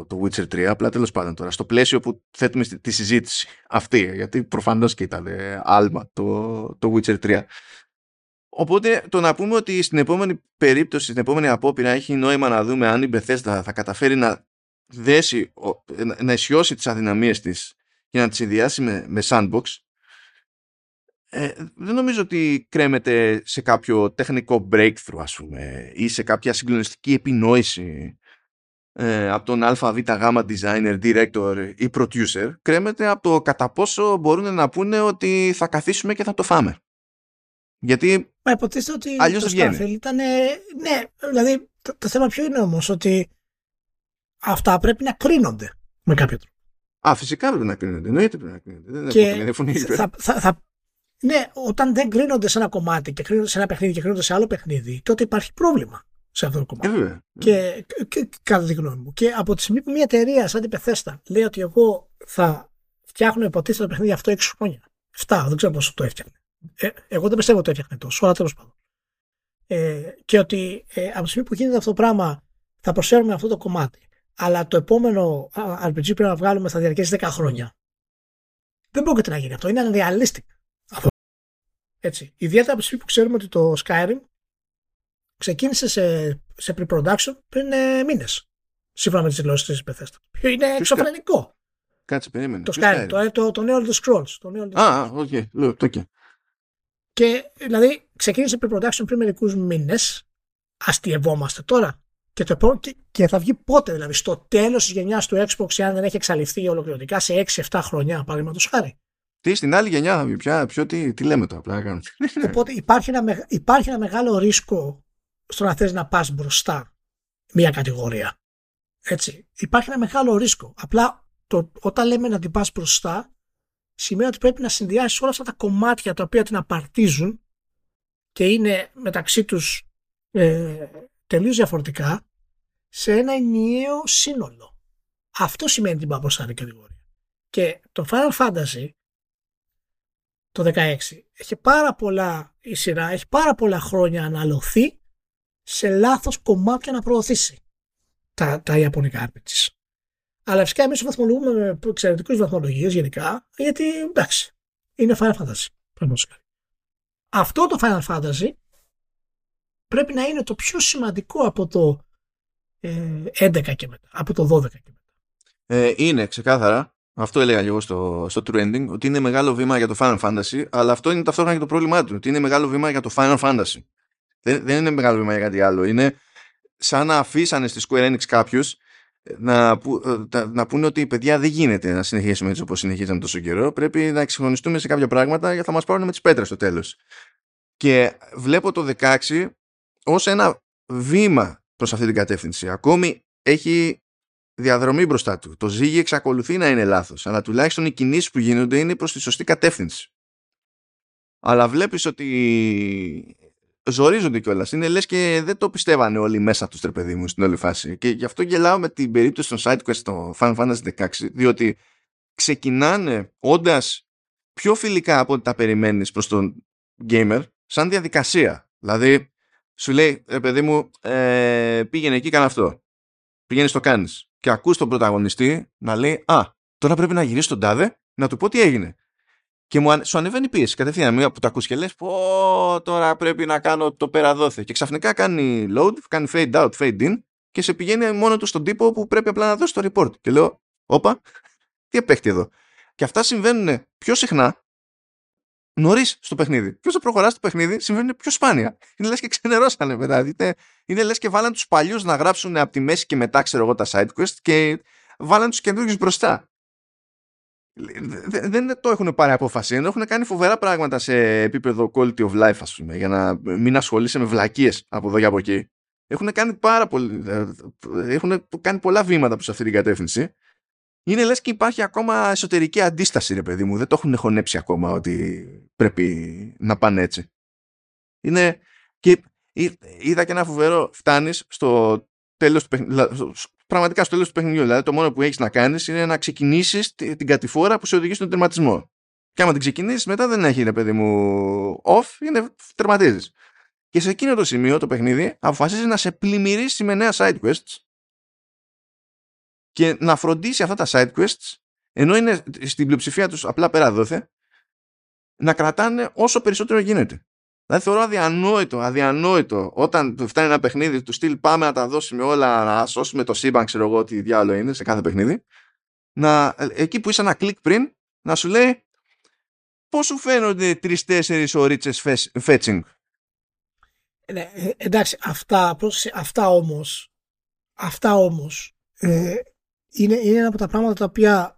το Witcher 3, απλά τέλος πάντων τώρα, στο πλαίσιο που θέτουμε τη συζήτηση αυτή, γιατί προφανώς και ήταν άλμα το Witcher 3. Οπότε το να πούμε ότι στην επόμενη περίπτωση, στην επόμενη απόπειρα, έχει νόημα να δούμε αν η Bethesda θα καταφέρει να δέσει, να ισιώσει τις αδυναμίες της και να τις συνδυάσει με sandbox, δεν νομίζω ότι κρέμεται σε κάποιο τεχνικό breakthrough, ας πούμε, ή σε κάποια συγκλονιστική επινόηση από τον ΑΒ designer, director ή producer. Κρέμεται από το κατά πόσο μπορούν να πούνε ότι θα καθίσουμε και θα το φάμε. Γιατί αλλιώς δεν βγαίνει. Ναι, δηλαδή το θέμα ποιο είναι όμως, ότι αυτά πρέπει να κρίνονται με κάποιο τρόπο. Α, φυσικά πρέπει να κρίνονται. Εννοείται πρέπει να κρίνονται. Ναι, όταν δεν κρίνονται σε ένα κομμάτι και κρίνονται σε ένα παιχνίδι και κρίνονται σε άλλο παιχνίδι, τότε υπάρχει πρόβλημα σε αυτό το κομμάτι. Και κατά τη γνώμη μου. Και από τη στιγμή που μια εταιρεία σαν την Bethesda λέει ότι εγώ θα φτιάχνω υποτίθεται το παιχνίδι αυτό 6 χρόνια. 7, δεν ξέρω πόσο το έφτιαχνε. Εγώ δεν πιστεύω ότι το έφτιαχνε τόσο, αλλά τέλος πάντων. Και ότι από τη στιγμή που γίνεται αυτό το πράγμα θα προσφέρουμε αυτό το κομμάτι, αλλά το επόμενο RPG πρέπει να βγάλουμε θα διαρκέσει 10 χρόνια. Δεν πρόκειται να γίνει αυτό. Είναι unrealistic. Έτσι. Ιδιαίτερα από τη στιγμή που ξέρουμε ότι το Skyrim ξεκίνησε σε pre-production πριν μήνες, σύμφωνα με τις δηλώσεις της Bethesda. Είναι εξωφρενικό. Κάτσε, περίμενε. Το Skyrim, το νέο Elder Scrolls. Α, οκ. Και δηλαδή ξεκίνησε pre-production πριν μερικούς μήνες. Αστιευόμαστε τώρα. Και θα βγει πότε, δηλαδή στο τέλος της γενιάς του Xbox, αν δεν έχει εξαλειφθεί ολοκληρωτικά σε 6-7 χρόνια, παραδείγματος χάρη. Στην άλλη γενιά θα βγει πια, τι λέμε τώρα, απλά να κάνουμε. Οπότε υπάρχει ένα μεγάλο ρίσκο στο να θες να πας μπροστά μια κατηγορία. Έτσι. Υπάρχει ένα μεγάλο ρίσκο. Απλά όταν λέμε να την πας μπροστά, σημαίνει ότι πρέπει να συνδυάσεις όλα αυτά τα κομμάτια τα οποία την απαρτίζουν και είναι μεταξύ τους τελείως διαφορετικά σε ένα ενιαίο σύνολο. Αυτό σημαίνει την πας μπροστά μια κατηγορία. Και το Final Fantasy το 16 η σειρά έχει πάρα πολλά χρόνια να αλωθεί σε λάθος κομμάτια να προωθήσει τα ιαπωνικά RPG. Αλλά φυσικά εμείς βαθμολογούμε με εξαιρετικούς βαθμολογίες γενικά, γιατί εντάξει, είναι Final Fantasy. Αυτό το Final Fantasy πρέπει να είναι το πιο σημαντικό από το 11 και μετά, από το 12 και μετά. Είναι ξεκάθαρα. Αυτό έλεγα λίγο στο True Ending, ότι είναι μεγάλο βήμα για το Final Fantasy, αλλά αυτό είναι ταυτόχρονα και το πρόβλημά του, ότι είναι μεγάλο βήμα για το Final Fantasy. Δεν είναι μεγάλο βήμα για κάτι άλλο. Είναι σαν να αφήσανε στη Square Enix κάποιους να πούνε ότι παιδιά δεν γίνεται να συνεχίσουμε έτσι όπως συνεχίζαμε τόσο καιρό. Πρέπει να εξυγχρονιστούμε σε κάποια πράγματα γιατί θα μας πάρουν με τις πέτρες στο τέλος. Και βλέπω το 16 ως ένα βήμα προς αυτή την κατεύθυνση. Ακόμη έχει διαδρομή μπροστά του. Το ζύγι εξακολουθεί να είναι λάθος, αλλά τουλάχιστον οι κινήσεις που γίνονται είναι προς τη σωστή κατεύθυνση. Αλλά βλέπεις ότι ζορίζονται κιόλας. Είναι λες και δεν το πιστεύανε όλοι μέσα τους, ρε παιδί μου, στην όλη φάση. Και γι' αυτό γελάω με την περίπτωση των sidequests στο Final Fantasy XVI, διότι ξεκινάνε όντας πιο φιλικά από ό,τι τα περιμένεις προς τον gamer, σαν διαδικασία. Δηλαδή, σου λέει, ρε παιδί μου, πήγαινε εκεί, κάνε αυτό. Πηγαίνεις, το κάνεις. Και ακούς τον πρωταγωνιστή να λέει «Α, τώρα πρέπει να γυρίσω τον τάδε, να του πω τι έγινε». Και σου ανεβαίνει η πίεση κατευθείαν, μία που το ακούς και λες «Πω, τώρα πρέπει να κάνω το πέρα δόθε». Και ξαφνικά κάνει load, κάνει fade out, fade in και σε πηγαίνει μόνο του στον τύπο που πρέπει απλά να δώσει το report. Και λέω «Όπα, τι επέχτη εδώ». Και αυτά συμβαίνουν πιο συχνά νωρίς στο παιχνίδι. Ποιος θα προχωρά στο παιχνίδι, συμβαίνουν πιο σπάνια. Είναι λες και ξενερώσανε μετά. Είναι λες και βάλαν τους παλιούς να γράψουν από τη μέση και μετά, ξέρω εγώ, τα sidequest και βάλαν τους καινούργιους μπροστά. Δεν το έχουν πάρει απόφαση. Ενώ έχουν κάνει φοβερά πράγματα σε επίπεδο quality of life, ας πούμε, για να μην ασχολείσαι με βλακίες από εδώ και από εκεί. Έχουν κάνει πολλά βήματα προς αυτή την κατεύθυνση. Είναι λες και υπάρχει ακόμα εσωτερική αντίσταση, ρε παιδί μου. Δεν το έχουν χωνέψει ακόμα ότι πρέπει να πάνε έτσι. Είναι... Και είδα και ένα φοβερό, φτάνεις στο τέλος του πραγματικά στο τέλος του παιχνιδιού. Δηλαδή το μόνο που έχεις να κάνεις είναι να ξεκινήσεις την κατηφόρα που σε οδηγεί στον τερματισμό. Και άμα την ξεκινήσεις μετά δεν έχει, ρε παιδί μου, off, είναι τερματίζεις. Και σε εκείνο το σημείο το παιχνίδι αποφασίζει να σε πλημμυρίσει με νέα side quests και να φροντίσει αυτά τα side quests, ενώ είναι στην πλειοψηφία τους απλά περάδοθε, να κρατάνε όσο περισσότερο γίνεται. Δηλαδή θεωρώ αδιανόητο όταν φτάνει ένα παιχνίδι του στυλ πάμε να τα δώσουμε όλα, να σώσουμε το σύμπαν, ξέρω εγώ τι διάλογο είναι σε κάθε παιχνίδι, να, εκεί που είσαι ένα κλικ πριν να σου λέει πώς σου φαίνονται 3-4 ορίτσες fetching. Ναι, εντάξει, αυτά όμως είναι ένα από τα πράγματα τα οποία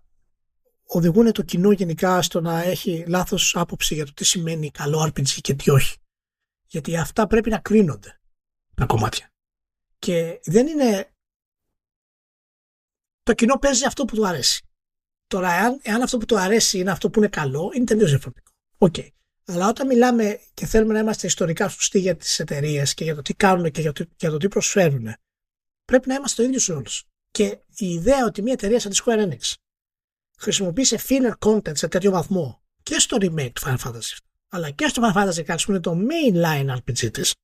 οδηγούν το κοινό γενικά στο να έχει λάθος άποψη για το τι σημαίνει καλό RPG και τι όχι. Γιατί αυτά πρέπει να κρίνονται τα κομμάτια. Και δεν είναι... Το κοινό παίζει αυτό που του αρέσει. Τώρα, εάν αυτό που του αρέσει είναι αυτό που είναι καλό, είναι τελείως διαφορετικό. Okay. Αλλά όταν μιλάμε και θέλουμε να είμαστε ιστορικά σωστοί για τις εταιρείες και για το τι κάνουν και για το τι προσφέρουν, πρέπει να είμαστε το ίδιο σε όλους. Και η ιδέα ότι μια εταιρεία σαν τη Square Enix χρησιμοποίησε filler content σε τέτοιο βαθμό και στο remake του Final Fantasy, αλλά και στο Final Fantasy XVI που είναι το mainline RPG της,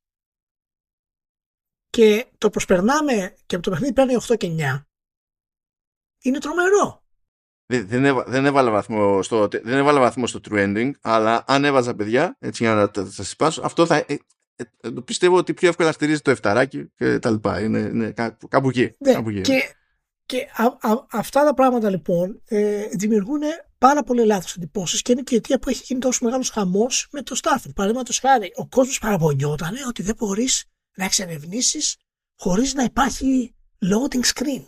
και το προσπερνάμε και το παιχνίδι παίρνει 8 και 9, είναι τρομερό. Δεν έβαλα βαθμό στο true ending, αλλά αν έβαζα, παιδιά, έτσι για να σας υπάσω, αυτό θα... πιστεύω ότι πιο εύκολα στηρίζει το εφταράκι και τα λοιπά. Είναι κάπου εκεί. Και αυτά τα πράγματα λοιπόν δημιουργούν πάρα πολύ λάθος εντυπώσεις και είναι και η αιτία που έχει γίνει τόσο μεγάλος χαμός με το Starfield. Παραδείγματος χάρη, ο κόσμος παραπονιόταν ότι δεν μπορείς να εξερευνήσεις χωρίς να υπάρχει loading screen.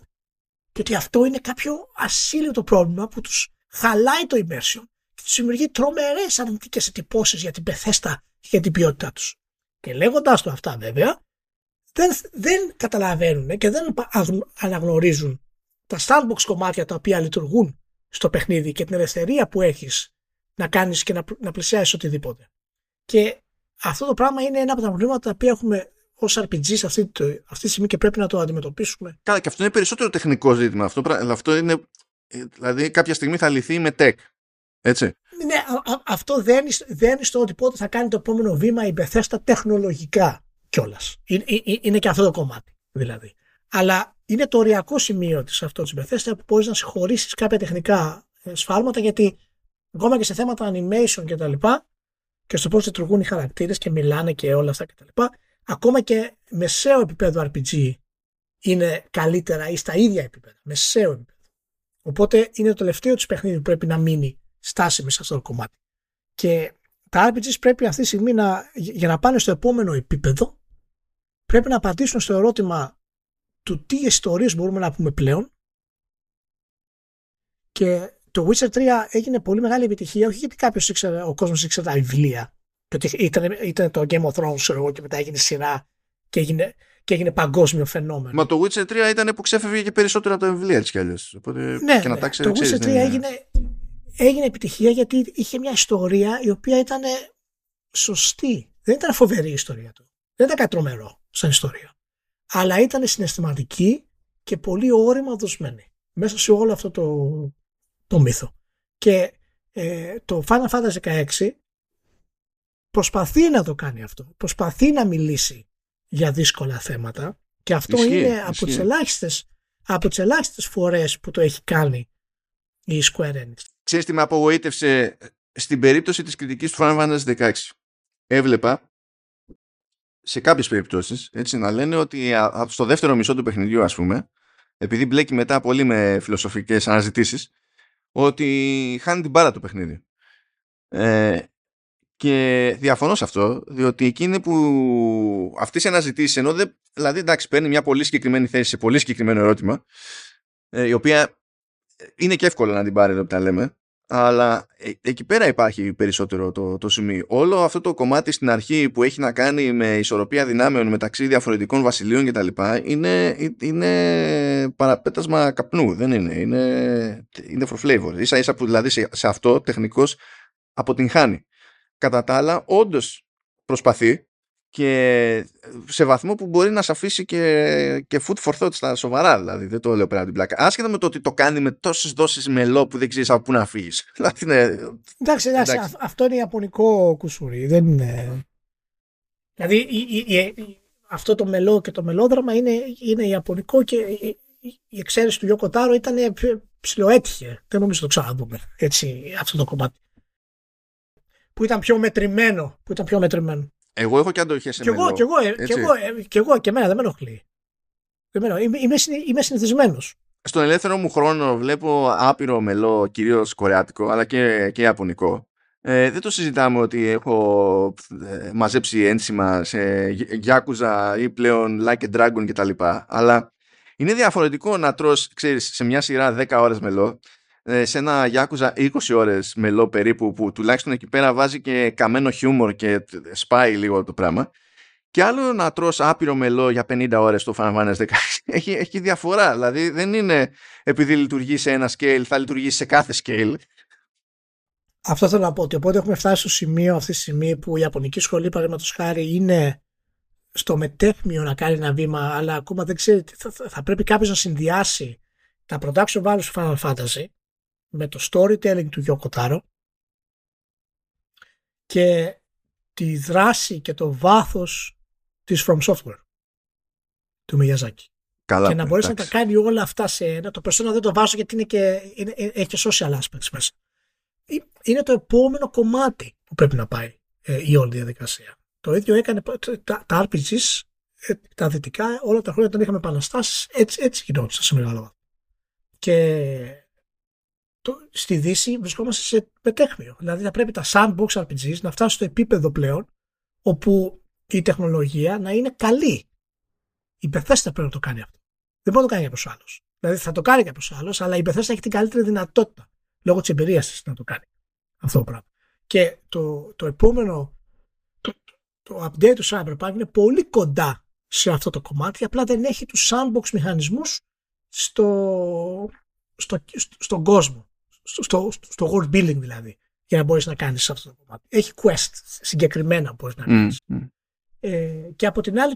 Και ότι αυτό είναι κάποιο ασύλλητο πρόβλημα που τους χαλάει το immersion και τους δημιουργεί τρομερές αρνητικές εντυπώσεις για την Bethesda και για την ποιότητά τους. Και λέγοντας το αυτά βέβαια, δεν καταλαβαίνουν και δεν αναγνωρίζουν τα sandbox κομμάτια τα οποία λειτουργούν στο παιχνίδι και την ελευθερία που έχεις να κάνεις και να πλησιάσεις οτιδήποτε. Και αυτό το πράγμα είναι ένα από τα προβλήματα τα οποία έχουμε ως RPG σε αυτή τη στιγμή και πρέπει να το αντιμετωπίσουμε. Καλά, και αυτό είναι περισσότερο τεχνικό ζήτημα. Αυτό είναι, δηλαδή κάποια στιγμή θα λυθεί με tech. Έτσι. Ναι, αυτό δεν είναι στο ότι πότε θα κάνει το επόμενο βήμα η Bethesda τεχνολογικά κιόλας. Είναι και αυτό το κομμάτι δηλαδή. Αλλά είναι το οριακό σημείο της αυτός της Bethesda που μπορείς να συγχωρήσεις κάποια τεχνικά σφάλματα, γιατί ακόμα και σε θέματα animation και τα λοιπά και στο πώς λειτουργούν οι χαρακτήρες και μιλάνε και όλα αυτά και τα λοιπά, ακόμα και μεσαίο επίπεδο RPG είναι καλύτερα ή στα ίδια επίπεδα. Μεσαίο επίπεδο. Οπότε είναι το τελευταίο της παιχνίδι που πρέπει να μείνει στάσιμη σε αυτό το κομμάτι. Και τα RPGs πρέπει αυτή τη στιγμή για να πάνε στο επόμενο επίπεδο πρέπει να απαντήσουν στο ερώτημα του τι ιστορίες μπορούμε να πούμε πλέον. Και το Witcher 3 έγινε πολύ μεγάλη επιτυχία, όχι γιατί κάποιος ήξερε, ο κόσμος ήξερε τα βιβλία και ότι ήταν το Game of Thrones εγώ, και μετά έγινε σειρά και έγινε παγκόσμιο φαινόμενο. Μα το Witcher 3 ήταν που ξέφευγε και περισσότερο από τα βιβλία της κι αλλιώς. Οπότε, ναι, και να τα ξέρεις, το Witcher 3 έγινε επιτυχία γιατί είχε μια ιστορία η οποία ήταν σωστή. Δεν ήταν φοβερή η ιστορία του. Δεν ήταν κάτι τρομερό σαν ιστορία. Αλλά ήταν συναισθηματική και πολύ όρημα δοσμένη μέσα σε όλο αυτό το μύθο. Και το Final Fantasy XVI προσπαθεί να το κάνει αυτό. Προσπαθεί να μιλήσει για δύσκολα θέματα και αυτό είναι από τις ελάχιστες φορές που το έχει κάνει η Square Enix. Ξέρεις τι με απογοήτευσε στην περίπτωση της κριτικής του Final Fantasy XVI? Έβλεπα σε κάποιες περιπτώσεις έτσι, να λένε ότι στο δεύτερο μισό του παιχνιδιού, ας πούμε, επειδή μπλέκει μετά πολύ με φιλοσοφικές αναζητήσεις, ότι χάνει την μπάρα το παιχνίδι. Και διαφωνώ σε αυτό, διότι εκείνη που αυτές οι αναζητήσεις, ενώ δεν, δηλαδή εντάξει, παίρνει μια πολύ συγκεκριμένη θέση σε πολύ συγκεκριμένο ερώτημα, η οποία είναι και εύκολο να την πάρει εδώ που τα λέμε, Αλλά εκεί πέρα υπάρχει περισσότερο το σημείο. Όλο αυτό το κομμάτι στην αρχή που έχει να κάνει με ισορροπία δυνάμεων μεταξύ διαφορετικών βασιλείων και τα λοιπά είναι παραπέτασμα καπνού. Δεν είναι for flavor. Ίσα-ίσα που δηλαδή σε αυτό τεχνικώς αποτυγχάνει. Κατά τα άλλα, όντως προσπαθεί και σε βαθμό που μπορεί να σε αφήσει και food for thought στα σοβαρά, δηλαδή δεν το λέω πέρα από την πλάκα, άσχετα με το ότι το κάνει με τόσες δόσεις μελό που δεν ξέρεις από πού να φύγεις. Εντάξει. Αυτό είναι ιαπωνικό κουσουρί, δεν είναι... Δηλαδή αυτό το μελό και το μελόδραμα είναι ιαπωνικό και η εξαίρεση του Γιώκο Τάρο ήταν ψιλοέτυχε, δεν νομίζω το ξαναδούμε έτσι αυτό το κομμάτι που ήταν πιο μετρημένο, Εγώ έχω και αντοχές σε μελό. Κι εγώ και εμένα δεν με ενοχλεί. Είμαι συνηθισμένος. Στον ελεύθερο μου χρόνο βλέπω άπειρο μελό, κυρίως κορεάτικο, αλλά και ιαπωνικό. Δεν το συζητάμε ότι έχω μαζέψει ένσημα σε γιάκουζα ή πλέον Like a Dragon κτλ. Αλλά είναι διαφορετικό να τρως, ξέρεις, σε μια σειρά 10 ώρες μελό, σε ένα γιάκουζα 20 ώρες μελό περίπου, που τουλάχιστον εκεί πέρα βάζει και καμένο χιούμορ και σπάει λίγο το πράγμα, και άλλο να τρως άπειρο μελό για 50 ώρες το Final Fantasy 16. Έχει διαφορά, δηλαδή δεν είναι επειδή λειτουργεί σε ένα scale θα λειτουργήσει σε κάθε scale. Αυτό θέλω να πω, ότι οπότε έχουμε φτάσει στο σημείο αυτή τη στιγμή που η Ιαπωνική σχολή, παραδείγματος χάρη, είναι στο μετέχμιο να κάνει ένα βήμα, αλλά ακόμα δεν ξέρει, θα πρέπει κάποιος να συνδυάσει τα production values του Final Fantasy με το storytelling του Γιώκο Τάρο και τη δράση και το βάθος της From Software του Μιγιαζάκη. Καλά, και να μπορέσει να τα κάνει όλα αυτά σε ένα. Το Persona δεν το βάζω γιατί έχει και social aspects μέσα. Είναι το επόμενο κομμάτι που πρέπει να πάει η όλη διαδικασία. Το ίδιο έκανε τα RPGs, τα δυτικά, όλα τα χρόνια όταν είχαμε επαναστάσεις, έτσι γινόντουσαν σε μεγάλο βαθμό. Και στη Δύση βρισκόμαστε σε μετέχμιο. Δηλαδή θα πρέπει τα sandbox RPGs να φτάσουν στο επίπεδο πλέον όπου η τεχνολογία να είναι καλή. Η Bethesda πρέπει να το κάνει αυτό. Δεν μπορεί να το κάνει κάποιος άλλος. Δηλαδή θα το κάνει κάποιος άλλος, αλλά η Bethesda έχει την καλύτερη δυνατότητα λόγω της εμπειρίας της να το κάνει αυτό το πράγμα. Και το επόμενο, το update του Cyberpunk είναι πολύ κοντά σε αυτό το κομμάτι, απλά δεν έχει τους sandbox μηχανισμούς στον κόσμο. Στο world building δηλαδή, για να μπορείς να κάνεις αυτό το κομμάτι. Έχει quest συγκεκριμένα που μπορείς να κάνεις. Και από την άλλη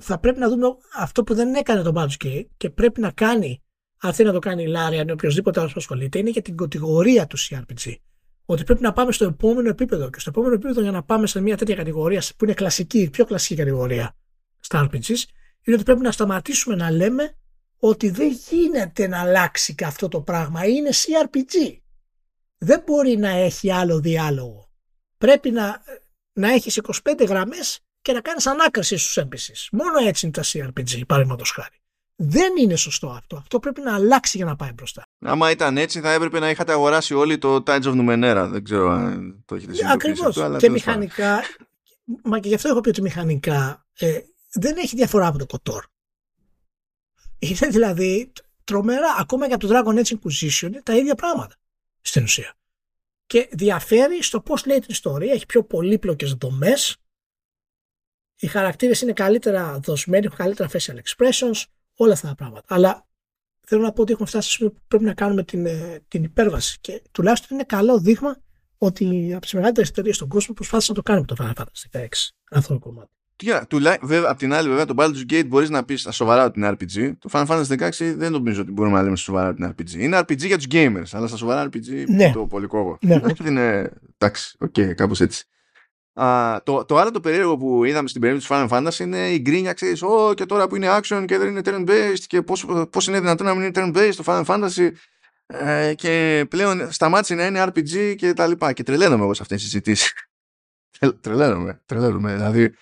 θα πρέπει να δούμε αυτό που δεν έκανε το Baldur's Gate και πρέπει να κάνει, αν θέλει να το κάνει η Λάρια ή οποιοδήποτε άλλος που ασχολείται, είναι για την κατηγορία του CRPG. Ότι πρέπει να πάμε στο επόμενο επίπεδο. Και στο επόμενο επίπεδο, για να πάμε σε μια τέτοια κατηγορία που είναι κλασική, πιο κλασική κατηγορία στα RPGs, είναι ότι πρέπει να σταματήσουμε να λέμε ότι δεν γίνεται να αλλάξει και αυτό το πράγμα. Είναι CRPG. Δεν μπορεί να έχει άλλο διάλογο. Πρέπει να έχεις 25 γραμμές και να κάνεις ανάκριση στους NPCs. Μόνο έτσι είναι τα CRPG, παραδείγματος χάρη. Δεν είναι σωστό αυτό. Αυτό πρέπει να αλλάξει για να πάει μπροστά. Άμα ήταν έτσι, θα έπρεπε να είχατε αγοράσει όλοι το Tides of Numenera. Δεν ξέρω αν το έχετε συνειδητοποιήσει. Ακριβώς. Αυτό, αλλά και μηχανικά. Μα και γι' αυτό έχω πει ότι μηχανικά δεν έχει διαφορά από το κοτόρ. Είναι δηλαδή τρομερά, ακόμα και από το Dragon Age Inquisition, τα ίδια πράγματα στην ουσία. Και διαφέρει στο πώς λέει την ιστορία, έχει πιο πολύπλοκες δομές, οι χαρακτήρες είναι καλύτερα δοσμένοι, έχουν καλύτερα facial expressions, όλα αυτά τα πράγματα. Αλλά θέλω να πω ότι έχουμε φτάσει στο σημείο που πρέπει να κάνουμε την υπέρβαση, και τουλάχιστον είναι καλό δείγμα ότι από τις μεγαλύτερες εταιρείες στον κόσμο προσπάθησαν να το κάνουμε το Final Fantasy XVI, αυτό το κομμάτι. Απ' την άλλη, βέβαια, το Baldur's Gate μπορείς να πεις σοβαρά ότι είναι RPG. Το Final Fantasy 16 δεν νομίζω ότι μπορούμε να λέμε σοβαρά ότι είναι RPG. Είναι RPG για τους gamers, αλλά στα σοβαρά RPG, ναι, το πολυκόβω. Ναι. Εντάξει, οκ, κάπως έτσι. Το άλλο το περίεργο που είδαμε στην περίπτωση του Final Fantasy είναι η γκρίνια, ξέρεις, και τώρα που είναι action και δεν είναι turn-based, και πώς είναι δυνατόν να μην είναι turn-based το Final Fantasy, και πλέον σταμάτησε να είναι RPG και τα λοιπά. Και τρελαίνομαι εγώ σε αυτές τις συζητήσεις. Τρελαίνομαι, δηλαδή.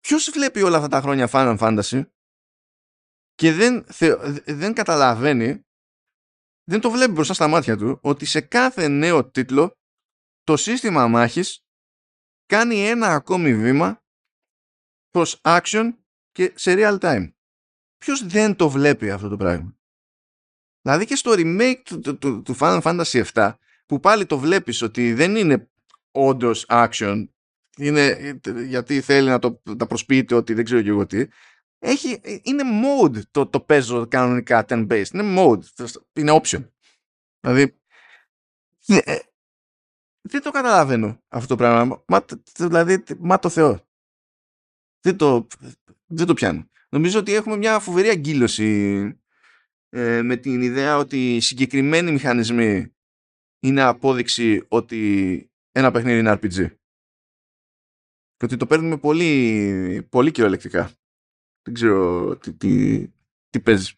Ποιος βλέπει όλα αυτά τα χρόνια Final Fantasy και δεν καταλαβαίνει, δεν το βλέπει μπροστά στα μάτια του, ότι σε κάθε νέο τίτλο το σύστημα μάχης κάνει ένα ακόμη βήμα προς action και σε real time. Ποιος δεν το βλέπει αυτό το πράγμα? Δηλαδή και στο remake του Final Fantasy VII, που πάλι το βλέπεις ότι δεν είναι όντως action, είναι γιατί θέλει να τα προσποιείται ότι δεν ξέρω και εγώ τι, είναι mode το παίζω κανονικά 10-based, είναι mode, είναι option. Δηλαδή δεν το καταλαβαίνω αυτό το πράγμα, δηλαδή μα το Θεό. Δεν το πιάνω. Νομίζω ότι έχουμε μια φοβερή αγκύλωση με την ιδέα ότι συγκεκριμένοι μηχανισμοί είναι απόδειξη ότι ένα παιχνίδι είναι RPG. Και ότι το παίρνουμε πολύ, πολύ κυριολεκτικά. Δεν ξέρω τι παίζει.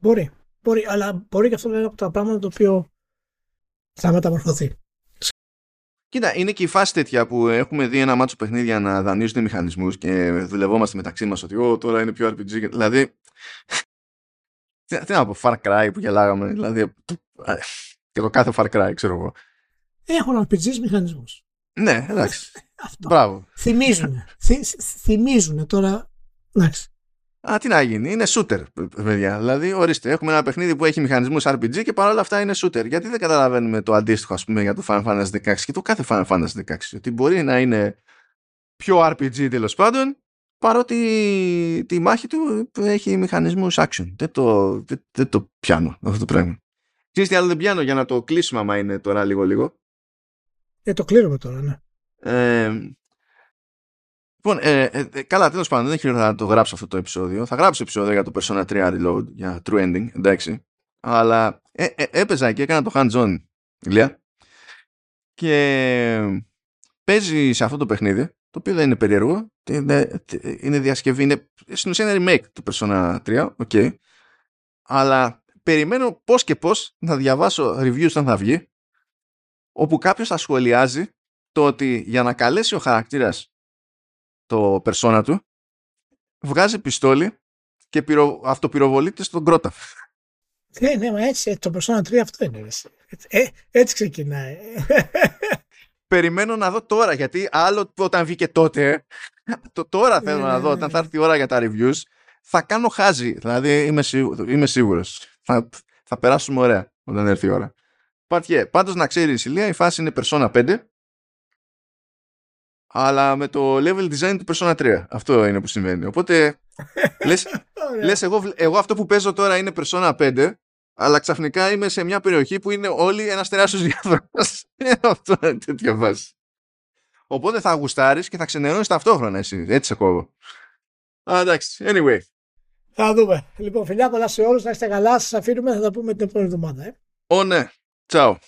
Μπορεί, αλλά μπορεί και αυτό να είναι από τα πράγματα το οποίο θα μεταμορφωθεί. Κοίτα, είναι και η φάση τέτοια που έχουμε δει ένα μάτσο παιχνίδια να δανείζονται μηχανισμούς και δουλευόμαστε μεταξύ μας ότι τώρα είναι πιο RPG. Δηλαδή, τι να πω, Far Cry που γελάγαμε, δηλαδή, και το κάθε Far Cry, ξέρω εγώ. Έχουν RPGs μηχανισμούς. Ναι, εντάξει. Αυτό. Μπράβο. Θυμίζουν τώρα, εντάξει. Α, τι να γίνει, είναι shooter, παιδιά. Δηλαδή, ορίστε, έχουμε ένα παιχνίδι που έχει μηχανισμούς RPG και παρόλα αυτά είναι shooter. Γιατί δεν καταλαβαίνουμε το αντίστοιχο, ας πούμε, για το Final Fantasy XVI και το κάθε Final Fantasy XVI, ότι μπορεί να είναι πιο RPG τέλος πάντων, παρότι τη μάχη του έχει μηχανισμούς action. Δεν το πιάνω αυτό το πράγμα. Ξέρεις τι άλλο δεν πιάνω, για να το κλείσουμε, άμα είναι τώρα λίγο-λίγο. Το κλείνουμε τώρα, ναι. Λοιπόν, καλά, τέλος πάντων, δεν έχει να το γράψω αυτό το επεισόδιο. Θα γράψω επεισόδιο για το Persona 3 Reload, για True Ending, εντάξει. Αλλά έπαιζα και έκανα το hands-on, Ηλία. Και παίζει σε αυτό το παιχνίδι, το οποίο δεν είναι περίεργο. Είναι διασκευή, στην ουσία είναι remake του Persona 3, ok. Αλλά περιμένω πώς και πώς να διαβάσω reviews όταν θα βγει, όπου κάποιος θα σχολιάζει το ότι για να καλέσει ο χαρακτήρας το περσόνα του, βγάζει πιστόλι και αυτοπυροβολείται στον Κρότα. Ναι, μα έτσι το Persona 3 αυτό είναι. Έτσι ξεκινάει. Περιμένω να δω τώρα, γιατί άλλο όταν βγήκε τότε, το τώρα θέλω να δω, όταν θα έρθει η ώρα για τα reviews, θα κάνω χάζι. Δηλαδή είμαι σίγουρος. Θα περάσουμε ωραία όταν έρθει η ώρα. Πάντως να ξέρεις, Ηλία, η φάση είναι Persona 5, αλλά με το level design του Persona 3. Αυτό είναι που συμβαίνει. Οπότε λες εγώ αυτό που παίζω τώρα είναι Persona 5, αλλά ξαφνικά είμαι σε μια περιοχή που είναι όλοι ένας τεράστιος διάδρομος. Αυτό είναι τέτοια βάση. Οπότε θα γουστάρεις και θα ξενερώνεις ταυτόχρονα εσύ. Έτσι σε κόβω. Εντάξει, anyway. Θα δούμε. Λοιπόν, φιλιά πολλά σε όλους, να είστε καλά. Σας αφήνουμε, θα τα πούμε την επόμενη εβδομάδα. Ναι. Τσάου.